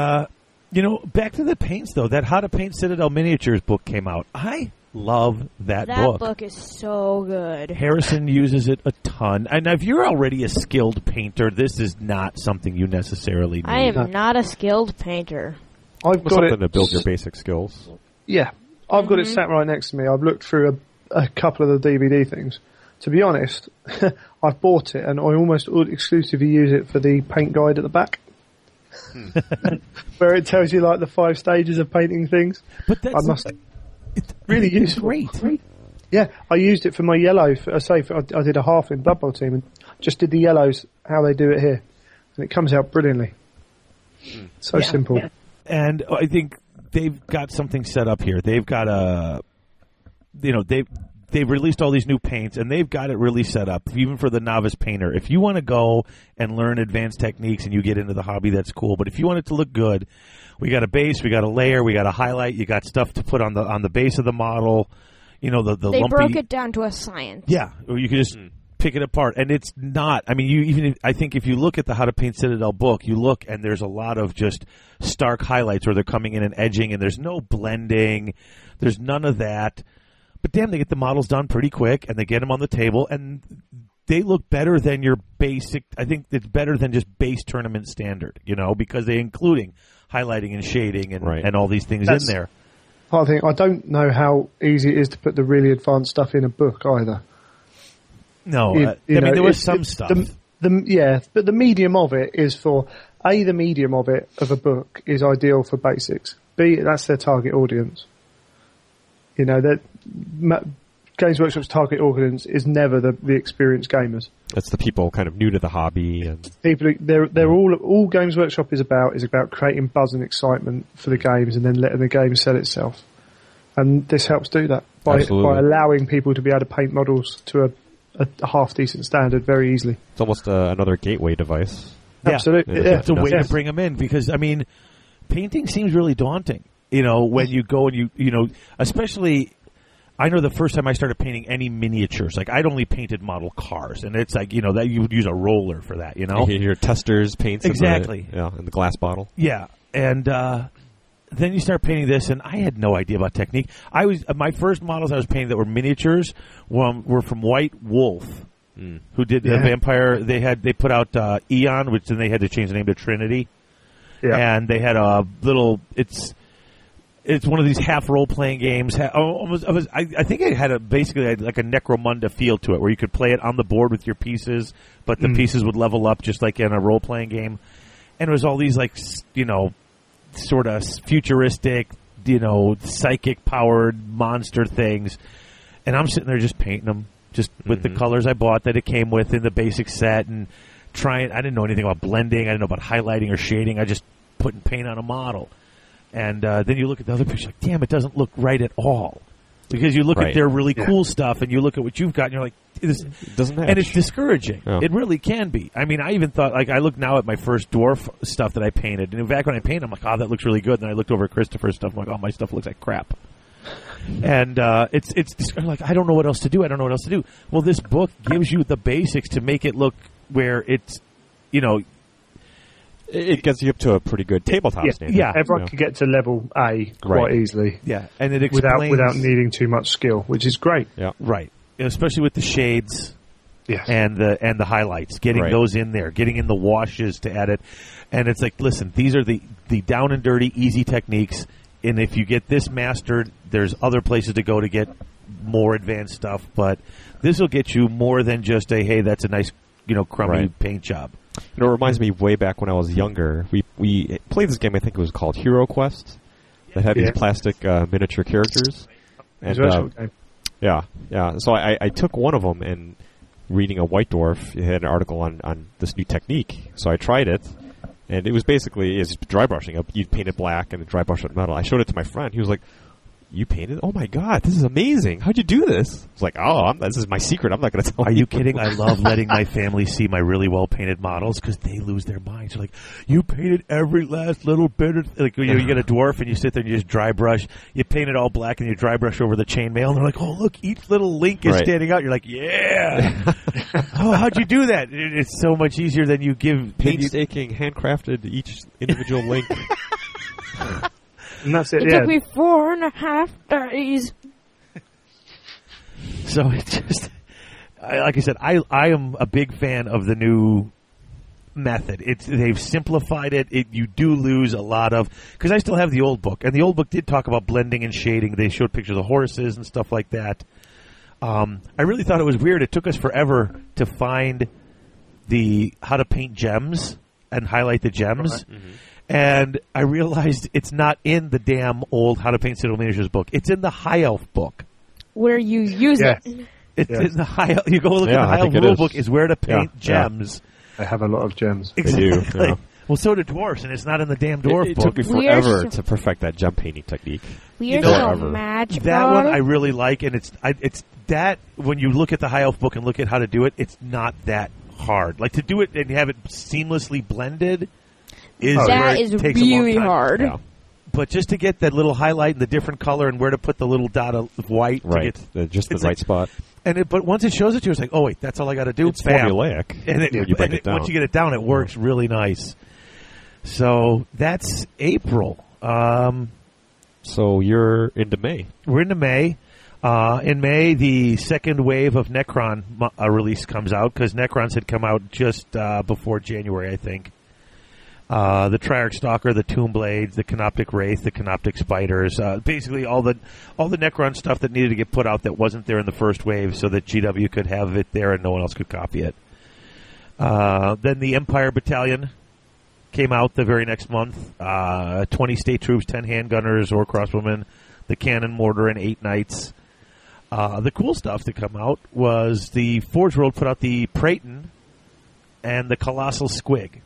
you know, back to the paints, though. That How to Paint Citadel Miniatures book came out. I love that book. That book is so good. Harrison uses it a ton. And if you're already a skilled painter, this is not something you necessarily need. I am not a skilled painter. I've got something to build your basic skills. Yeah. I've got it sat right next to me. I've looked through a couple of the DVD things. To be honest, I've bought it and I almost exclusively use it for the paint guide at the back. Where it tells you like the 5 stages of painting things. But that's it's really useful. Great. Yeah, I used it for my yellow. I did a half in Blood Bowl team and just did the yellows, how they do it here. And it comes out brilliantly. So simple. Yeah. And I think they've got something set up here. They've got they've released all these new paints, and they've got it really set up, even for the novice painter. If you want to go and learn advanced techniques and you get into the hobby, that's cool. But if you want it to look good, we got a base, we got a layer, we got a highlight. You got stuff to put on the base of the model. You know they lumpy, broke it down to a science. Yeah, or you could just pick it apart, and it's not. I mean, I think if you look at the How to Paint Citadel book, you look and there's a lot of just stark highlights where they're coming in and edging, and there's no blending, there's none of that. But damn, they get the models done pretty quick, and they get them on the table, and they look better than your basic. I think it's better than just base tournament standard, you know, because they're including highlighting and shading and all these things in there. I think I don't know how easy it is to put the really advanced stuff in a book either. No, there was some stuff. But the medium of it is for A, the medium of it of a book is ideal for basics. B, that's their target audience. You know that Games Workshop's target audience is never the experienced gamers. That's the people kind of new to the hobby and people. They're all Games Workshop is about creating buzz and excitement for the games and then letting the game sell itself. And this helps do that by allowing people to be able to paint models to a half-decent standard very easily. It's almost another gateway device. Yeah. Absolutely. It's a way to bring them in because, I mean, painting seems really daunting, you know, when you go and you know, especially, I know the first time I started painting any miniatures, like I'd only painted model cars, and it's like, you know, that you would use a roller for that, you know? Your testers, paints. Exactly. In the glass bottle. Yeah, and then you start painting this, and I had no idea about technique. My first models I was painting that were miniatures were from White Wolf, who did the vampire. They put out Eon, which then they had to change the name to Trinity. Yeah. And they had a little. It's one of these half role playing games. I think it had basically a Necromunda feel to it, where you could play it on the board with your pieces, but the pieces would level up just like in a role playing game. And it was all these like, you know, sort of futuristic you know, psychic-powered monster things. And I'm sitting there just painting them, just with the colors I bought that it came with in the basic set, and trying. I didn't know anything about blending. I didn't know about highlighting or shading. I just putting paint on a model. And then you look at the other picture, like, damn, it doesn't look right at all. Because you look at their really cool stuff, and you look at what you've got, and you're like, it doesn't match. And it's discouraging. Oh. It really can be. I mean, I even thought, like, I look now at my first dwarf stuff that I painted, and back when I painted, I'm like, oh, that looks really good. And I looked over at Christopher's stuff, I'm like, oh, my stuff looks like crap. And it's like, I don't know what else to do. I don't know what else to do. Well, this book gives you the basics to make it look where it's, you know, it gets you up to a pretty good tabletop standard. Yeah, everyone can get to level A quite easily. Yeah, and it explains without needing too much skill, which is great. Yeah, right. Especially with the shades, and the highlights, getting those in there, getting in the washes to add it. And it's like, listen, these are the down and dirty, easy techniques. And if you get this mastered, there's other places to go to get more advanced stuff. But this will get you more than just a hey, that's a nice crummy paint job. You know, it reminds me way back when I was younger. We played this game. I think it was called Hero Quest. That had these plastic miniature characters. And, so I took one of them, and reading a White Dwarf, it had an article on this new technique. So I tried it, and it was basically dry brushing. You'd paint it black and then dry brush it metal. I showed it to my friend. He was like, "You painted? Oh my God, this is amazing! How'd you do this?" It's like, "Oh, this is my secret. I'm not going to tell." Are you kidding? I love letting my family see my really well painted models because they lose their minds. They're like, "You painted every last little bit of you get a dwarf and you sit there and you just dry brush. You paint it all black and you dry brush over the chainmail, and they're like, "Oh, look, each little link is standing out." You're like, "Yeah, oh, how'd you do that?" It's so much easier than you give painstaking, handcrafted each individual link. And that's it took me 4.5 days. So it's just, like I said, I am a big fan of the new method. They've simplified it. You do lose a lot of, because I still have the old book, and the old book did talk about blending and shading. They showed pictures of horses and stuff like that. I really thought it was weird. It took us forever to find how to paint gems and highlight the gems. Right. Mm-hmm. And I realized it's not in the damn old How to Paint Citadel Miniatures book. It's in the High Elf book. Where you use it. It's in the High Elf. You go look at the High Elf rule book is where to paint gems. I have a lot of gems. Exactly. They do. Yeah. Well, so do dwarves, and it's not in the damn dwarf book. It took me forever to perfect that gem painting technique. That one I really like, and it's that when you look at the High Elf book and look at how to do it, it's not that hard. Like, to do it and have it seamlessly blended... That is really hard. Yeah. But just to get that little highlight and the different color and where to put the little dot of white. Right, to get, just the right spot. And but once it shows it to you, it's like, oh, wait, that's all I got to do. It's formulaic. And once you get it down, it works really nice. So that's April. So you're into May. We're into May. In May, the second wave of Necron release comes out, because Necrons had come out just before January, I think. The Triarch Stalker, the Tomb Blades, the Canoptic Wraith, the Canoptic Spiders, basically all the Necron stuff that needed to get put out that wasn't there in the first wave, so that GW could have it there and no one else could copy it. Then the Empire Battalion came out the very next month. 20 state troops, 10 handgunners or crossbowmen, the cannon mortar, and 8 knights. The cool stuff that come out was the Forge World put out the Praetan and the Colossal Squig.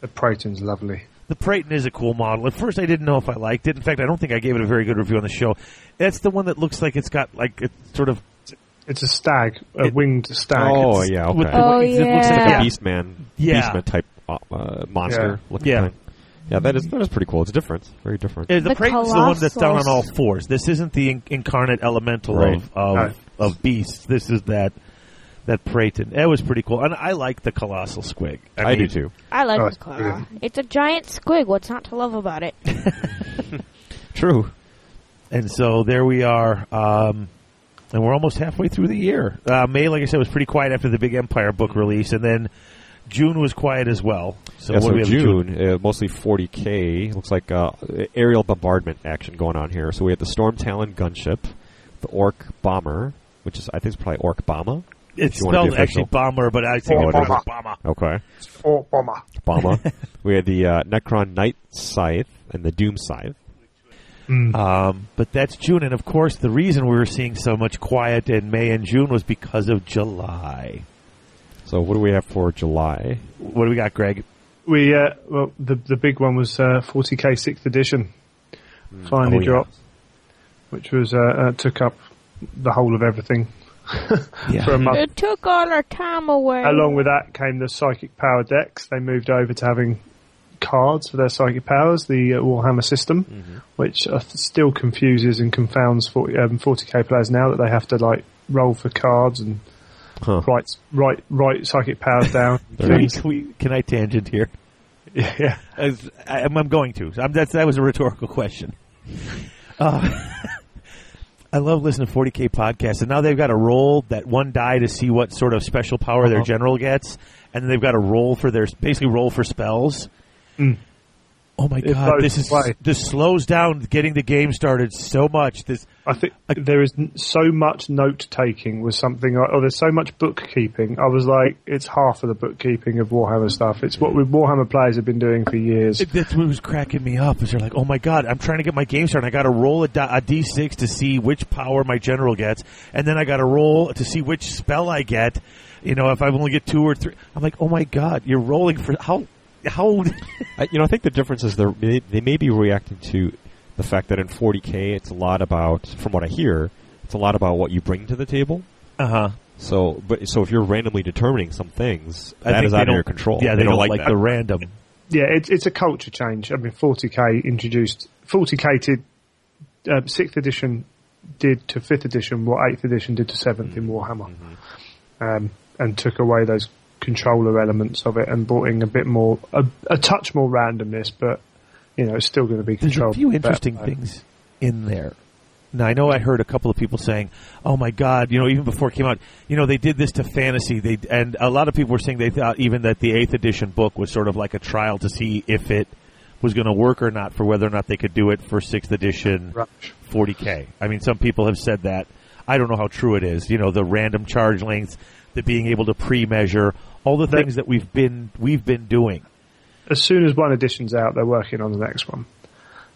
The Praeton's lovely. The Praeton is a cool model. At first, I didn't know if I liked it. In fact, I don't think I gave it a very good review on the show. That's the one that looks like it's got, like, it's sort of... It's a stag, winged stag. Oh, yeah, okay. It looks like a Beastman, Beastman-type monster. Looking thing. Yeah, that is pretty cool. It's different. Very different. The Praeton's the one that's down on all fours. This isn't the incarnate elemental of beasts. This is that... That Praeton. That was pretty cool. And I like the Colossal Squig. I do too. I like the Colossal. It's a giant squig. What's not to love about it? True. And so there we are. And we're almost halfway through the year. May, like I said, was pretty quiet after the big Empire book release. And then June was quiet as well. So June, mostly 40K. Looks like aerial bombardment action going on here. So we had the Storm Talon gunship, the Orc Bomber, which is, I think it's probably Orc Bomber. It's spelled actually Bomber, but I think it's Bomber. Okay. Bomber. We had the Necron Knight Scythe and the Doom Scythe. But that's June. And, of course, the reason we were seeing so much quiet in May and June was because of July. So what do we have for July? What do we got, Greg? We well, the big one was 40K 6th edition. Finally dropped, which was took up the whole of everything for a month. It took all our time away. Along with that came the Psychic Power decks. They moved over to having cards for their psychic powers, the Warhammer system, which still confuses and confounds 40k players now, that they have to like roll for cards and write psychic powers down. Can I tangent here? Yeah, I'm going to. That was a rhetorical question. I love listening to 40K podcasts, and now they've got to roll that one die to see what sort of special power their general gets, and then they've got to roll for their roll for spells. Oh my God! This slows down getting the game started so much. I think there is so much note taking with something, or there's so much bookkeeping. I was like, it's half of the bookkeeping of Warhammer stuff. It's what Warhammer players have been doing for years. That's what was cracking me up. Is they're like, oh my God, I'm trying to get my game started. I got to roll a d6 to see which power my general gets, and then I got to roll to see which spell I get. You know, if I only get two or three, I'm like, oh my God, you're rolling for how. I think the difference is they may be reacting to the fact that in 40K, it's a lot about, from what I hear, it's a lot about what you bring to the table. So if you're randomly determining some things, that is out of your control. Yeah, they don't like the random. Yeah, it's a culture change. I mean, 40K introduced 40K to 6th edition did to 5th edition what 8th edition did to 7th in Warhammer, and took away those controller elements of it and brought in a bit more, a touch more randomness, but you know it's still going to be controlled. There's a few interesting things in there. Now I know I heard a couple of people saying, "Oh my God!" You know, even before it came out, you know, they did this to fantasy. And a lot of people were saying they thought even that the 8th edition book was sort of like a trial to see if it was going to work or not, for whether or not they could do it for 6th edition 40K. I mean, some people have said that. I don't know how true it is. You know, the random charge lengths, the being able to pre-measure. All the things that we've been doing. As soon as one edition's out, they're working on the next one.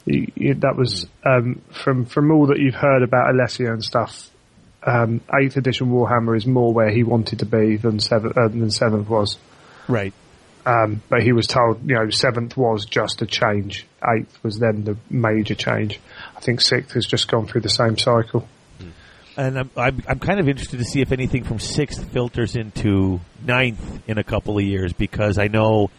That was from all that you've heard about Alessio and stuff. 8th edition Warhammer is more where he wanted to be than 7th was. Right. But he was told, you know, 7th was just a change. 8th was then the major change. I think 6th has just gone through the same cycle. And I'm kind of interested to see if anything from 6th filters into 9th in a couple of years, because I know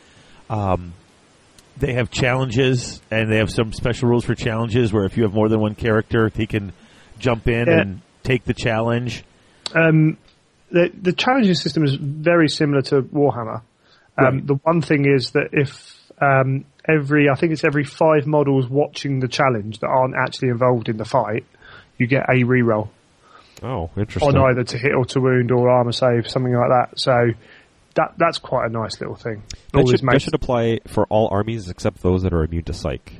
they have challenges, and they have some special rules for challenges where if you have more than one character, he can jump in and take the challenge. The challenging system is very similar to Warhammer. Right. The one thing is that if every 5 models watching the challenge that aren't actually involved in the fight, you get a reroll. Oh, interesting. On either to hit or to wound or armor save, something like that. So that's quite a nice little thing. That should apply for all armies except those that are immune to psych.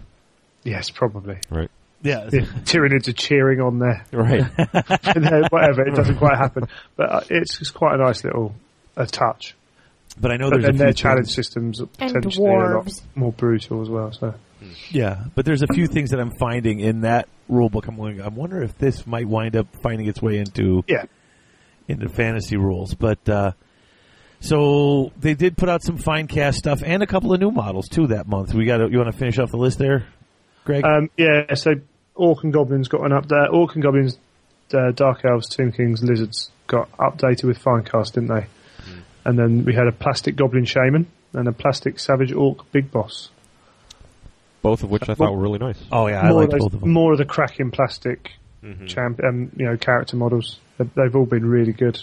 Yes, probably. Right. Yeah. Tyranids are cheering on there. Right. Whatever, it doesn't quite happen. But it's quite a nice little touch. But I know there's their challenge systems are potentially a lot more brutal as well. So. Yeah, but there's a few things that I'm finding in that rulebook. I wonder if this might wind up finding its way into fantasy rules. But so they did put out some fine cast stuff and a couple of new models too that month. You want to finish off the list there, Greg? Yeah. So Orc and Goblins got an update. Orc and Goblins, Dark Elves, Tomb Kings, Lizards got updated with fine cast, didn't they? Mm. And then we had a plastic Goblin Shaman and a plastic Savage Orc Big Boss. Both of which I thought were really nice. Oh yeah, I liked both of them. More of the cracking plastic character models. They've all been really good.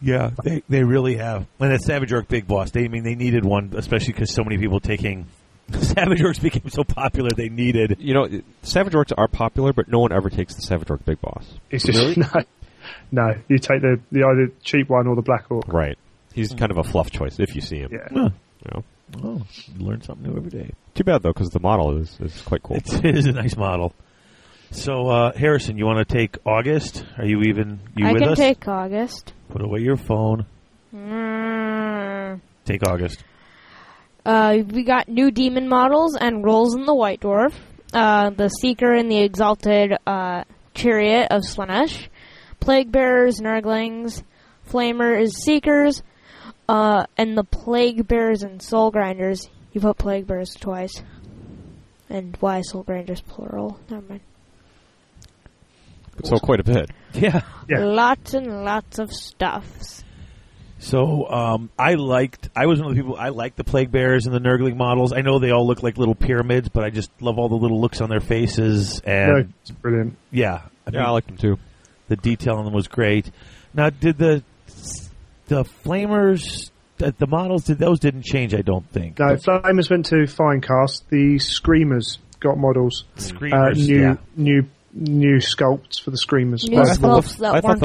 Yeah, they really have. And that Savage Orc Big Boss, they needed one, especially because so many people taking Savage Orcs became so popular. They needed, you know, Savage Orcs are popular, but no one ever takes the Savage Orc Big Boss. It's just really? No. You take the either cheap one or the Black Orc. Right. He's kind of a fluff choice if you see him. Yeah. Huh. You know. Oh, you learn something new every day. Too bad, though, because the model is quite cool. It is a nice model. So, Harrison, you want to take August? Are you with us? I can take August. Put away your phone. Take August. We got new demon models and rolls in the White Dwarf. the Seeker in the Exalted Chariot of Slaanesh, Plague Bearers, Nurglings, Flamer is Seekers, and the Plague Bearers and Soul Grinders. You put Plague Bearers twice. And why Soul Grinders plural? Never mind. So quite a bit. Yeah. Lots and lots of stuffs. So I was one of the people, I liked the Plague Bearers and the Nurgling models. I know they all look like little pyramids, but I just love all the little looks on their faces. And yeah, it's brilliant. Yeah. I liked them too. The detail on them was great. Now, did the Flamers, the models, those didn't change, I don't think. No, Flamers went to Finecast. The Screamers got models. Screamers, New sculpts for the Screamers. I thought the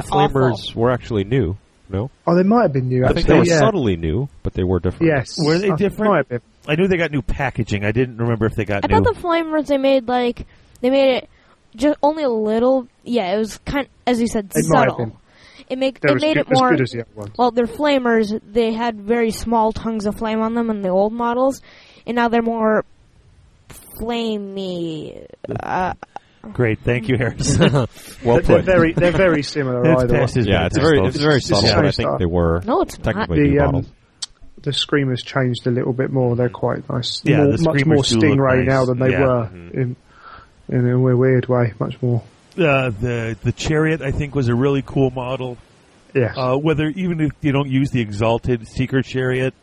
Flamers were actually new. No? Oh, they might have been new. I think they were subtly new, but they were different. Yes. Were they different? Might have been. I knew they got new packaging. I didn't remember if they got new. I thought the Flamers, they made it just only a little. Yeah, it was kind of, as you said, subtle. It made it more. As good as the other ones. Well, they're Flamers. They had very small tongues of flame on them in the old models, and now they're more flamey. Great, thank you, Harris. Well put. They're very similar. It's very subtle. I think they were. No, it's technically not. The Screamers changed a little bit more. They're quite nice. Yeah, much more Stingray now than they were in a weird way. Much more. The Chariot, I think, was a really cool model. Yeah. Whether even if you don't use the Exalted Seeker Chariot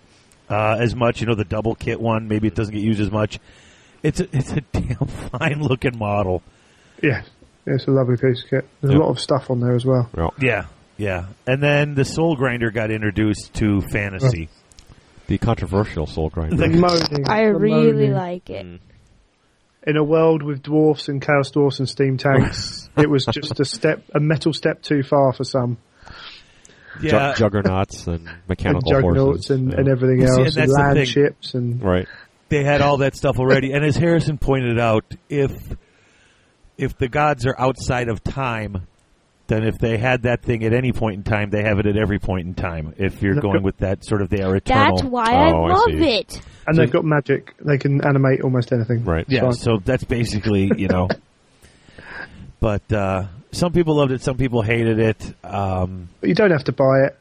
as much, the double kit one, maybe it doesn't get used as much. It's a damn fine looking model. Yeah, it's a lovely piece of kit. There's a lot of stuff on there as well. Yeah. And then the Soul Grinder got introduced to Fantasy. The controversial Soul Grinder. I really like it. In a world with dwarfs and chaos dwarfs and steam tanks, it was just a metal step too far for some. Yeah. Juggernauts and mechanical horses. And everything else. And land ships. Right. They had all that stuff already. And as Harrison pointed out, if the gods are outside of time, then if they had that thing at any point in time, they have it at every point in time. If you're going with that sort of, they are eternal. That's why I love it. And they've got magic. They can animate almost anything. Right. Yeah, so that's basically, But some people loved it. Some people hated it. But you don't have to buy it.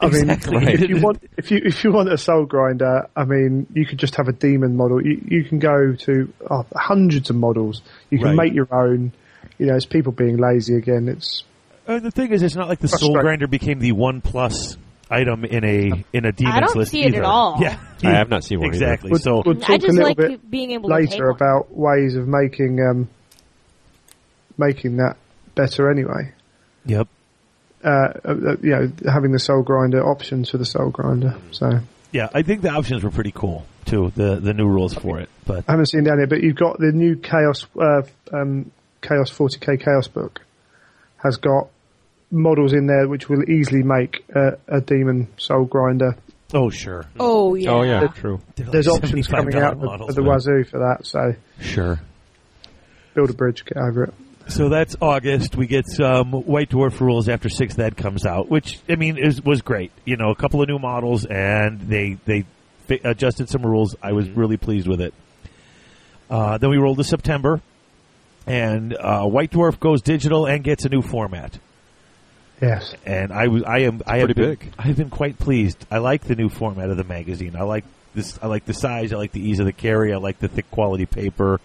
If you want a Soul Grinder, you could just have a demon model. You can go to hundreds of models. You can make your own. It's people being lazy again. The thing is, it's not like the Soul Grinder became the one plus item in a demons list. I don't see it at all. Yeah, I have not seen one exactly. Either. We'll talk a little bit being able later to about ways of making that better anyway. Yep. Having the Soul Grinder options for the Soul Grinder. So yeah, I think the options were pretty cool too. The new rules for it, but I haven't seen down here. But you've got the new Chaos 40K Chaos book has got models in there which will easily make a demon Soul Grinder. Oh sure. Oh yeah. Oh yeah. True. There's options coming out of the wazoo for that. So sure. Build a bridge. Get over it. So that's August. We get some White Dwarf rules after 6th Ed comes out, which, was great. A couple of new models, and they adjusted some rules. I was really pleased with it. Then we rolled to September, and White Dwarf goes digital and gets a new format. Yes. And I've been quite pleased. I like the new format of the magazine. I like this. I like the size. I like the ease of the carry. I like the thick quality paper.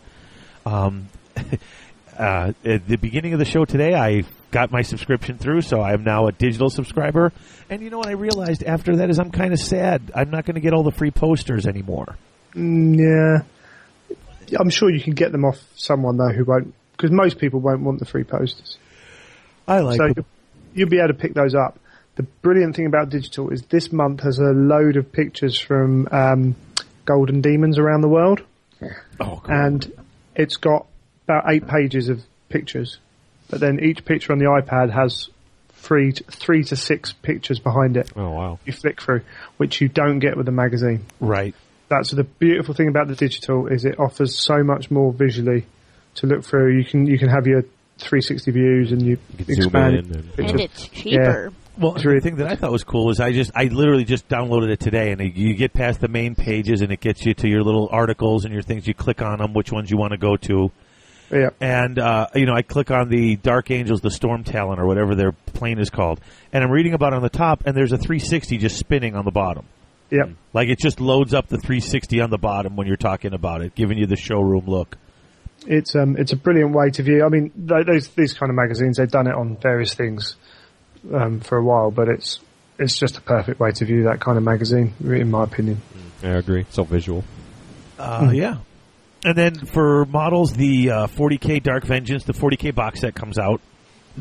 At the beginning of the show today, I got my subscription through, so I am now a digital subscriber. And you know what I realized after that is I'm kind of sad. I'm not going to get all the free posters anymore. Yeah. I'm sure you can get them off someone, though, who won't, because most people won't want the free posters. You'll be able to pick those up. The brilliant thing about digital is this month has a load of pictures from Golden Demons around the world. Oh, cool. And it's got about 8 pages of pictures, but then each picture on the iPad has 3 to 6 pictures behind it. Oh wow! You flick through, which you don't get with the magazine. Right. That's the beautiful thing about the digital is it offers so much more visually to look through. You can have your 360 views and you can expand zoom in and it's cheaper. Yeah. Well, the thing that I thought was cool was I literally just downloaded it today, and you get past the main pages and it gets you to your little articles and your things. You click on them, which ones you want to go to. Yeah. And, I click on the Dark Angels, the Storm Talon, or whatever their plane is called. And I'm reading about it on the top, and there's a 360 just spinning on the bottom. Yep. Like, it just loads up the 360 on the bottom when you're talking about it, giving you the showroom look. It's a brilliant way to view. I mean, these kind of magazines, they've done it on various things for a while, but it's just a perfect way to view that kind of magazine, in my opinion. I agree. It's all visual. Yeah. And then for models, the 40K Dark Vengeance, the 40K box set comes out.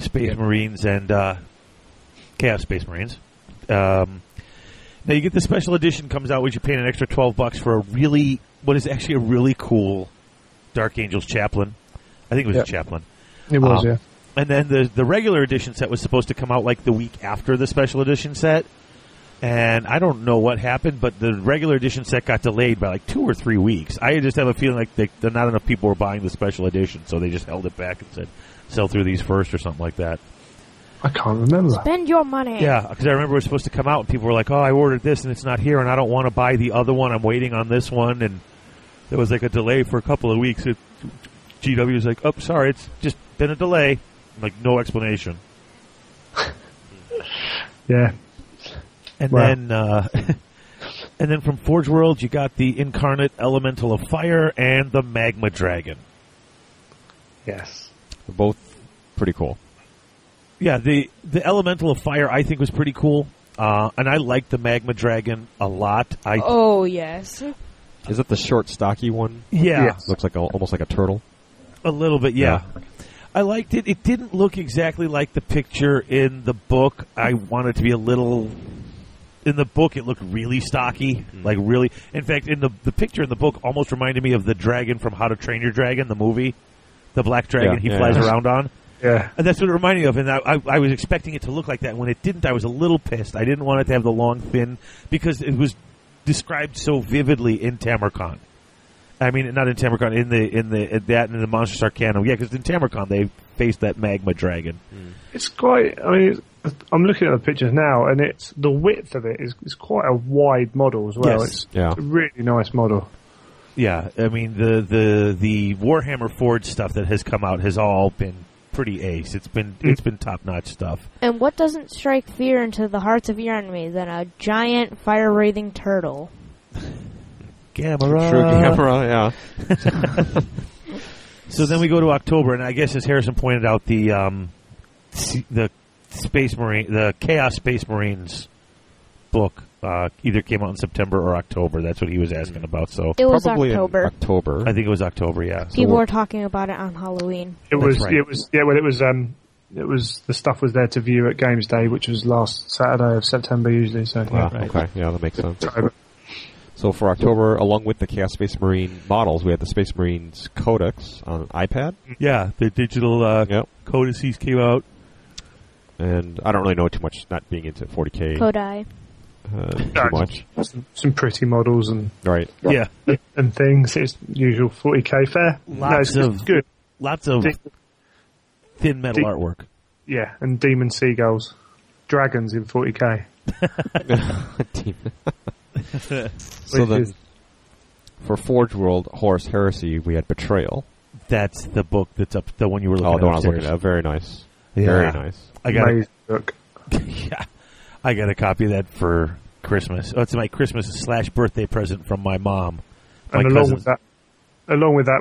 Space Marines and Chaos Space Marines. Now you get the special edition comes out, which you pay an extra $12 for a really cool Dark Angels Chaplain. I think it was a Chaplain. It was, yeah. And then the regular edition set was supposed to come out like the week after the special edition set. And I don't know what happened, but the regular edition set got delayed by like 2 or 3 weeks. I just have a feeling like not enough people were buying the special edition, so they just held it back and said, sell through these first or something like that. I can't remember. Spend your money. Yeah, because I remember it was supposed to come out, and people were like, oh, I ordered this, and it's not here, and I don't want to buy the other one. I'm waiting on this one, and there was like a delay for a couple of weeks. GW was like, oh, sorry, it's just been a delay. Like, no explanation. Yeah. And then from Forge World, you got the Incarnate Elemental of Fire and the Magma Dragon. Yes. They're both pretty cool. Yeah, the Elemental of Fire I think was pretty cool. And I liked the Magma Dragon a lot. Oh, yes. Is it the short, stocky one? Yeah. Looks like almost like a turtle. A little bit, yeah. I liked it. It didn't look exactly like the picture in the book. I wanted to be a little... In the book, it looked really stocky, like really. In fact, in the picture in the book, almost reminded me of the dragon from How to Train Your Dragon, the movie, the black dragon flies around on. Yeah, and that's what it reminded me of. And I was expecting it to look like that. When it didn't, I was a little pissed. I didn't want it to have the long, thin, because it was described so vividly in Tamarcon. I mean, not in Tamarcon, in the Monsters Arcanum. Yeah, because in Tamarcon they faced that magma dragon. Mm. It's quite. I mean. I'm looking at the pictures now, and it's the width of it is quite a wide model as well. Yes. It's a really nice model. Yeah, I mean, the Warhammer Forge stuff that has come out has all been pretty ace. It's been top-notch stuff. And what doesn't strike fear into the hearts of your enemies than a giant fire-breathing turtle? Gamera! True Gamera, yeah. So then we go to October, and I guess as Harrison pointed out, the Space Marine, the Chaos Space Marines book either came out in September or October. That's what he was asking about. So it was probably October. I think it was October. Yeah, people were talking about it on Halloween. It was the stuff was there to view at Games Day, which was last Saturday of September usually. So that makes sense. So for October, along with the Chaos Space Marine models, we had the Space Marines Codex on iPad. Yeah, the digital codices came out. And I don't really know too much, not being into 40K. Kodai. Too much. Some pretty models and and things. It's usual 40K fare. Lots of thin metal artwork. Yeah, and demon seagulls, dragons in 40K. So then, for Forge World Horus Heresy, we had Betrayal. That's the book that's up. The one you were looking at. Oh, the one I was looking at. Very nice. Yeah. Very nice. I got a copy of that for Christmas. Oh, it's my Christmas/birthday present from my mom. Along with that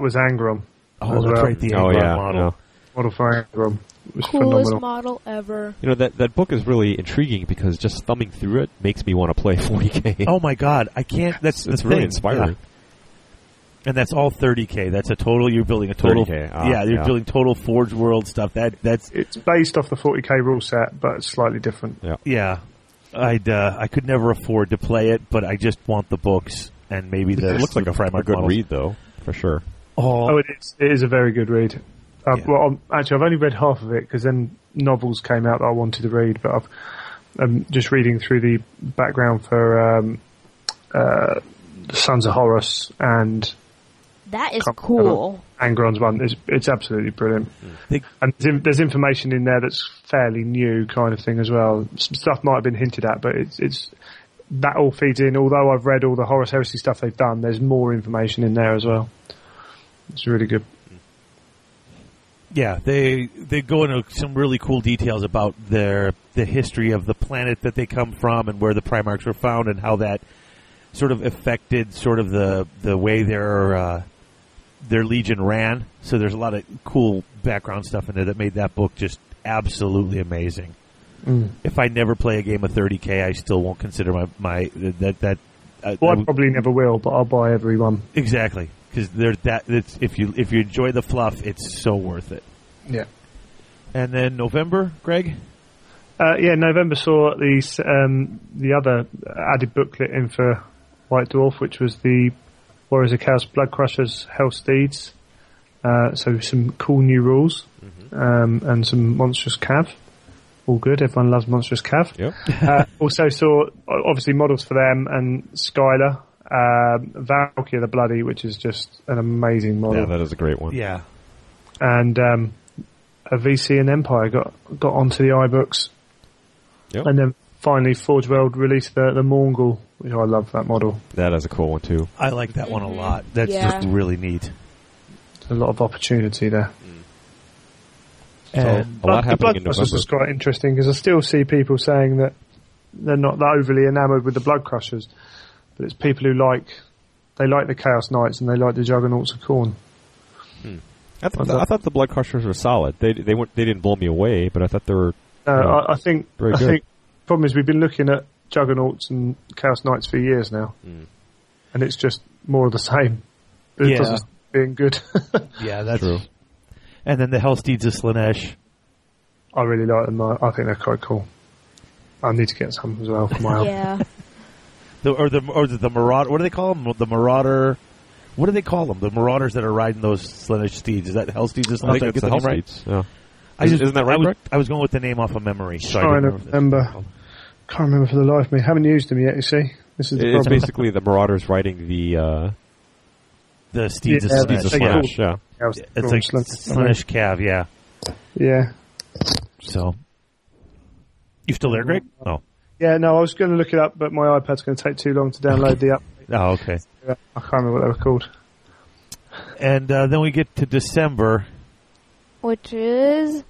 was Angron. Oh, that's right, the Angron model. Yeah. Model for Angron. Coolest phenomenal model ever. You know, that book is really intriguing because just thumbing through it makes me want to play 40K. Oh my God, I can't. That's really inspiring. Yeah. And that's all 30K. That's a total. You're building a total. 30K. You're building total Forge World stuff. It's based off the 40K rule set, but it's slightly different. Yeah. Yeah. I could never afford to play it, but I just want the books and maybe the. It looks like a good read, though, for sure. Oh, it is a very good read. Well, actually, I've only read half of it because then novels came out that I wanted to read, but I'm just reading through the background for Sons of Horus and. That is cool. Angron's one. It's absolutely brilliant. And there's information in there that's fairly new kind of thing as well. Some stuff might have been hinted at, but it's that all feeds in. Although I've read all the Horus Heresy stuff they've done, there's more information in there as well. It's really good. Yeah, they go into some really cool details about the history of the planet that they come from and where the Primarchs were found and how that sort of affected sort of the way their Legion ran. So there's a lot of cool background stuff in there that made that book just absolutely amazing. Mm. If I never play a game of 30K, I still won't consider my that. I probably never will, but I'll buy every one. Exactly, because if you enjoy the fluff, it's so worth it. Yeah. And then November, Greg. November saw the other added booklet in for White Dwarf, which was the Warriors of Chaos, Blood Crushers, Hell Steeds. So some cool new rules, and some monstrous cav. All good. Everyone loves monstrous cav. Yep. Also saw obviously models for them and Skylar, Valkyrie the Bloody, which is just an amazing model. Yeah, that is a great one. Yeah. And a VC and Empire got onto the iBooks. Yep. And then finally Forge World released the Mongol, which I love that model. That is a cool one too. I like that one a lot. That's just really neat. There's a lot of opportunity there. Mm. So a lot happening in November. Blood Crushers was quite interesting because I still see people saying that they're not that overly enamoured with the Blood Crushers, but it's people who like the Chaos Knights and they like the Juggernauts of Khorne. Hmm. I thought the Blood Crushers were solid. They didn't blow me away, but I thought they were. I think the problem is we've been looking at Juggernauts and Chaos Knights for years now, and it's just more of the same. It doesn't stop being good. Yeah, that's true. And then the Hellsteeds of Slaanesh. I really like them. I think they're quite cool. I need to get some as well for my own. Yeah. The Marauder. What do they call them? The Marauder. What do they call them? The Marauders that are riding those Slaanesh steeds. Is that Hellsteeds of Slaanesh? I think that's the Hellsteeds. Right? Yeah. Isn't that right? I was going with the name off of memory. I can't remember for the life of me. Haven't used them yet. You see, this is the problem. It's basically the Marauders riding the steeds of Slaanesh. Yeah. It's like Slaanesh Cav, yeah. Yeah. So. You still there, Greg? Oh. Yeah, no, I was going to look it up, but my iPad's going to take too long to download the app. Oh, okay. I can't remember what they were called. And then we get to December. Which is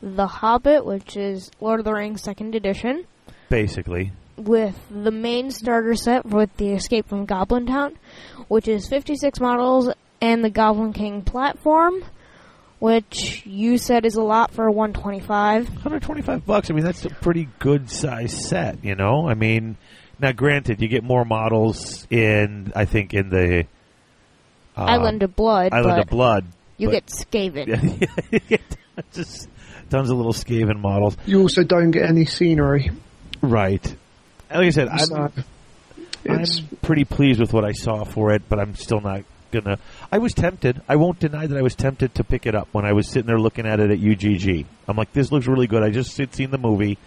The Hobbit, which is Lord of the Rings 2nd Edition. Basically. With the main starter set with the Escape from Goblin Town, which is 56 models and the Goblin King platform, which you said is a lot for $125. $125. I mean, that's a pretty good size set, you know. I mean, now granted, you get more models in the Island of Blood. You get Skaven. Yeah, you get just tons of little Skaven models. You also don't get any scenery, right? Like I said, I'm pretty pleased with what I saw for it, but I'm still not. I was tempted. I won't deny that I was tempted to pick it up when I was sitting there looking at it at UGG. I'm like, this looks really good. I just had seen the movie.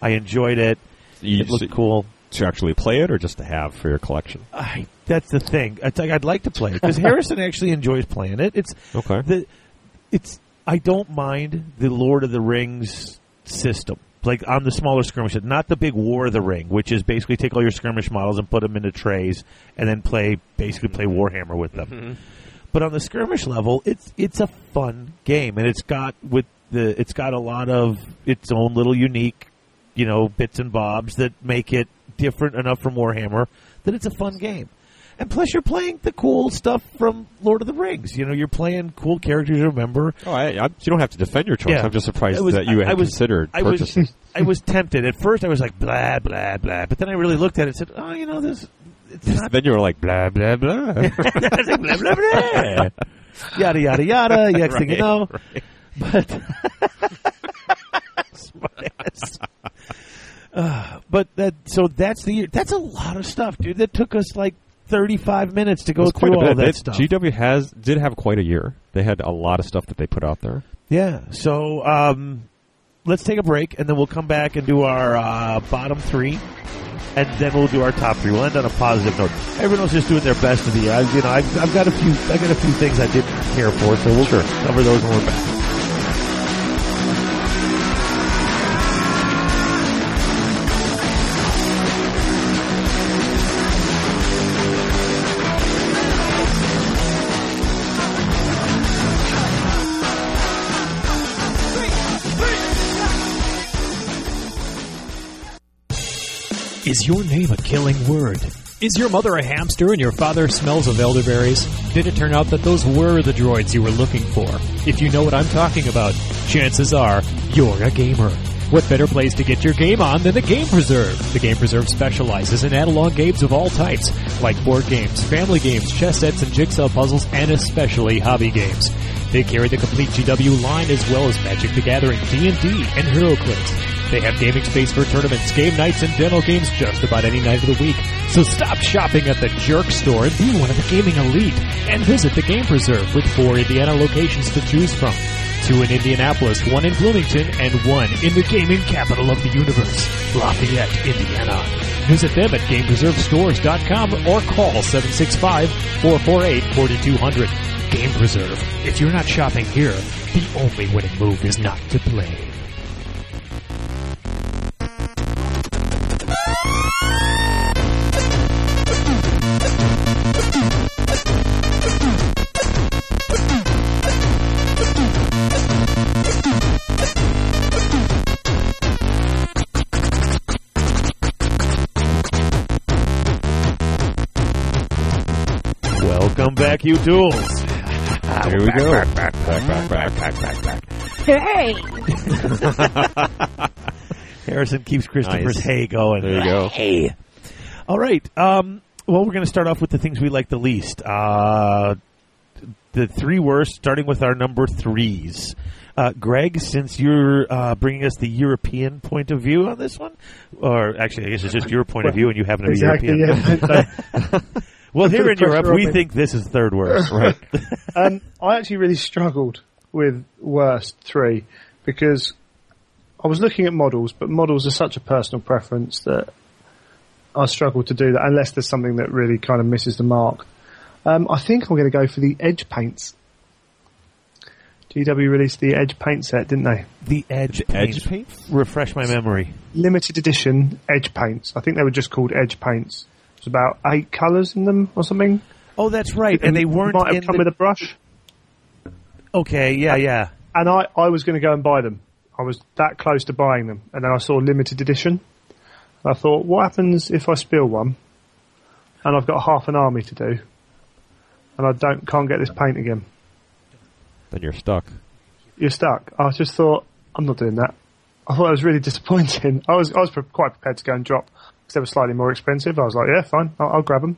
I enjoyed it. It looked cool. To actually play it or just to have for your collection? That's the thing. It's like I'd like to play it because Harrison actually enjoys playing it. It's okay. I don't mind the Lord of the Rings system. Like on the smaller skirmish, not the big War of the Ring, which is basically take all your skirmish models and put them into trays and then play Warhammer with them. Mm-hmm. But on the skirmish level, it's a fun game and it's got a lot of its own little unique, you know, bits and bobs that make it different enough from Warhammer that it's a fun game. And plus, you're playing the cool stuff from Lord of the Rings. You know, you're playing cool characters you remember. Oh, you don't have to defend your choice. Yeah. I'm just surprised that you had considered purchasing. I was tempted. At first, I was like, blah, blah, blah. But then I really looked at it and said, oh, you know, this... It's not... Then you were like, blah, blah, blah. I was like, blah, blah, blah. Yada, yada, yada. Next thing you know. Right. So that's the year. That's a lot of stuff, dude. That took us like 35 minutes to go through all that stuff. GW did have quite a year. They had a lot of stuff that they put out there. Yeah. So let's take a break, and then we'll come back and do our bottom three, and then we'll do our top three. We'll end on a positive note. Everyone else just doing their best of the year. You know, I've got a few things I didn't care for, so we'll cover those when we're back. Is your name a killing word? Is your mother a hamster and your father smells of elderberries? Did it turn out that those were the droids you were looking for? If you know what I'm talking about, chances are you're a gamer. What better place to get your game on than The Game Preserve? The Game Preserve specializes in analog games of all types, like board games, family games, chess sets and jigsaw puzzles, and especially hobby games. They carry the complete GW line as well as Magic the Gathering, D&D, and HeroClix. They have gaming space for tournaments, game nights, and demo games just about any night of the week. So stop shopping at the Jerk Store and be one of the gaming elite. And visit the Game Preserve with 4 Indiana locations to choose from. 2 in Indianapolis, 1 in Bloomington, and 1 in the gaming capital of the universe, Lafayette, Indiana. Visit them at GamePreserveStores.com or call 765-448-4200. Game Preserve. If you're not shopping here, the only winning move is not to play. Welcome back, you tools. Here we go. Back. Hey! Harrison keeps Christopher's nice. Hay going. There you go. Hey. All right. Well, we're going to start off with the things we like the least. The three worst, starting with our number threes. Greg, since you're bringing us the European point of view on this one, or actually, I guess it's just your point of view and you happen to be European. Yeah. Well, here in Europe, we think this is third worst, right? I actually really struggled with worst three because I was looking at models, but models are such a personal preference that I struggle to do that unless there's something that really kind of misses the mark. I think I'm going to go for the edge paints. GW released the edge paint set, didn't they? The edge paints? Refresh my memory. Limited edition edge paints. I think they were just called edge paints. It's about 8 colours in them or something. Oh, that's right. And they weren't might have in come with a brush. Okay, yeah. And I was going to go and buy them. I was that close to buying them. And then I saw limited edition. And I thought, what happens if I spill one? And I've got half an army to do. And I can't get this paint again. Then you're stuck. You're stuck. I just thought, I'm not doing that. I thought it was really disappointing. I was quite prepared to go and drop. Because they were slightly more expensive. I was like, yeah, fine, I'll grab them.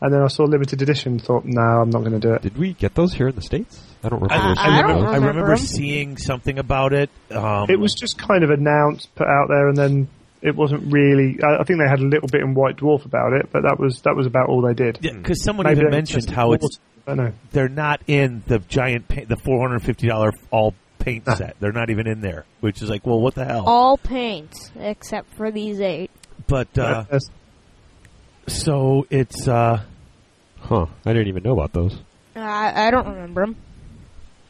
And then I saw limited edition and thought, no, I'm not going to do it. Did we get those here in the States? I don't remember. I remember seeing something about it. It was just kind of announced, put out there, and then it wasn't really... I think they had a little bit in White Dwarf about it, but that was about all they did. Because someone maybe even mentioned how it's... I don't know. They're not in the giant paint, the $450 all paint set. They're not even in there, which is like, well, what the hell? All paints, except for these 8. But, so it's, I didn't even know about those. I don't remember them.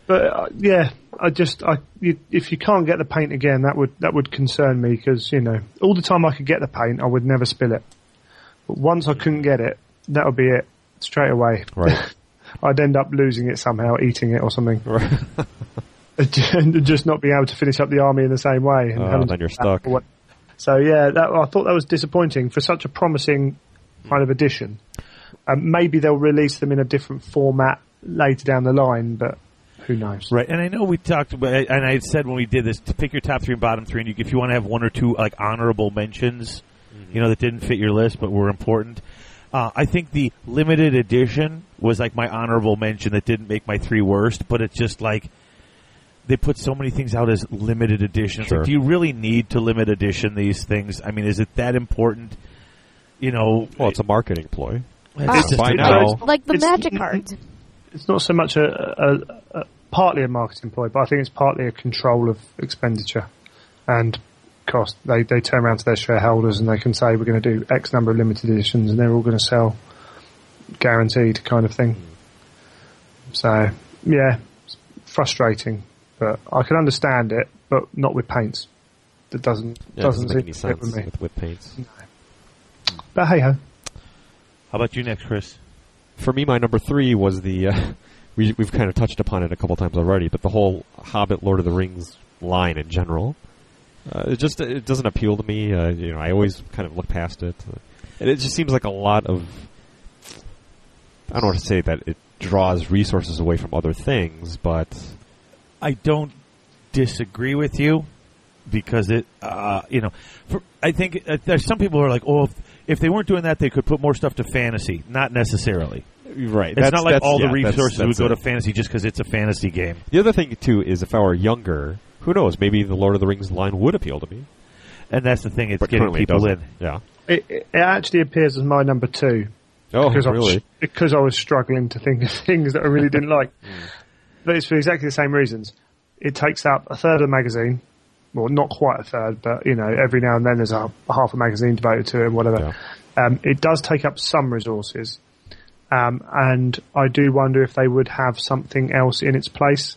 But, if you can't get the paint again, that would concern me because, you know, all the time I could get the paint, I would never spill it. But once I couldn't get it, that would be it straight away. Right. I'd end up losing it somehow, eating it or something. Right. And just not being able to finish up the army in the same way. And then you're stuck. So, I thought that was disappointing for such a promising kind of edition. Maybe they'll release them in a different format later down the line, but who knows? Right, and I know we talked about, and I said when we did this, to pick your top 3 and bottom 3, and if you want to have 1 or 2 like honorable mentions, you know, that didn't fit your list but were important. I think the limited edition was like my honorable mention that didn't make my 3 worst, but it's just like, they put so many things out as limited editions. Sure. Like, do you really need to limit edition these things? I mean, is it that important? You know, well, it's a marketing ploy. It's just by now. Like the magic cards. It's not so much a partly a marketing ploy, but I think it's partly a control of expenditure and cost. They turn around to their shareholders and they can say, we're going to do X number of limited editions and they're all going to sell guaranteed kind of thing. So, yeah, it's frustrating. But I can understand it, but not with paints. That doesn't make any sense with me. With paints. No. But hey ho. How about you next, Chris? For me, my number 3 was the. We've kind of touched upon it a couple times already, but the whole Hobbit, Lord of the Rings line in general. It doesn't appeal to me. You know, I always kind of look past it, and it just seems like a lot of. I don't want to say that it draws resources away from other things, but I don't disagree with you because it. You know, I think there's some people who are like, "Oh, if they weren't doing that, they could put more stuff to fantasy." Not necessarily. Right. It's not like all the resources would go to fantasy just because it's a fantasy game. The other thing too is if I were younger. Who knows? Maybe the Lord of the Rings line would appeal to me. And that's the thing, it's but getting people in. Yeah. It actually appears as my number two. Oh, because really? Because I was struggling to think of things that I really didn't like. But it's for exactly the same reasons. It takes up a third of the magazine. Well, not quite a third, but, you know, every now and then there's a half a magazine devoted to it or whatever. Yeah. It does take up some resources. And I do wonder if they would have something else in its place.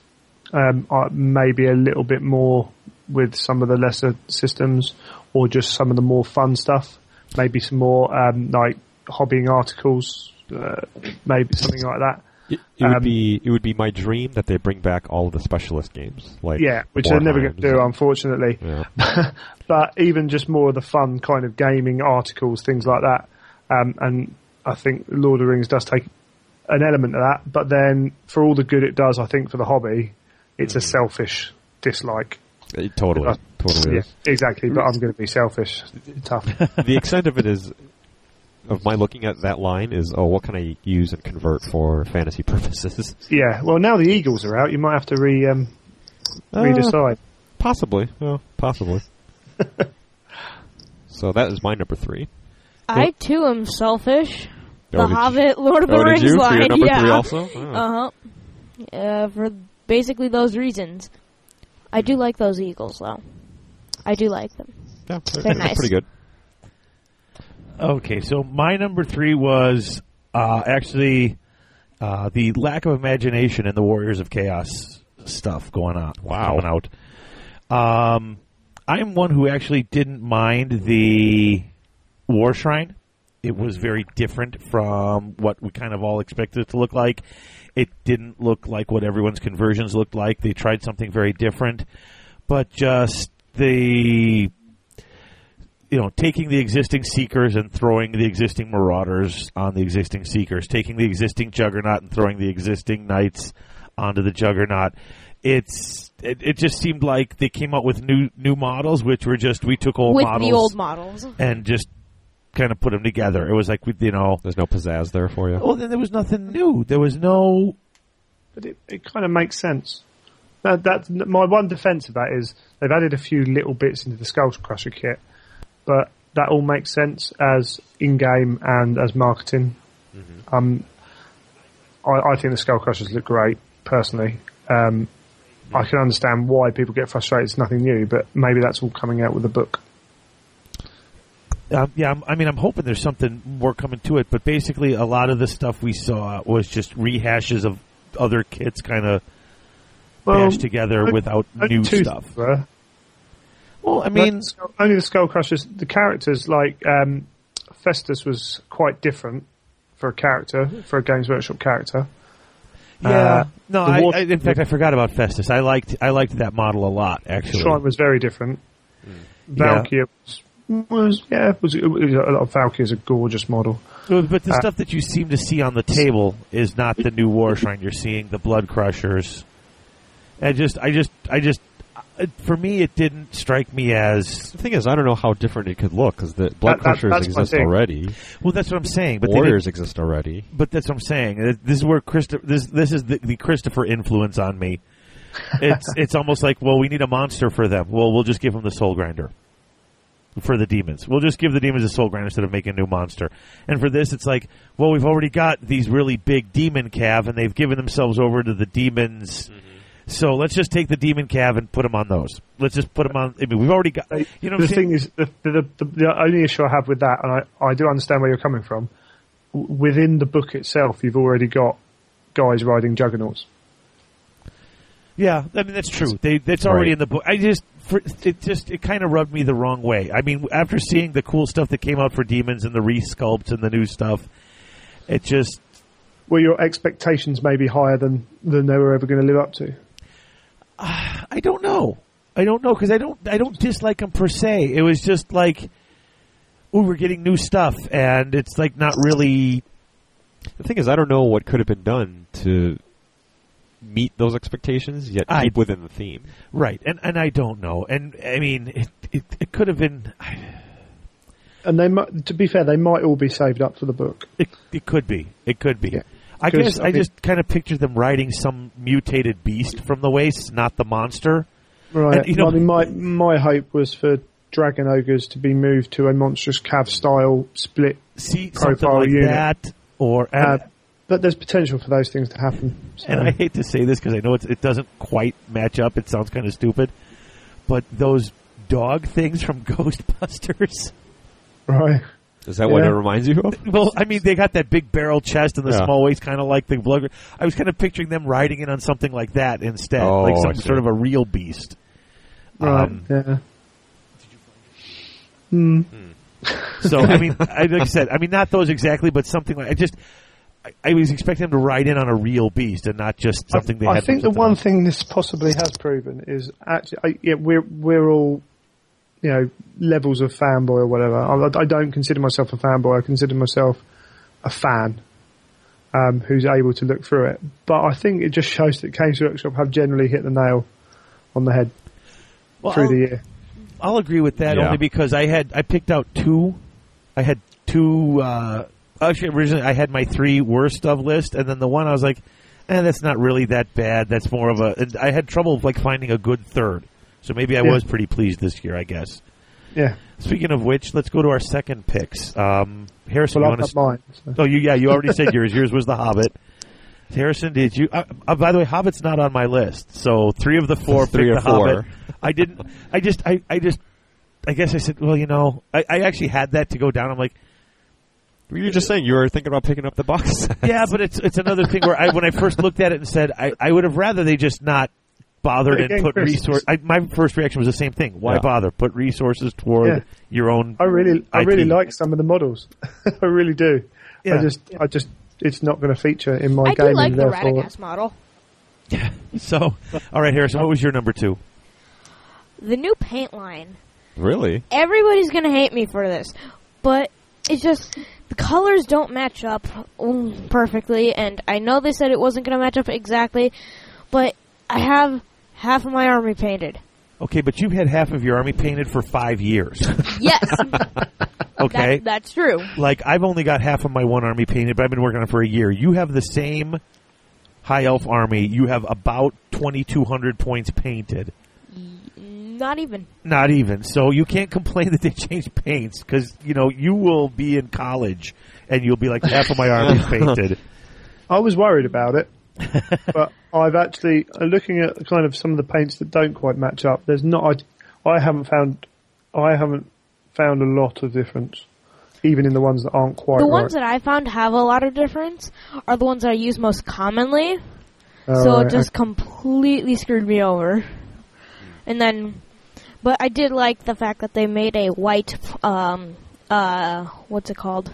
Maybe a little bit more with some of the lesser systems or just some of the more fun stuff. Maybe some more like hobbying articles, maybe something like that. It would be my dream that they bring back all of the specialist games. Like which they're never going to do, unfortunately. Yeah. But even just more of the fun kind of gaming articles, things like that. And I think Lord of the Rings does take an element of that. But then for all the good it does, I think, for the hobby, it's a selfish dislike. It totally is. Exactly, but I'm going to be selfish. Tough. The extent of it is, of my looking at that line is, oh, what can I use and convert for fantasy purposes? Yeah, well, now the Eagles are out, you might have to redecide. Possibly. Oh, possibly. So that is my number three. I, too, am selfish. The Hobbit, Lord of the Rings line. For your number three also? Oh. Uh-huh. For... basically those reasons. I do like those Eagles, though. I do like them. Yeah, they're nice. Pretty good. Okay, so my number three was actually the lack of imagination in the Warriors of Chaos stuff going on. Wow. I'm one who actually didn't mind the War Shrine. It was very different from what we kind of all expected it to look like. It didn't look like what everyone's conversions looked like. They tried something very different. But just the, you know, taking the existing Seekers and throwing the existing Marauders on the existing Seekers, taking the existing Juggernaut and throwing the existing Knights onto the Juggernaut. It just seemed like they came out with new models, which were just, we took old models. With the old models. And just... kind of put them together. It was like, you know... There's no pizzazz there for you. Well, then there was nothing new. There was no... But it kind of makes sense. That's my one defense of that is they've added a few little bits into the Skullcrusher kit, but that all makes sense as in-game and as marketing. Mm-hmm. I think the Skullcrushers look great, personally. I can understand why people get frustrated. It's nothing new, but maybe that's all coming out with a book. I'm hoping there's something more coming to it, but basically a lot of the stuff we saw was just rehashes of other kits kind of bashed together without new stuff. Well, I mean... only the Skullcrushers, the characters, like Festus was quite different for a Games Workshop character. Yeah. In fact, I forgot about Festus. I liked that model a lot, actually. The Shrine was very different. Valkyrie Valkyrie's a gorgeous model. But the stuff that you seem to see on the table is not the new War Shrine. You're seeing the Blood Crushers. And for me, it didn't strike me as... The thing is, I don't know how different it could look, because the Blood Crushers exist already. Well, that's what I'm saying. But Warriors exist already. But that's what I'm saying. This is where the Christopher influence on me. It's almost like, well, we need a monster for them. Well, we'll just give them the Soul Grinder. For the demons. We'll just give the demons a Soul Grinder instead of making a new monster. And for this, it's like, well, we've already got these really big demon calf, and they've given themselves over to the demons. Mm-hmm. So let's just take the demon calf and put them on those. Let's just put them on... I mean, we've already got... You know the thing is, the only issue I have with that, and I do understand where you're coming from, within the book itself, you've already got guys riding juggernauts. Yeah, I mean, that's true. That's already in the book. It kind of rubbed me the wrong way. I mean, after seeing the cool stuff that came out for demons and the re-sculpts and the new stuff, it just... Well, your expectations may be higher than they were ever going to live up to. I don't know. I don't know because I don't dislike them per se. It was just like, ooh, we're getting new stuff, and it's like not really. The thing is, I don't know what could have been done to meet those expectations, yet keep within the theme. Right, and I don't know. And, I mean, it could have been... And they might, to be fair, they might all be saved up for the book. It could be. It could be. Yeah. I guess I just kind of pictured them riding some mutated beast from the wastes, not the monster. Right. And, you know, I mean, my hope was for dragon ogres to be moved to a monstrous cav-style split profile like unit. That, or... But there's potential for those things to happen. So. And I hate to say this because I know it doesn't quite match up. It sounds kind of stupid. But those dog things from Ghostbusters. Right. Is that what it reminds you of? Well, I mean, they got that big barrel chest and the small waist, kind of like the Blood. I was kind of picturing them riding in on something like that instead. Oh, like some sort of a real beast. Right, yeah. So, I mean, like I said, I mean, not those exactly, but something like... I was expecting them to ride in on a real beast and not just something they had. I think the one thing this possibly has proven is actually we're all, you know, levels of fanboy or whatever. I don't consider myself a fanboy. I consider myself a fan who's able to look through it. But I think it just shows that Games Workshop have generally hit the nail on the head through the year. I'll agree with that only because I picked out two. I had two. Actually, originally I had my three worst of list, and then the one I was like, that's not really that bad. That's more of a... And I had trouble like finding a good third. So maybe I was pretty pleased this year, I guess. Yeah. Speaking of which, let's go to our second picks. Harrison, well, you want to... mine. So. Oh, you already said yours. Yours was The Hobbit. Harrison, did you... by the way, Hobbit's not on my list. So three of the four picked The Hobbit. I didn't... I guess I said, well, you know... I actually had that to go down. I'm like... You were just saying you were thinking about picking up the box sets. Yeah, but it's another thing where when I first looked at it and said, I would have rather they just not bothered and put resources. My first reaction was the same thing. Why bother? Put resources toward your own. I really like some of the models. I really do. Yeah. I just, it's not going to feature in my game. I do like the Radagast model. So, all right, Harrison, what was your number two? The new paint line. Really? Everybody's going to hate me for this, but it's just... The colors don't match up perfectly, and I know they said it wasn't going to match up exactly, but I have half of my army painted. Okay, but you had half of your army painted for 5 years. Yes. Okay. That's true. Like, I've only got half of my one army painted, but I've been working on it for a year. You have the same high elf army. You have about 2,200 points painted. Not even. So you can't complain that they changed paints because, you know, you will be in college and you'll be like, half of my army's painted. I was worried about it, but I've actually, looking at kind of some of the paints that don't quite match up, there's not, I haven't found a lot of difference, even in the ones that aren't quite right. The ones that I found have a lot of difference are the ones that I use most commonly, so it just completely screwed me over. And then... But I did like the fact that they made a white, what's it called?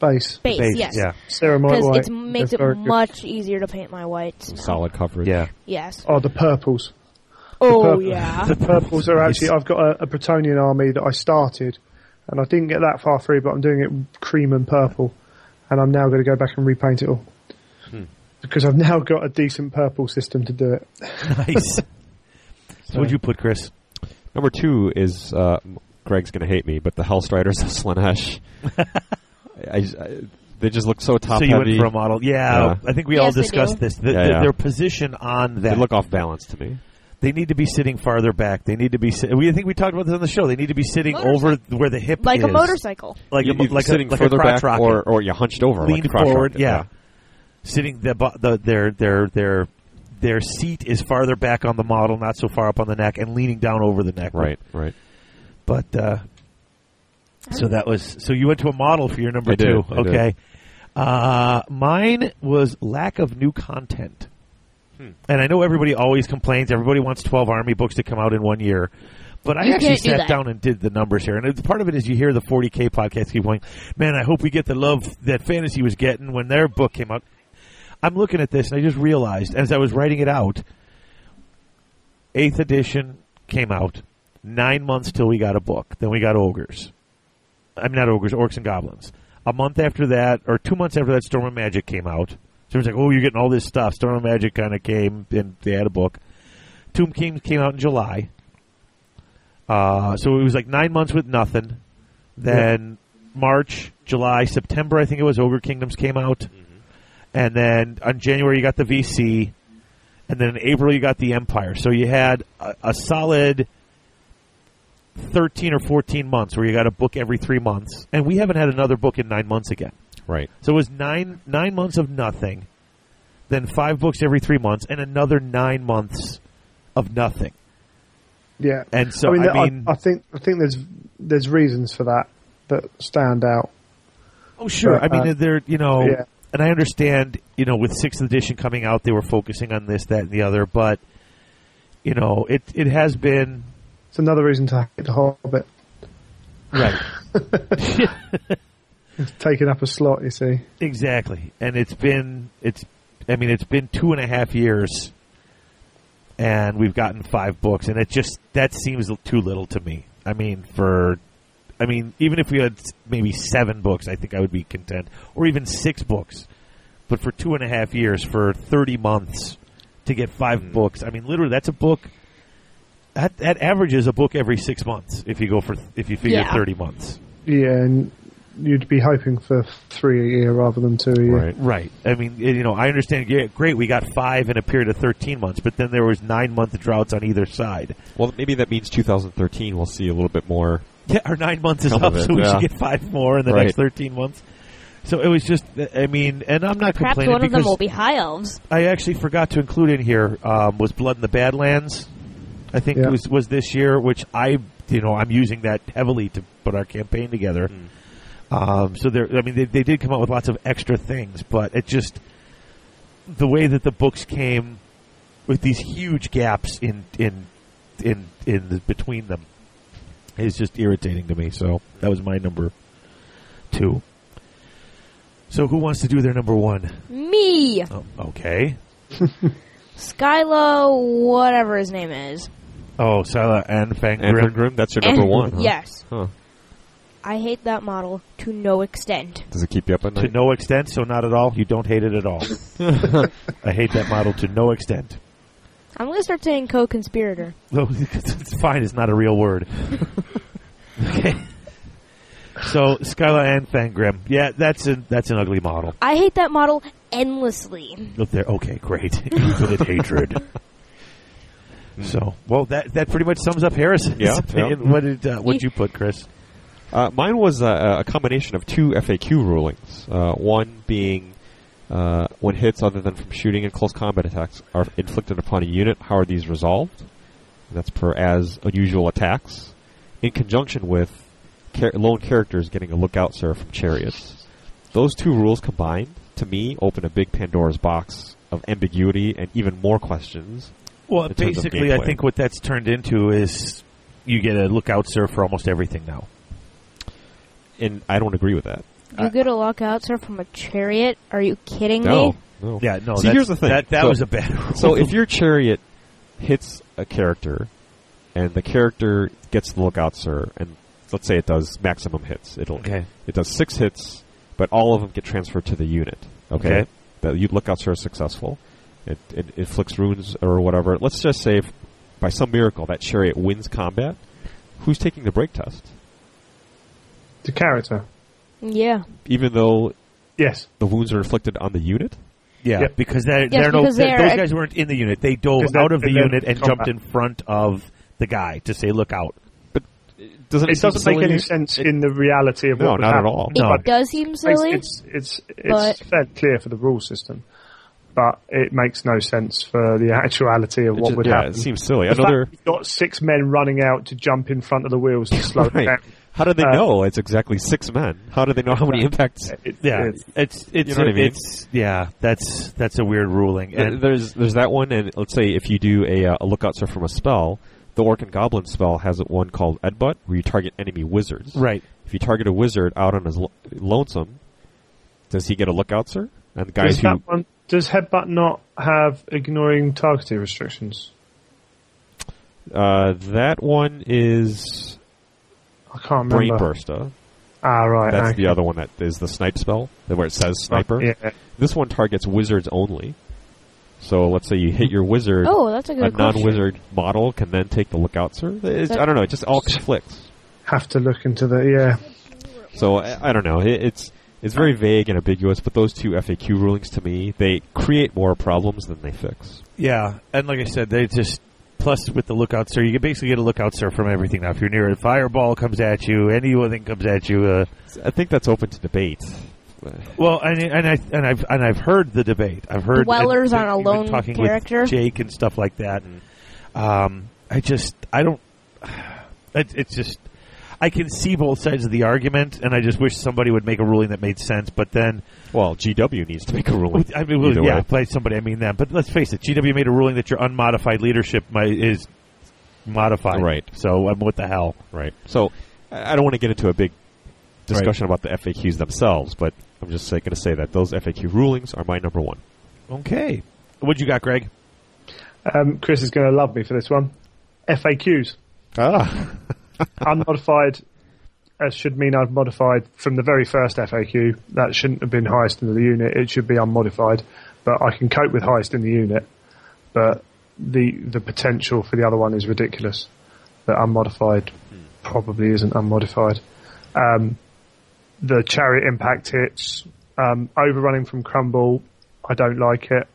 Base, yes. Yeah. Ceramite white. Because it makes it much easier to paint my whites. Solid coverage. Yeah. Yes. Oh, the purples. Yeah. The purples are actually, I've got a Bretonian army that I started, and I didn't get that far through, but I'm doing it cream and purple, and I'm now going to go back and repaint it all. Because I've now got a decent purple system to do it. Nice. So what'd you put, Chris? Number two is, Greg's going to hate me, but the Hellstriders of Slaanesh. They just look so top-heavy. So you went for a model. Yeah, I think we all discussed this. Their position on that. They look off-balance to me. They need to be sitting farther back. They need to be I think we talked about this on the show. They need to be sitting over where the hip is. Like a motorcycle. Like sitting further back or you're hunched over. Lean forward, yeah. Sitting their seat is farther back on the model, not so far up on the neck, and leaning down over the neck. Right. But so you went to a model for your number two. I did. Mine was lack of new content. And I know everybody always complains. Everybody wants 12 army books to come out in 1 year. But I actually sat down and did the numbers here. And part of it is you hear the 40K podcast keep going, man, I hope we get the love that Fantasy was getting when their book came out. I'm looking at this, and I just realized, as I was writing it out, 8th edition came out. 9 months till we got a book. Then we got Ogres. I'm not Ogres, Orcs and Goblins. A month after that, or 2 months after that, Storm of Magic came out. So it was like, oh, you're getting all this stuff. Storm of Magic kind of came, and they had a book. Tomb King came out in July. So it was like 9 months with nothing. Then March, July, September, I think it was, Ogre Kingdoms came out. Mm-hmm. And then on January, you got the VC. And then in April, you got the Empire. So you had a solid 13 or 14 months where you got a book every 3 months. And we haven't had another book in 9 months again. Right. So it was nine months of nothing, then 5 books every 3 months, and another 9 months of nothing. Yeah. And so, I mean I think there's reasons for that stand out. Oh, sure. But, I mean, they're, you know... Yeah. And I understand, you know, with 6th edition coming out, they were focusing on this, that, and the other. But, you know, it has been... It's another reason to hack The Hobbit. Right. It's taken up a slot, you see. Exactly. And it's been 2.5 years, and we've gotten 5 books. And it just... That seems too little to me. I mean, even if we had maybe 7 books, I think I would be content. Or even 6 books. But for 2.5 years, for 30 months, to get 5 books. I mean, literally, that's a book. That averages a book every 6 months, if you figure 30 months. Yeah, and you'd be hoping for 3 a year rather than 2 a year. Right. I mean, you know, I understand, yeah, great, we got 5 in a period of 13 months, but then there was 9-month droughts on either side. Well, maybe that means 2013 we'll see a little bit more. Yeah, our 9 months is up, so we should get 5 more in the next 13 months. So it was just, I mean, and I'm not complaining. Perhaps one of them will be High Elves. I actually forgot to include in here was Blood in the Badlands, I think was this year, which I'm using that heavily to put our campaign together. Mm. So they did come out with lots of extra things, but it just, the way that the books came with these huge gaps in between them. It's just irritating to me, so that was my number 2. So who wants to do their number 1? Me! Oh, okay. Skylo, whatever his name is. Oh, Skylo Anfangrim? That's your number 1, huh? Yes. Huh. I hate that model to no extent. Does it keep you up at night? To no extent, so not at all? You don't hate it at all. I hate that model to no extent. I'm going to start saying co-conspirator. It's fine. It's not a real word. Okay. So, Skyla Anfangrim. Yeah, that's an ugly model. I hate that model endlessly. Look there. Okay, great. Infinite hatred. So, well, that pretty much sums up Harrison's opinion. Yeah. What'd you put, Chris? Mine was a combination of 2 FAQ rulings. One being... when hits other than from shooting and close combat attacks are inflicted upon a unit, how are these resolved? That's per as unusual attacks. In conjunction with lone characters getting a lookout serve from chariots. Those 2 rules combined, to me, open a big Pandora's box of ambiguity and even more questions. Well, basically, I think what that's turned into is you get a lookout serve for almost everything now. And I don't agree with that. You get a lockout, sir, from a chariot? Are you kidding me? No. Yeah, no. See, here's the thing. That was a bad rule. So if your chariot hits a character, and the character gets the lookout, sir, and let's say it does maximum hits. It does 6 hits, but all of them get transferred to the unit. Okay? The lookout, sir, is successful. It inflicts runes or whatever. Let's just say, if by some miracle, that chariot wins combat. Who's taking the break test? The character. Yeah. Even though the wounds are inflicted on the unit? Yeah, because those guys weren't in the unit. They dove out of the unit and jumped in front of the guy to say, look out. But it doesn't make any sense in the reality of what would happen. No, not at all. It does seem silly. It's fairly clear for the rule system, but it makes no sense for the actuality of what would happen. Yeah, it seems silly. You've got 6 men running out to jump in front of the wheels to slow it down. How do they know it's exactly 6 men? How do they know how many impacts? It's you know what I mean? That's a weird ruling. And there's that one, and let's say if you do a lookout serve from a spell, the Orc and Goblin spell has one called Edbutt, where you target enemy wizards. Right. If you target a wizard out on his lonesome, does he get a lookout serve? And the guys does Headbutt not have ignoring targeting restrictions? That one is... I can't remember. Brainburster. Ah, right. That's okay. The other one that is the snipe spell, where it says sniper. Yeah. This one targets wizards only. So let's say you hit your wizard. Oh, that's a good question. A non-wizard model can then take the lookout. I don't know. It just all conflicts. Have to look into that, yeah. So, I don't know. It's very vague and ambiguous, but those two FAQ rulings, to me, they create more problems than they fix. Yeah, and like I said, they just... Plus, with the lookout sir, you can basically get a lookout sir from everything now. If you're near it, fireball comes at you, any other thing comes at you. I think that's open to debate. Well, I've heard the debate. I've heard Dwellers on a lone talking character, with Jake and stuff like that. And I can see both sides of the argument, and I just wish somebody would make a ruling that made sense. But then, well, GW needs to make a ruling. I mean, by somebody I mean them. But let's face it, GW made a ruling that your unmodified leadership is modified, right? So what the hell, right? So I don't want to get into a big discussion about the FAQs themselves, but I'm just going to say that those FAQ rulings are my number one. Okay, what you got, Greg? Chris is going to love me for this one. FAQs. Ah. Unmodified should mean unmodified from the very first FAQ. That shouldn't have been highest in the unit. It should be unmodified. But I can cope with highest in the unit. But the potential for the other one is ridiculous. The unmodified probably isn't unmodified. The chariot impact hits. Overrunning from crumble, I don't like it.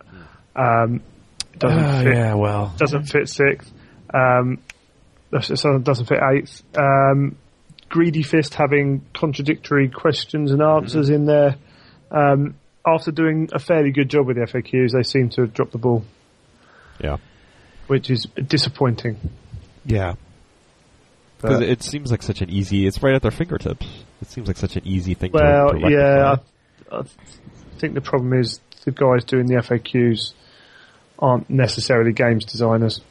Doesn't fit sixth. It doesn't fit eighth. Greedy Fist having contradictory questions and answers in there. After doing a fairly good job with the FAQs, they seem to have dropped the ball. Yeah. Which is disappointing. Yeah. Because it seems like such an easy... It's right at their fingertips. It seems like such an easy thing to rectify. Well, yeah. I think the problem is the guys doing the FAQs aren't necessarily games designers.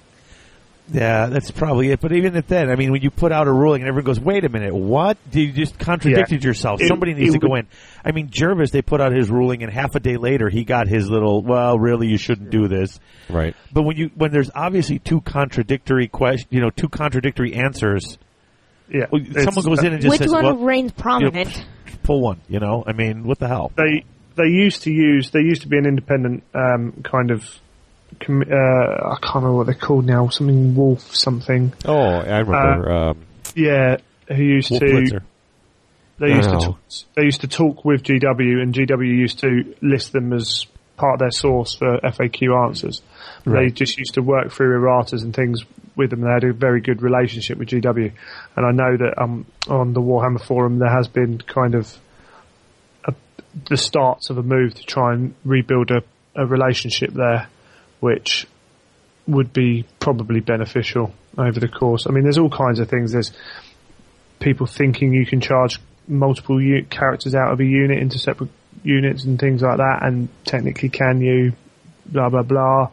Yeah, that's probably it. But even at that, I mean, when you put out a ruling and everyone goes, wait a minute, what? You just contradicted yourself. Somebody needs to go in. I mean, Jervis, they put out his ruling, and half a day later he got his little, well, really, you shouldn't do this. Right. But when there's obviously two contradictory answers, yeah, someone goes in and just says, which one reigns prominent? Pull one, I mean, what the hell? They used to be an independent kind of... I can't remember what they're called now. Something Wolf something. Oh, I remember. Yeah, who used Wolf to? Blitzer. They used to talk with GW, and GW used to list them as part of their source for FAQ answers. Right. They just used to work through erratas and things with them. They had a very good relationship with GW, and I know that on the Warhammer forum there has been kind of the starts of a move to try and rebuild a relationship there, which would be probably beneficial over the course. I mean, there's all kinds of things. There's people thinking you can charge multiple characters out of a unit into separate units and things like that, and technically can you, blah, blah, blah.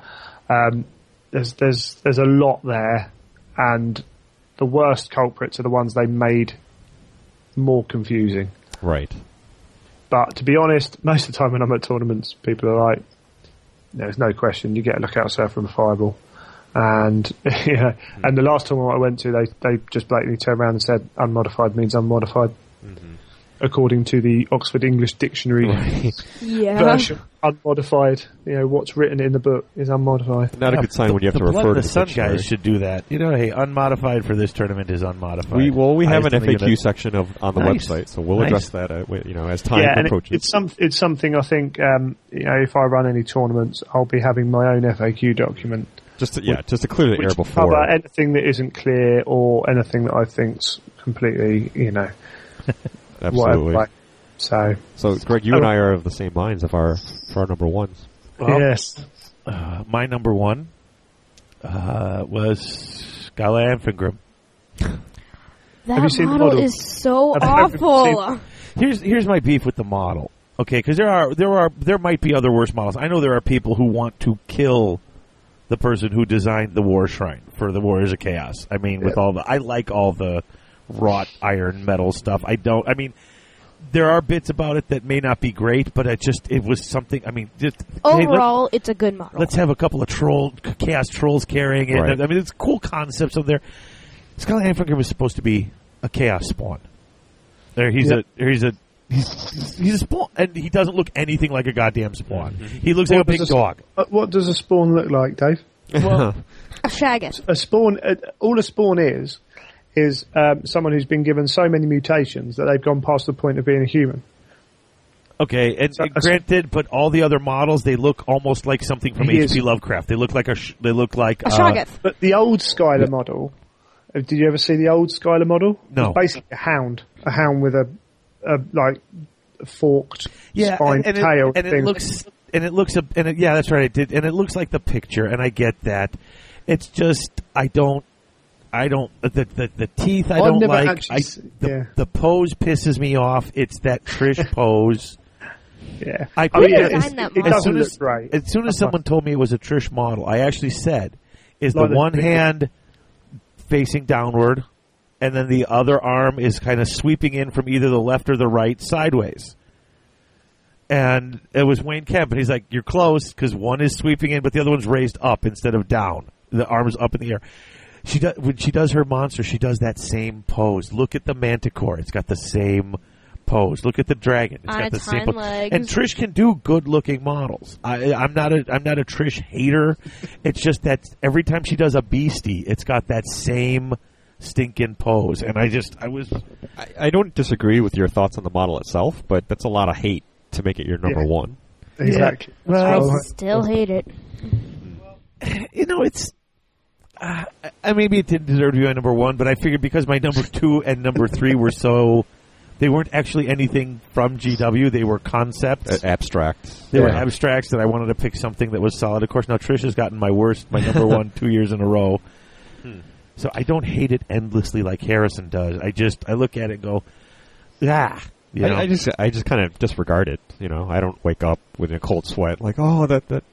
There's a lot there, and the worst culprits are the ones they made more confusing. Right. But to be honest, most of the time when I'm at tournaments, people are like, there's no question you get a lookout sir from a fireball, and and the last tournament I went to, they just blatantly turned around and said unmodified means unmodified, according to the Oxford English Dictionary version. Unmodified, what's written in the book is unmodified. Not a good sign when you have to refer to the sun dictionary. Guys should do that. Hey, unmodified for this tournament is unmodified. We have an FAQ section on the website, so we'll address that as time approaches. It's something I think if I run any tournaments, I'll be having my own FAQ document. Just to clear the air before about anything that isn't clear or anything that I think's completely absolutely. So, Greg, you and I are of the same minds for our number ones. Well, yes. My number one was Skylar Anfingrim. That model is so awful. Here's my beef with the model. Okay, because there might be other worse models. I know there are people who want to kill the person who designed the War Shrine for the Warriors of Chaos. I mean, with all the, I like all the wrought iron metal stuff. I don't. I mean. there are bits about it that may not be great, but it was something. I mean, just overall, hey, it's a good model. Let's have a couple of cast trolls carrying it. Right. I mean, it's cool concepts up there. Scarlett Johansson was supposed to be a chaos spawn. There, he's a spawn, and he doesn't look anything like a goddamn spawn. He looks like a big dog. What does a spawn look like, Dave? Well, a shaggot. A spawn. All a spawn is someone who's been given so many mutations that they've gone past the point of being a human. Okay, and granted, but all the other models, they look almost like something from H.P. Lovecraft. They look like a shoggoth. But the old Skylar model. Did you ever see the old Skylar model? No. It's basically a hound with a forked spine tail, and it looks that's right. It did, and it looks like the picture, and I get that. It's just the teeth I don't like. The pose pisses me off. It's that Trish pose. Yeah, it doesn't look right. As soon as someone told me it was a Trish model, I actually said, "Is the one hand facing downward, and then the other arm is kind of sweeping in from either the left or the right sideways?" And it was Wayne Kemp, and he's like, "You're close because one is sweeping in, but the other one's raised up instead of down. The arm is up in the air." When she does her monster, she does that same pose. Look at the manticore. It's got the same pose. Look at the dragon. It's got the same pose. And Trish can do good-looking models. I'm not a Trish hater. It's just that every time she does a beastie, it's got that same stinking pose. And I don't disagree with your thoughts on the model itself, but that's a lot of hate to make it your number one. Exactly. Yeah. Well, I still hate it. You know, it's... maybe it didn't deserve to be my number one, but I figured because my number two and number three were so... They weren't actually anything from GW. They were concepts. Abstracts. They were abstracts, and I wanted to pick something that was solid. Of course, now Trish has gotten my number one 2 years in a row. So I don't hate it endlessly like Harrison does. I look at it and go, ah. You know? I just kind of disregard it. You know, I don't wake up with a cold sweat like, oh, that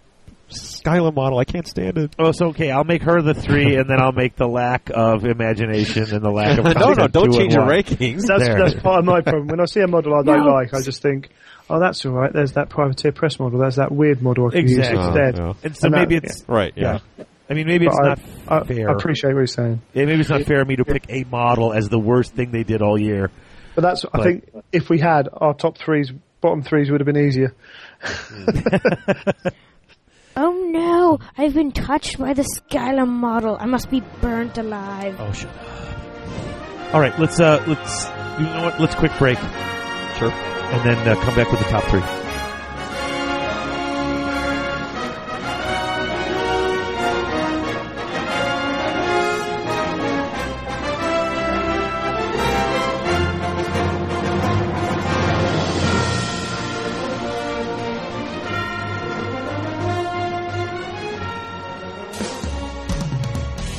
Skylar model, I can't stand it. Oh, it's okay. I'll make her the three, and then I'll make the lack of imagination and the lack of content. No, don't change your rankings. That's part of my problem. When I see a model I don't like, I just think, oh, that's all right. There's that Privateer Press model. There's that weird model I can use instead. No. And so maybe it's... Yeah. Right, yeah. I mean, maybe it's not fair. I appreciate what you're saying. Yeah, maybe it's not fair of me to pick a model as the worst thing they did all year. But I think if we had our top threes, bottom threes would have been easier. Oh no, I've been touched by the Skylar model. I must be burnt alive. Oh, shut up. All right, let's you know what? Let's quick break. Sure. And then come back with the top three.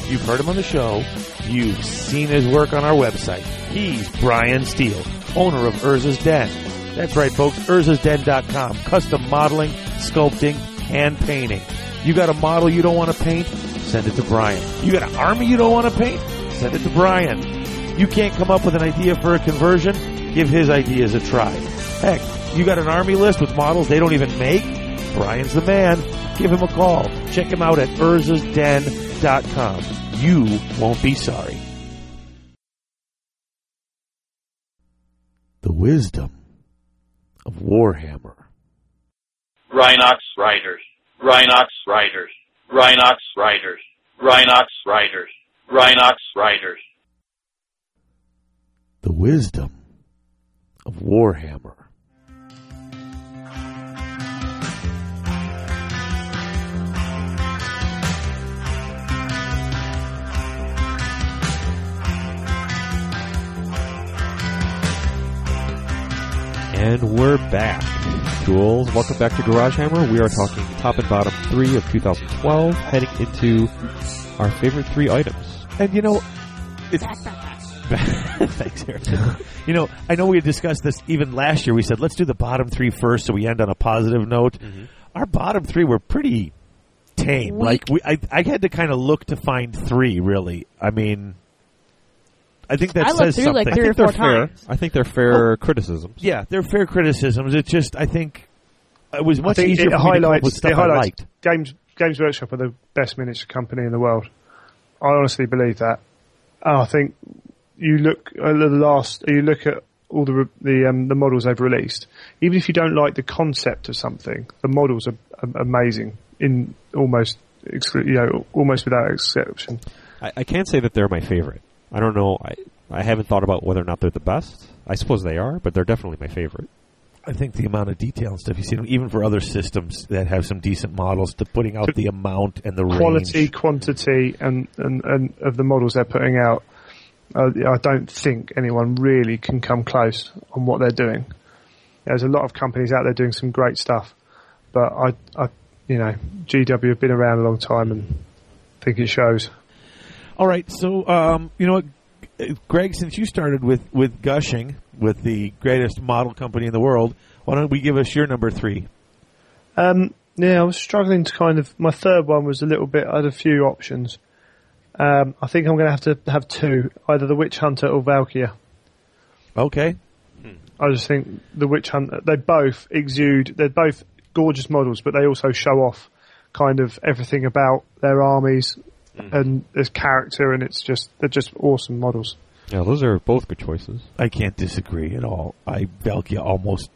You've heard him on the show. You've seen his work on our website. He's Brian Steele, owner of Urza's Den. That's right, folks. Urza'sDen.com. Custom modeling, sculpting, hand painting. You got a model you don't want to paint? Send it to Brian. You got an army you don't want to paint? Send it to Brian. You can't come up with an idea for a conversion? Give his ideas a try. Heck, you got an army list with models they don't even make? Brian's the man. Give him a call. Check him out at Urza'sDen.com. You won't be sorry. The wisdom of Warhammer. Rhinox Riders. Rhinox Riders. Rhinox Riders. Rhinox Riders. Rhinox Riders. The wisdom of Warhammer. And we're back. Jules, welcome back to Garage Hammer. We are talking top and bottom three of 2012, heading into our favorite three items. And you know, it's... Thanks, Eric. You know, I know we had discussed this even last year. We said, let's do the bottom three first so we end on a positive note. Mm-hmm. Our bottom three were pretty tame. Weak. Like, I had to kind of look to find three, really. I mean... I think that says something. Like three or four times. I think they're fair criticisms. Yeah, they're fair criticisms. It's just, I think it was much easier for me to come up with stuff I liked. Games Workshop are the best miniature company in the world. I honestly believe that. And I think you look at the last, you look at all the models they've released. Even if you don't like the concept of something, the models are amazing in almost without exception. I can't say that they're my favorite. I don't know. I haven't thought about whether or not they're the best. I suppose they are, but they're definitely my favorite. I think the amount of detail and stuff you see, even for other systems that have some decent models, to putting out the amount and the quality, range. Quantity, and of the models they're putting out, I don't think anyone really can come close on what they're doing. There's a lot of companies out there doing some great stuff, but I GW have been around a long time and I think it shows. All right, so you know what? Greg, since you started with gushing with the greatest model company in the world, why don't we give us your number three? I was struggling to kind of... My third one was a little bit... I had a few options. I think I'm going to have two, either the Witch Hunter or Valkyria. Okay. I just think the Witch Hunter... They both exude... They're both gorgeous models, but they also show off kind of everything about their armies... and there's character, and it's just they're just awesome models. Yeah, those are both good choices. I can't disagree at all. Valkyria almost...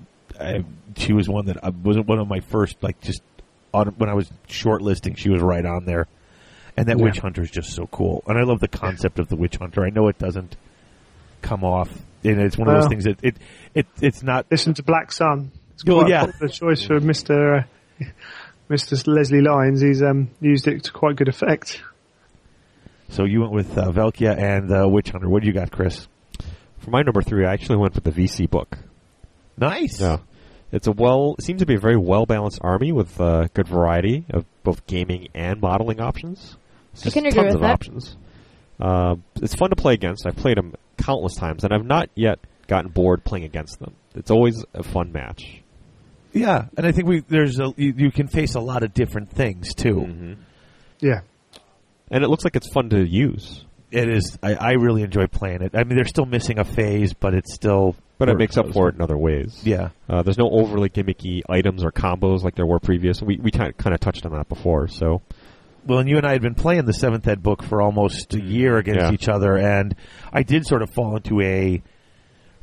she was one that wasn't one of my first, like, just... When I was shortlisting, she was right on there. And that Witch Hunter is just so cool. And I love the concept of the Witch Hunter. I know it doesn't come off, and it's one of those things that it's not... Listen to Black Sun. It's quite a popular choice for Mr. Leslie Lyons. He's used it to quite good effect. So you went with Valkyria and Witch Hunter. What do you got, Chris? For my number three, I actually went with the VC book. Nice. Yeah. It seems to be a very well-balanced army with a good variety of both gaming and modeling options. I can agree with that. Tons of options. It's fun to play against. I've played them countless times, and I've not yet gotten bored playing against them. It's always a fun match. Yeah, and I think you can face a lot of different things, too. Mm-hmm. Yeah. And it looks like it's fun to use. It is. I really enjoy playing it. I mean, they're still missing a phase, but it's still... But it makes up for it in other ways. Yeah. There's no overly gimmicky items or combos like there were previous. We kind of touched on that before, so... Well, and you and I had been playing the 7th Ed book for almost a year against each other, and I did sort of fall into a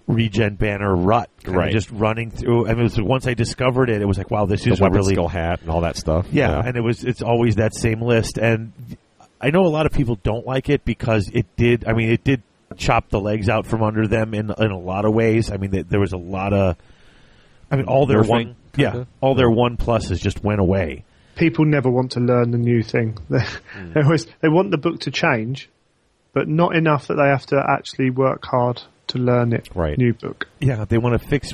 regen banner rut. Right. Just running through... I mean, once I discovered it, it was like, wow, this is really... The hat and all that stuff. Yeah, and it's always that same list, and... I know a lot of people don't like it because it did chop the legs out from under them in a lot of ways. I mean, there was a lot of... I mean, all their one... Kinda. Yeah, all their one pluses just went away. People never want to learn the new thing. They want the book to change, but not enough that they have to actually work hard to learn it. Right. New book. Yeah, they want to fix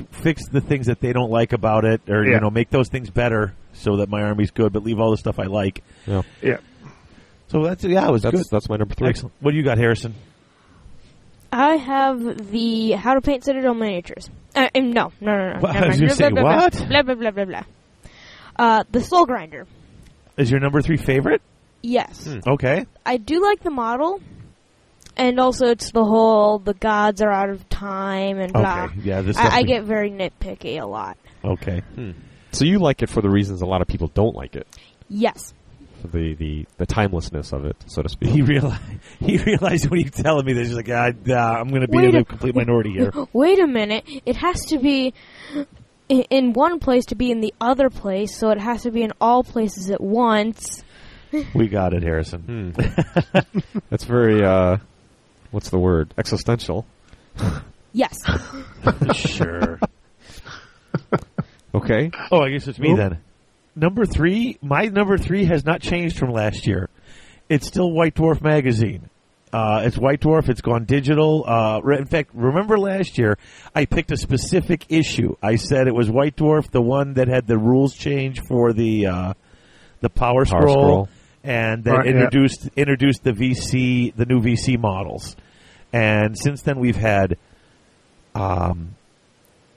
the things that they don't like about it or, make those things better so that my army's good, but leave all the stuff I like. Yeah. Yeah. So that's good. That's my number three. Excellent. What do you got, Harrison? I have the How to Paint Citadel Miniatures. No. What? I was going to say, what? Blah, blah, blah, blah, blah. The Soul Grinder. Is your number three favorite? Yes. Okay. I do like the model, and also it's the whole the gods are out of time and blah. Okay. Yeah, this I get very nitpicky a lot. Okay. So you like it for the reasons a lot of people don't like it. Yes. The timelessness of it, so to speak. He realized when he was telling me this, he's like, I'm going to be in a complete minority here. Wait a minute. It has to be in one place to be in the other place, so it has to be in all places at once. We got it, Harrison. That's very, what's the word? Existential. Yes. Sure. Okay. Oh, I guess it's me then. Number three, my number three has not changed from last year. It's still White Dwarf magazine. It's White Dwarf. It's gone digital. In fact, remember last year, I picked a specific issue. I said it was White Dwarf, the one that had the rules change for the Power Scroll, and that introduced the VC, the new VC models. And since then, we've had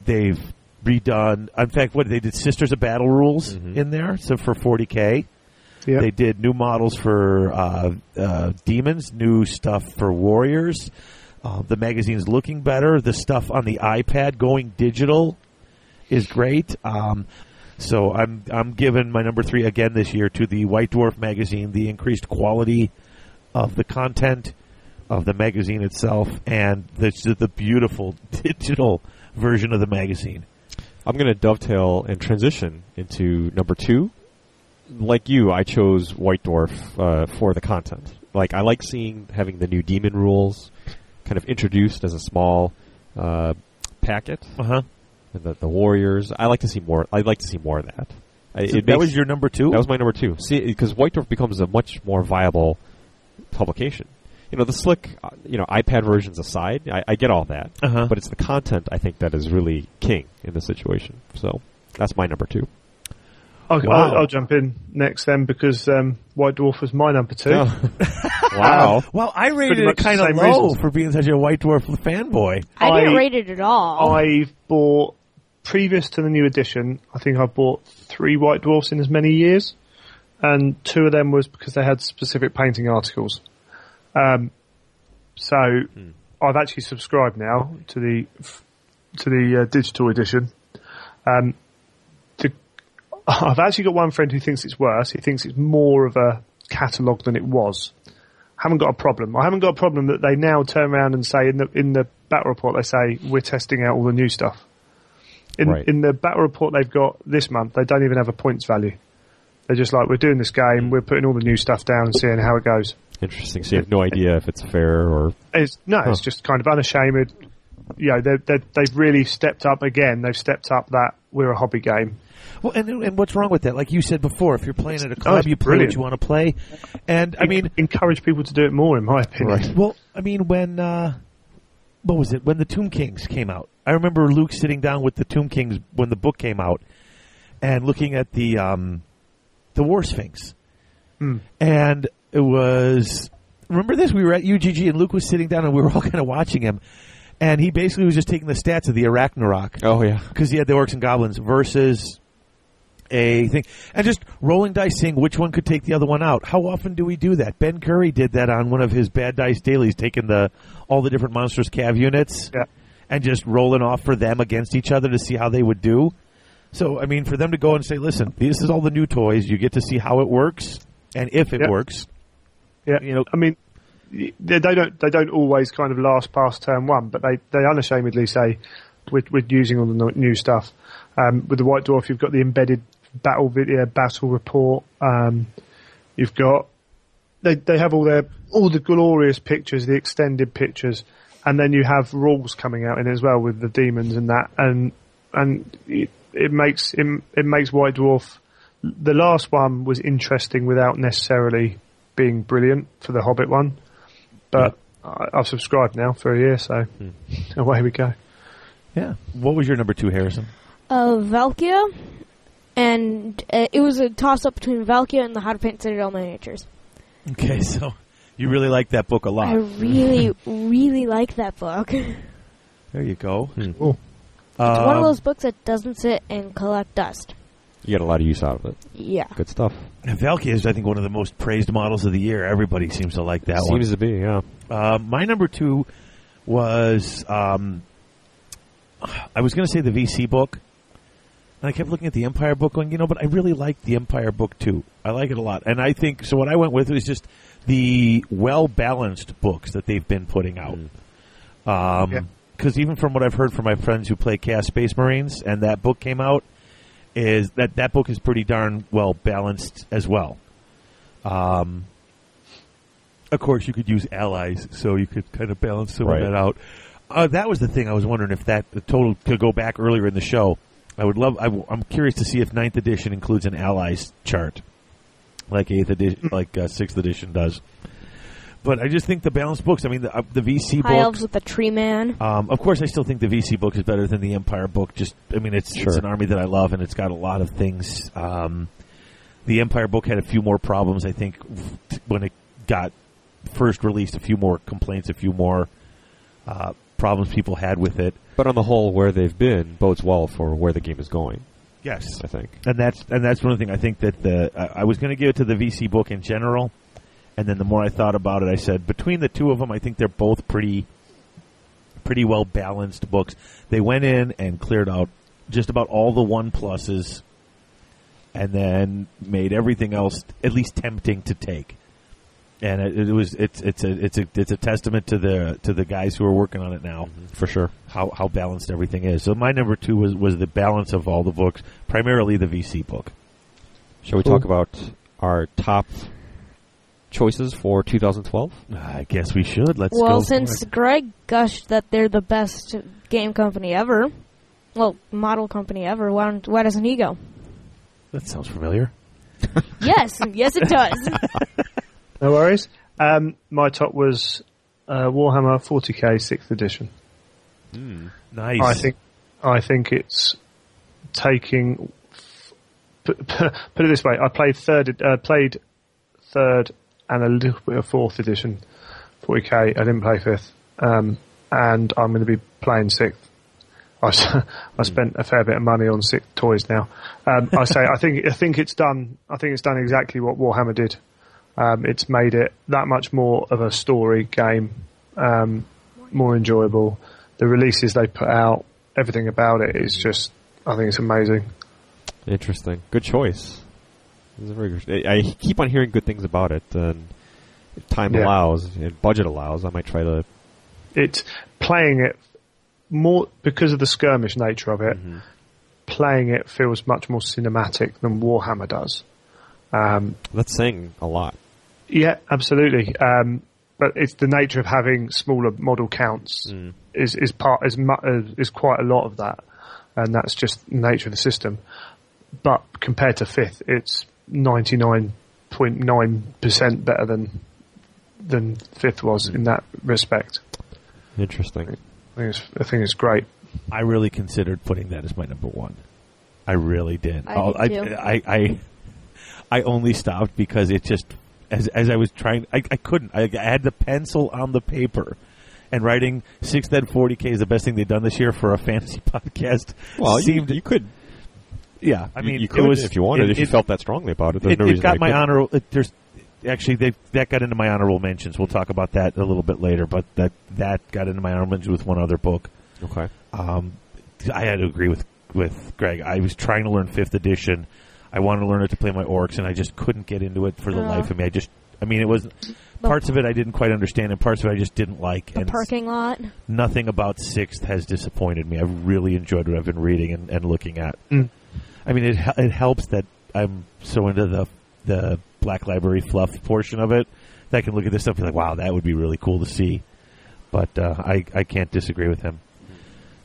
they've redone. In fact, what they did, Sisters of Battle rules in there. So for 40K, they did new models for demons, new stuff for warriors, The magazine's looking better. The stuff on the iPad going digital is great. So I'm giving my number 3 again this year to the White Dwarf magazine, the increased quality of the content of the magazine itself, and the beautiful digital version of the magazine. I'm going to dovetail and transition into number 2. Like you, I chose White Dwarf for the content. Like, I like having the new demon rules kind of introduced as a small packet. Uh-huh. And the warriors. I'd like to see more of that. That was your number 2? That was my number 2. See, because White Dwarf becomes a much more viable publication. You know, the slick, iPad versions aside, I get all that. Uh-huh. But it's the content, I think, that is really king in this situation. So that's my number 2. Okay, wow. I'll jump in next then, because White Dwarf was my number 2. Oh. Wow. Well, I rated it kind of low for being such a White Dwarf fanboy. I didn't rate it at all. I've bought, previous to the new edition, I think I've bought 3 White Dwarfs in as many years, and 2 of them was because they had specific painting articles. I've actually subscribed now to the digital edition. I've actually got one friend who thinks it's worse. He thinks it's more of a catalogue than it was. Haven't got a problem. I haven't got a problem that they now turn around and say in the battle report they say we're testing out all the new stuff. In the battle report they've got this month, they don't even have a points value. They're just like, we're doing this game, we're putting all the new stuff down and seeing how it goes. Interesting. So you have no idea if it's fair or... It's just kind of unashamed. They've really stepped up again. They've stepped up that we're a hobby game. Well, and what's wrong with that? Like you said before, if you're playing at a club, you play what you want to play. And I mean, encourage people to do it more, in my opinion. Right. Well, I mean, when what was it? When the Tomb Kings came out, I remember Luke sitting down with the Tomb Kings when the book came out and looking at the War Sphinx, and it was. Remember this? We were at UGG, and Luke was sitting down, and we were all kind of watching him. And he basically was just taking the stats of the Arachnarok. Oh, yeah. Because he had the Orcs and Goblins versus a thing. And just rolling dice, seeing which one could take the other one out. How often do we do that? Ben Curry did that on one of his Bad Dice Dailies, taking all the different Monsters Cav units and just rolling off for them against each other to see how they would do. So, I mean, for them to go and say, listen, this is all the new toys. You get to see how it works and if it works. Yeah, I mean... They don't always kind of last past turn one, but they unashamedly say we're using all the new stuff. With the White Dwarf, you've got the embedded battle report. You've got they have all the glorious pictures, the extended pictures, and then you have rules coming out in as well with the demons and that, and it makes White Dwarf. The last one was interesting without necessarily being brilliant for the Hobbit one. But I've subscribed now for a year, so away we go. Yeah. What was your number 2, Harrison? Valkia, and it was a toss-up between Valkia and the How to Paint Citadel Miniatures. Okay, so you really like that book a lot. I really, really like that book. There you go. Cool. It's one of those books that doesn't sit and collect dust. You get a lot of use out of it. Yeah. Good stuff. Valkyrie is, I think, one of the most praised models of the year. Everybody seems to like that one. Seems to be, yeah. My number 2 was, I was going to say the VC book, and I kept looking at the Empire book going, but I really like the Empire book too. I like it a lot. And I think, so what I went with was just the well-balanced books that they've been putting out. Because even from what I've heard from my friends who play Chaos Space Marines, and that book came out, is that book is pretty darn well balanced as well. Of course, you could use allies, so you could kind of balance some of that out. That was the thing I was wondering if the total could go back earlier in the show. I'm curious to see if 9th edition includes an allies chart, like 8th edition, like 6th edition does. But I just think the balanced books, I mean, the VC book. High Elves with the Tree Man. Of course, I still think the VC book is better than the Empire book. Just, I mean, it's an army that I love, and it's got a lot of things. The Empire book had a few more problems, I think, when it got first released, a few more complaints, a few more problems people had with it. But on the whole, where they've been bodes well for where the game is going. Yes. I think. And that's one of the things I think that I was going to give it to the VC book in general. And then the more I thought about it, I said, between the two of them, I think they're both pretty pretty well-balanced books. They went in and cleared out just about all the one-pluses and then made everything else at least tempting to take. And it's a testament to the guys who are working on it now, for sure, how balanced everything is. So my number two was the balance of all the books, primarily the VC book. Shall we talk about our top choices for 2012? I guess we should. Let's go. Well, since Greg gushed that they're the best game company ever, well, model company ever, why doesn't he go? That sounds familiar. Yes, it does. No worries. My top was Warhammer 40K 6th edition. Nice. I think it's taking. Put it this way: I played third, and a little bit of 4th edition 40K. I didn't play 5th, and I'm going to be playing 6th. I spent a fair bit of money on 6th toys now. I think it's done. I think it's done exactly what Warhammer did. It's made it that much more of a story game, more enjoyable. The releases they put out, everything about it is just, I think it's amazing. Interesting. Good choice. It's a very good, I keep on hearing good things about it, and if time allows, and budget allows, I might try to... It's playing it more, because of the skirmish nature of it, playing it feels much more cinematic than Warhammer does. That's saying a lot. Yeah, absolutely. But it's the nature of having smaller model counts is quite a lot of that, and that's just the nature of the system. But compared to 5th, it's 99.9% better than 5th was in that respect. Interesting. I think it's great. I really considered putting that as my number one. I really did. I only stopped because it just, as I was trying, I couldn't. I had the pencil on the paper, and writing 6th Ed 40K is the best thing they've done this year for a fantasy podcast. Well, you could. Yeah, I mean, you could, it was, if you wanted, if you felt that strongly about it. That got into my honorable mentions. We'll talk about that a little bit later, but that got into my honorable mentions with one other book. Okay. I had to agree with Greg. I was trying to learn 5th edition. I wanted to learn it to play my orcs, and I just couldn't get into it for the life of me. It was parts of it I didn't quite understand, and parts of it I just didn't like. The parking lot. Nothing about 6th has disappointed me. I've really enjoyed what I've been reading and looking at. I mean, it helps that I'm so into the Black Library fluff portion of it that I can look at this stuff and be like, wow, that would be really cool to see. But I can't disagree with him.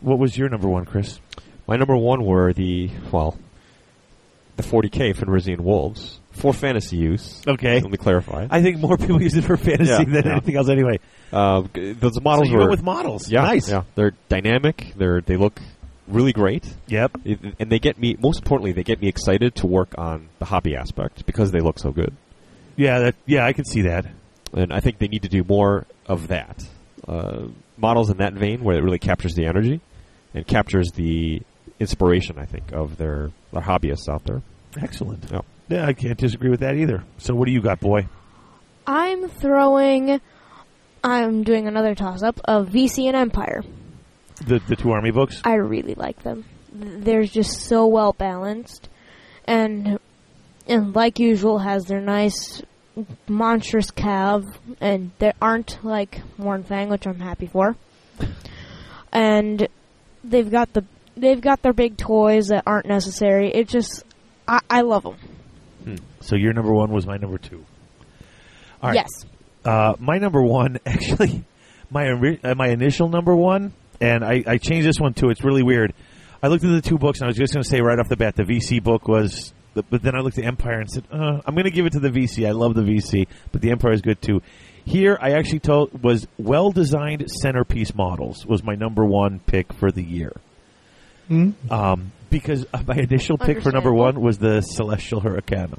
What was your number one, Chris? My number one were the 40K Fenrisian Wolves for fantasy use. Okay. Let me clarify. I think more people use it for fantasy than anything else anyway. Those models went with models. Yeah, nice. Yeah. They're dynamic. They look really great. Yep. And they get me, most importantly, they get me excited to work on the hobby aspect because they look so good. Yeah, I can see that. And I think they need to do more of that. Models in that vein where it really captures the energy and captures the inspiration, I think, of their hobbyists out there. Excellent. Yeah. Yeah, I can't disagree with that either. So what do you got, boy? I'm doing another toss-up of VC and Empire. The two army books? I really like them. They're just so well-balanced, and like usual, has their nice monstrous calve, and they aren't like Mornfang, which I'm happy for. And they've got their big toys that aren't necessary. It just, I love them. So your number one was my number two. All right. Yes. My number one, actually, my initial number one, and I changed this one too. It's really weird. I looked at the two books, and I was just going to say right off the bat, the VC book was, but then I looked at Empire and said, I'm going to give it to the VC. I love the VC, but the Empire is good too. Here, I actually was well-designed centerpiece models was my number one pick for the year. Because my initial pick for number one was the Celestial Hurricanum.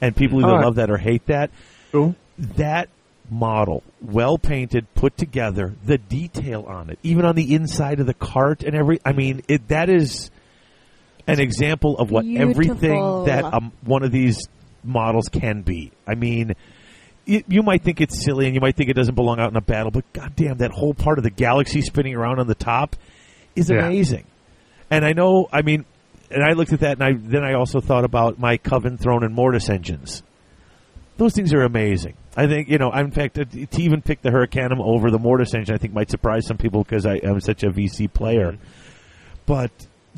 And people either love that or hate that. Ooh. That model, well-painted, put together, the detail on it, even on the inside of the cart and that is an example of what everything that one of these models can be. you might think it's silly and you might think it doesn't belong out in a battle, but goddamn, that whole part of the galaxy spinning around on the top is amazing. Yeah. And I know, I mean, and I looked at that, and I also thought about my Coven, Throne, and Mortis engines. Those things are amazing. I think, you know, in fact, to even pick the Hurricanum over the Mortis engine, I think might surprise some people because I am such a VC player. Mm-hmm. But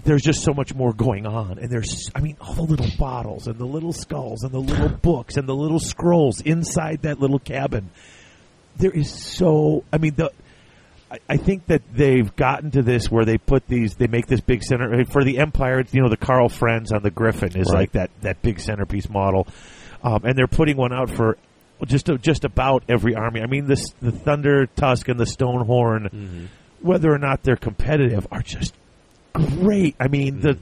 there's just so much more going on. And there's, I mean, all the little bottles and the little skulls and the little books and the little scrolls inside that little cabin. There is so, I mean, I think that they've gotten to this where they put these, they make this big center. For the Empire, it's, you know, the Carl Frenz on the Griffin is like that big centerpiece model. And they're putting one out for just about every army. I mean, the Thunder Tusk and the Stone Horn, whether or not they're competitive, are just great. I mean, the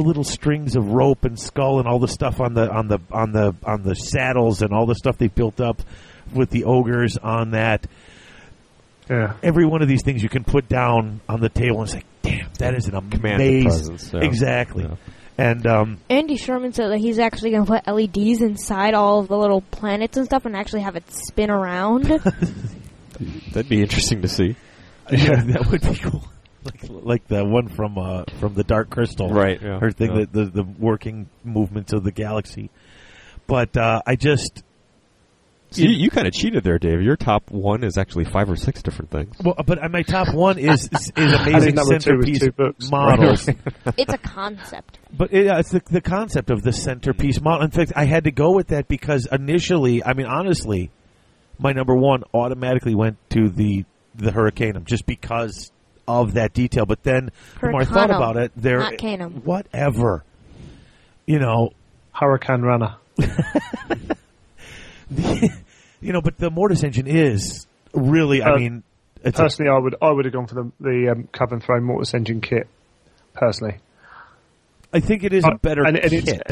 little strings of rope and skull and all the stuff on the saddles and all the stuff they built up with the ogres on that. Yeah. Every one of these things you can put down on the table and say, damn, that is an amazing presence. Yeah. Exactly. Yeah. And Andy Sherman said that he's actually going to put LEDs inside all of the little planets and stuff and actually have it spin around. That'd be interesting to see. Yeah, that would be cool. Like the one from the Dark Crystal. Right. Yeah, her thing, yeah. the working movements of the galaxy. But I just... You kind of cheated there, Dave. Your top one is actually 5 or 6 different things. Well, but my top one is amazing centerpiece models. Right. It's a concept. But it's the concept of the centerpiece model. In fact, I had to go with that because initially, I mean, honestly, my number one automatically went to the Hurricanum just because of that detail. But then the more I thought about it, there, not Canum. Whatever. You know. Hurricane Runner. You know, but the Mortis engine is really, I mean... It's personally, I would have gone for the Coven Throne Mortis engine kit, personally. I think it is a better kit.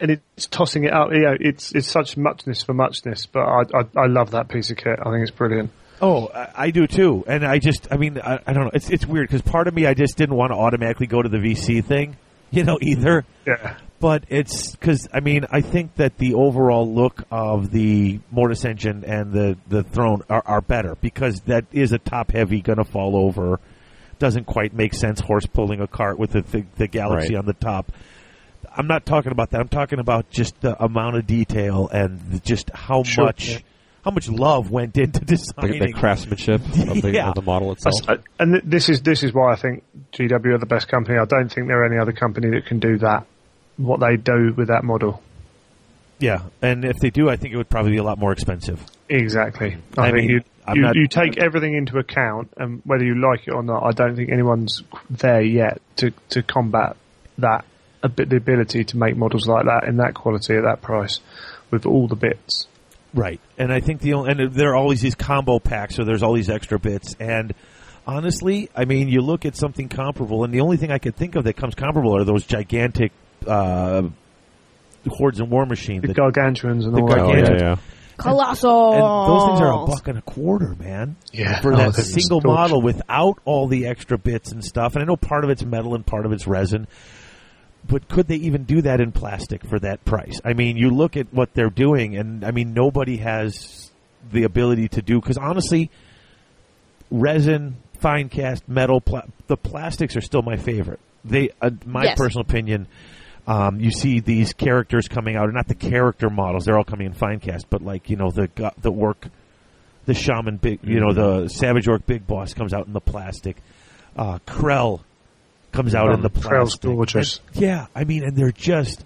It's tossing it out. You know, it's such muchness for muchness, but I love that piece of kit. I think it's brilliant. Oh, I do too. And I just, I mean, I don't know. It's weird, because part of me, I just didn't want to automatically go to the VC thing, you know, either. Yeah. But it's because, I mean, I think that the overall look of the Mortis engine and the throne are better because that is a top-heavy, going to fall over. Doesn't quite make sense, horse pulling a cart with the galaxy on the top. I'm not talking about that. I'm talking about just the amount of detail and just how much love went into designing. The craftsmanship of the model itself. And this is why I think GW are the best company. I don't think there are any other company that can do that. What they do with that model. Yeah, and if they do, I think it would probably be a lot more expensive. Exactly. I mean, you take everything into account, and whether you like it or not, I don't think anyone's there yet to combat that, the ability to make models like that in that quality at that price with all the bits. Right, and I think there are always these combo packs, so there's all these extra bits, and... Honestly, I mean, you look at something comparable, and the only thing I could think of that comes comparable are those gigantic Hordes and War Machines. The Gargantuans and all that. Yeah. Colossal. And those things are $1.25, man. Yeah. For that single model without all the extra bits and stuff. And I know part of it's metal and part of it's resin. But could they even do that in plastic for that price? I mean, you look at what they're doing, and, I mean, nobody has the ability to do, because honestly, resin, fine cast, metal, the plastics are still my favorite. They, personal opinion, you see these characters coming out, or not the character models, they're all coming in fine cast, but like, you know, the orc, the shaman, big, you know, the savage orc big boss comes out in the plastic. Krell comes out in the plastic. Krell's gorgeous. And, yeah, I mean, and they're just,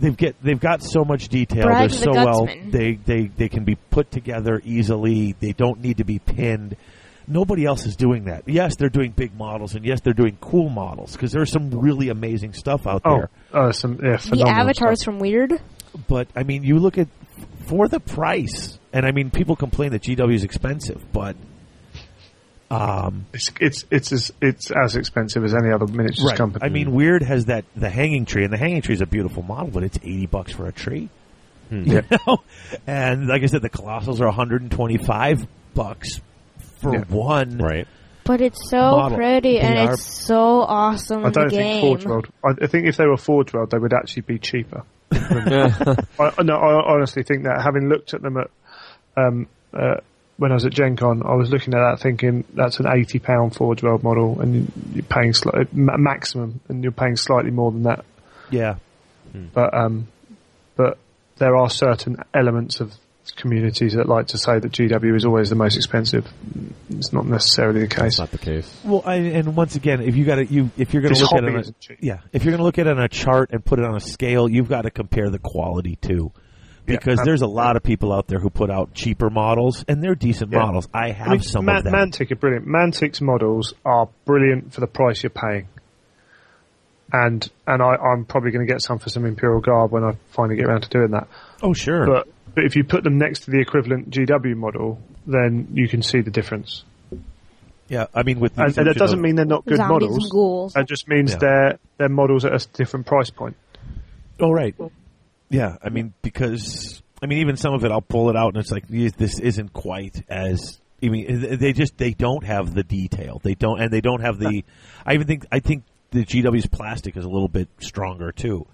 they've got so much detail. Brad, they're so gutsman. They can be put together easily. They don't need to be pinned. Nobody else is doing that. Yes, they're doing big models, and yes, they're doing cool models, because there's some really amazing stuff out there. The avatars stuff from Weird. But, I mean, you look at, for the price, and, I mean, people complain that GW is expensive, but... It's as expensive as any other miniatures company. I mean, Weird has the hanging tree, and the hanging tree is a beautiful model, but it's $80 for a tree. You know? And, like I said, the Colossals are $125 for one. Right. But it's so model. Pretty, and it's so awesome. I don't think Forge World. I think if they were Forge World, they would actually be cheaper. I honestly think that, having looked at them at when I was at Gen Con, I was looking at that thinking that's an £80 forward-world model, and you're paying maximum, and you're paying slightly more than that. Yeah. But there are certain elements of communities that like to say that GW is always the most expensive. It's not necessarily the case. That's not the case. Well, and once again, if you're going to look at it on a chart and put it on a scale, you've got to compare the quality too. Because there's a lot of people out there who put out cheaper models, and they're decent models. I mean, some of them. Mantic are brilliant. Mantic's models are brilliant for the price you're paying. And I'm probably going to get some for some Imperial Guard when I finally get around to doing that. Oh, sure. But if you put them next to the equivalent GW model, then you can see the difference. Yeah, I mean, and that doesn't mean they're not good models. That just means they're models at a different price point. Oh, right. Yeah, I mean, because even some of it, I'll pull it out, and it's like this isn't quite as. I mean, they don't have the detail. They don't have the. I think the GW's plastic is a little bit stronger too.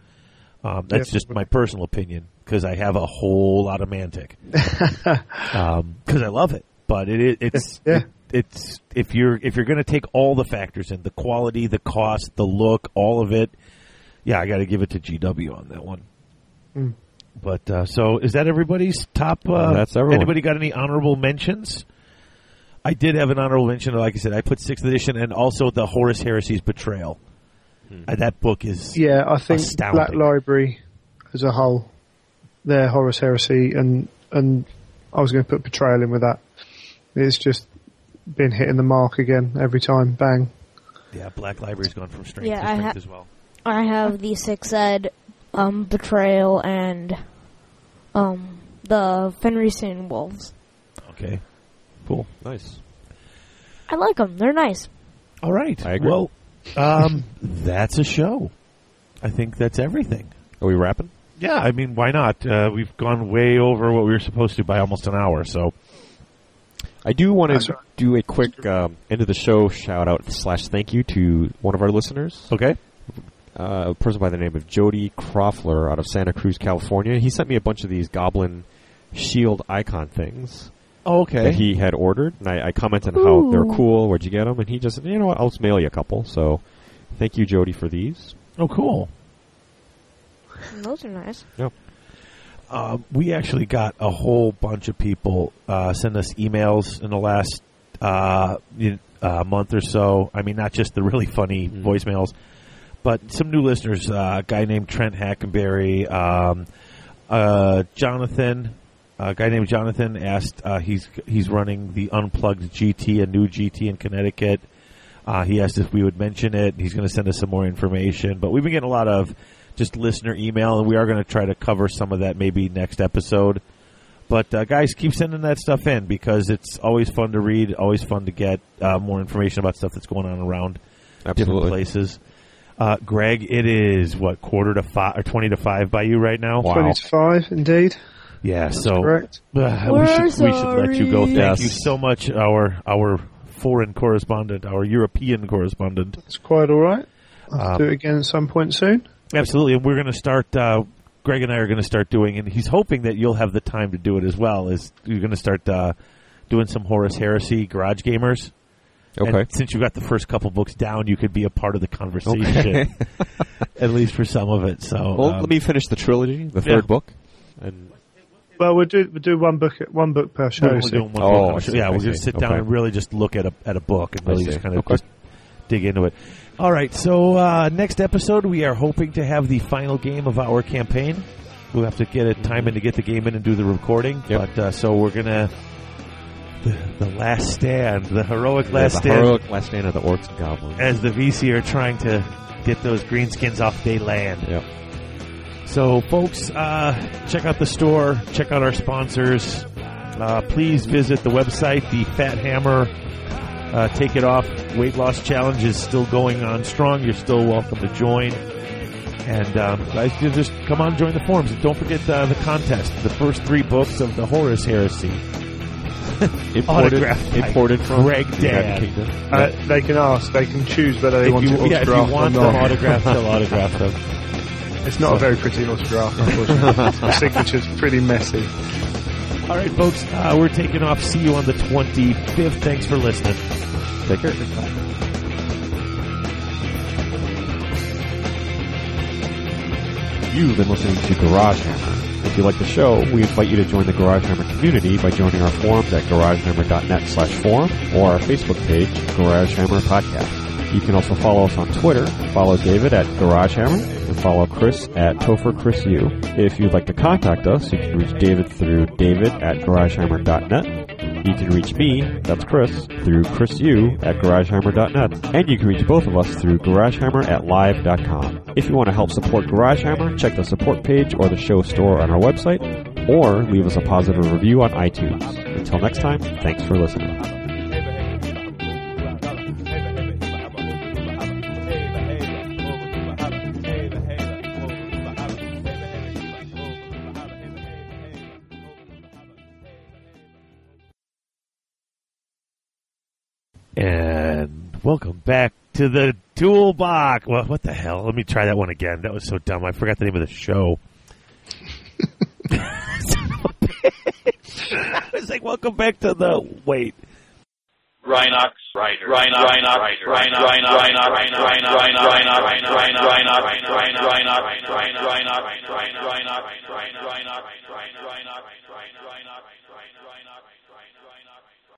That's just my personal opinion because I have a whole lot of Mantic because I love it, but it's if you're going to take all the factors in, the quality, the cost, the look, all of it. Yeah, I got to give it to GW on that one. But so is that everybody's top? That's everyone. Anybody got any honorable mentions? I did have an honorable mention. Like I said, I put 6th edition and also the Horus Heresy's Betrayal. That book is I think astounding. Black Library as a whole, their Horus Heresy, and I was going to put Betrayal in with that. It's just been hitting the mark again every time. Bang. Yeah, Black Library's gone from strength to strength as well. I have the 6th ed. Betrayal and the Fenrisian Wolves. Okay. Cool. Nice. I like them. They're nice. All right. I agree. Well, that's a show. I think that's everything. Are we wrapping? Yeah. I mean, why not? We've gone way over what we were supposed to by almost an hour, so. I do want to do a quick end of the show shout-out / thank you to one of our listeners. Okay. A person by the name of Jody Croffler out of Santa Cruz, California. He sent me a bunch of these goblin shield icon things. Oh, okay. That he had ordered, and I commented on how they're cool. Where'd you get them? And he just said, you know what, I'll just mail you a couple. So thank you, Jody, for these. Oh, cool. Those are nice. Yep. We actually got a whole bunch of people send us emails in the last month or so. I mean, not just the really funny voicemails. But some new listeners, a guy named Trent Hackenberry, Jonathan, a guy named Jonathan asked, he's running the Unplugged GT, a new GT in Connecticut. He asked if we would mention it. He's going to send us some more information. But we've been getting a lot of just listener email, and we are going to try to cover some of that maybe next episode. But guys, keep sending that stuff in because it's always fun to read, always fun to get more information about stuff that's going on around different places. Greg, it is, 4:45 or 4:40 by you right now? Wow. 4:45, indeed. Yeah, that's so correct. We should let you go. Thank you so much, our foreign correspondent, our European correspondent. That's quite all right. I'll do it again at some point soon. Absolutely, and we're going to start, Greg and I are going to start doing, and he's hoping that you'll have the time to do it as well, is you're going to start doing some Horus Heresy Garage Gamers. Okay. And since you got the first couple books down, you could be a part of the conversation, at least for some of it. So, let me finish the trilogy, the third book. And we'll do one book per show. We're going to sit down and really just look at a book and really just kind of just dig into it. All right, so next episode we are hoping to have the final game of our campaign. We'll have to get a time in to get the game in and do the recording. Yep. But so we're going to. The last stand, the heroic last stand. The heroic last stand of the orcs and goblins. As the VC are trying to get those greenskins off day land. Yep. So, folks, check out the store. Check out our sponsors. Please visit the website, the Fat Hammer. Take it off. Weight loss challenge is still going on strong. You're still welcome to join. And guys, just come on, join the forums. And don't forget the contest, the first 3 books of the Horus Heresy. Imported from Greg Dad. They can ask. They can choose whether they want to autograph them. If you want them autographed, they'll autograph them. It's not a very pretty autograph, unfortunately. The signature's pretty messy. All right, folks, we're taking off. See you on the 25th. Thanks for listening. Take care. Bye. You've been listening to Garage Hammer. If you like the show, we invite you to join the Garage Hammer community by joining our forums at garagehammer.net/forum or our Facebook page, Garage Hammer Podcast. You can also follow us on Twitter. Follow David at Garage Hammer and follow Chris at TopherChrisU. If you'd like to contact us, you can reach David through David at garagehammer.net. You can reach me, that's Chris, through ChrisU at garagehammer.net. And you can reach both of us through garagehammer at live.com. If you want to help support Garage Hammer, check the support page or the show store on our website, or leave us a positive review on iTunes. Until next time, thanks for listening. And welcome back to the Toolbox. Well, what the hell? Let me try that one again. That was so dumb. I forgot the name of the show. Son of a bitch. I was like, welcome back to the... Wait. Rhinox Rider. Rhinox Rider. Rhinox Rider. Rhinox Rider. Rhinox Rider.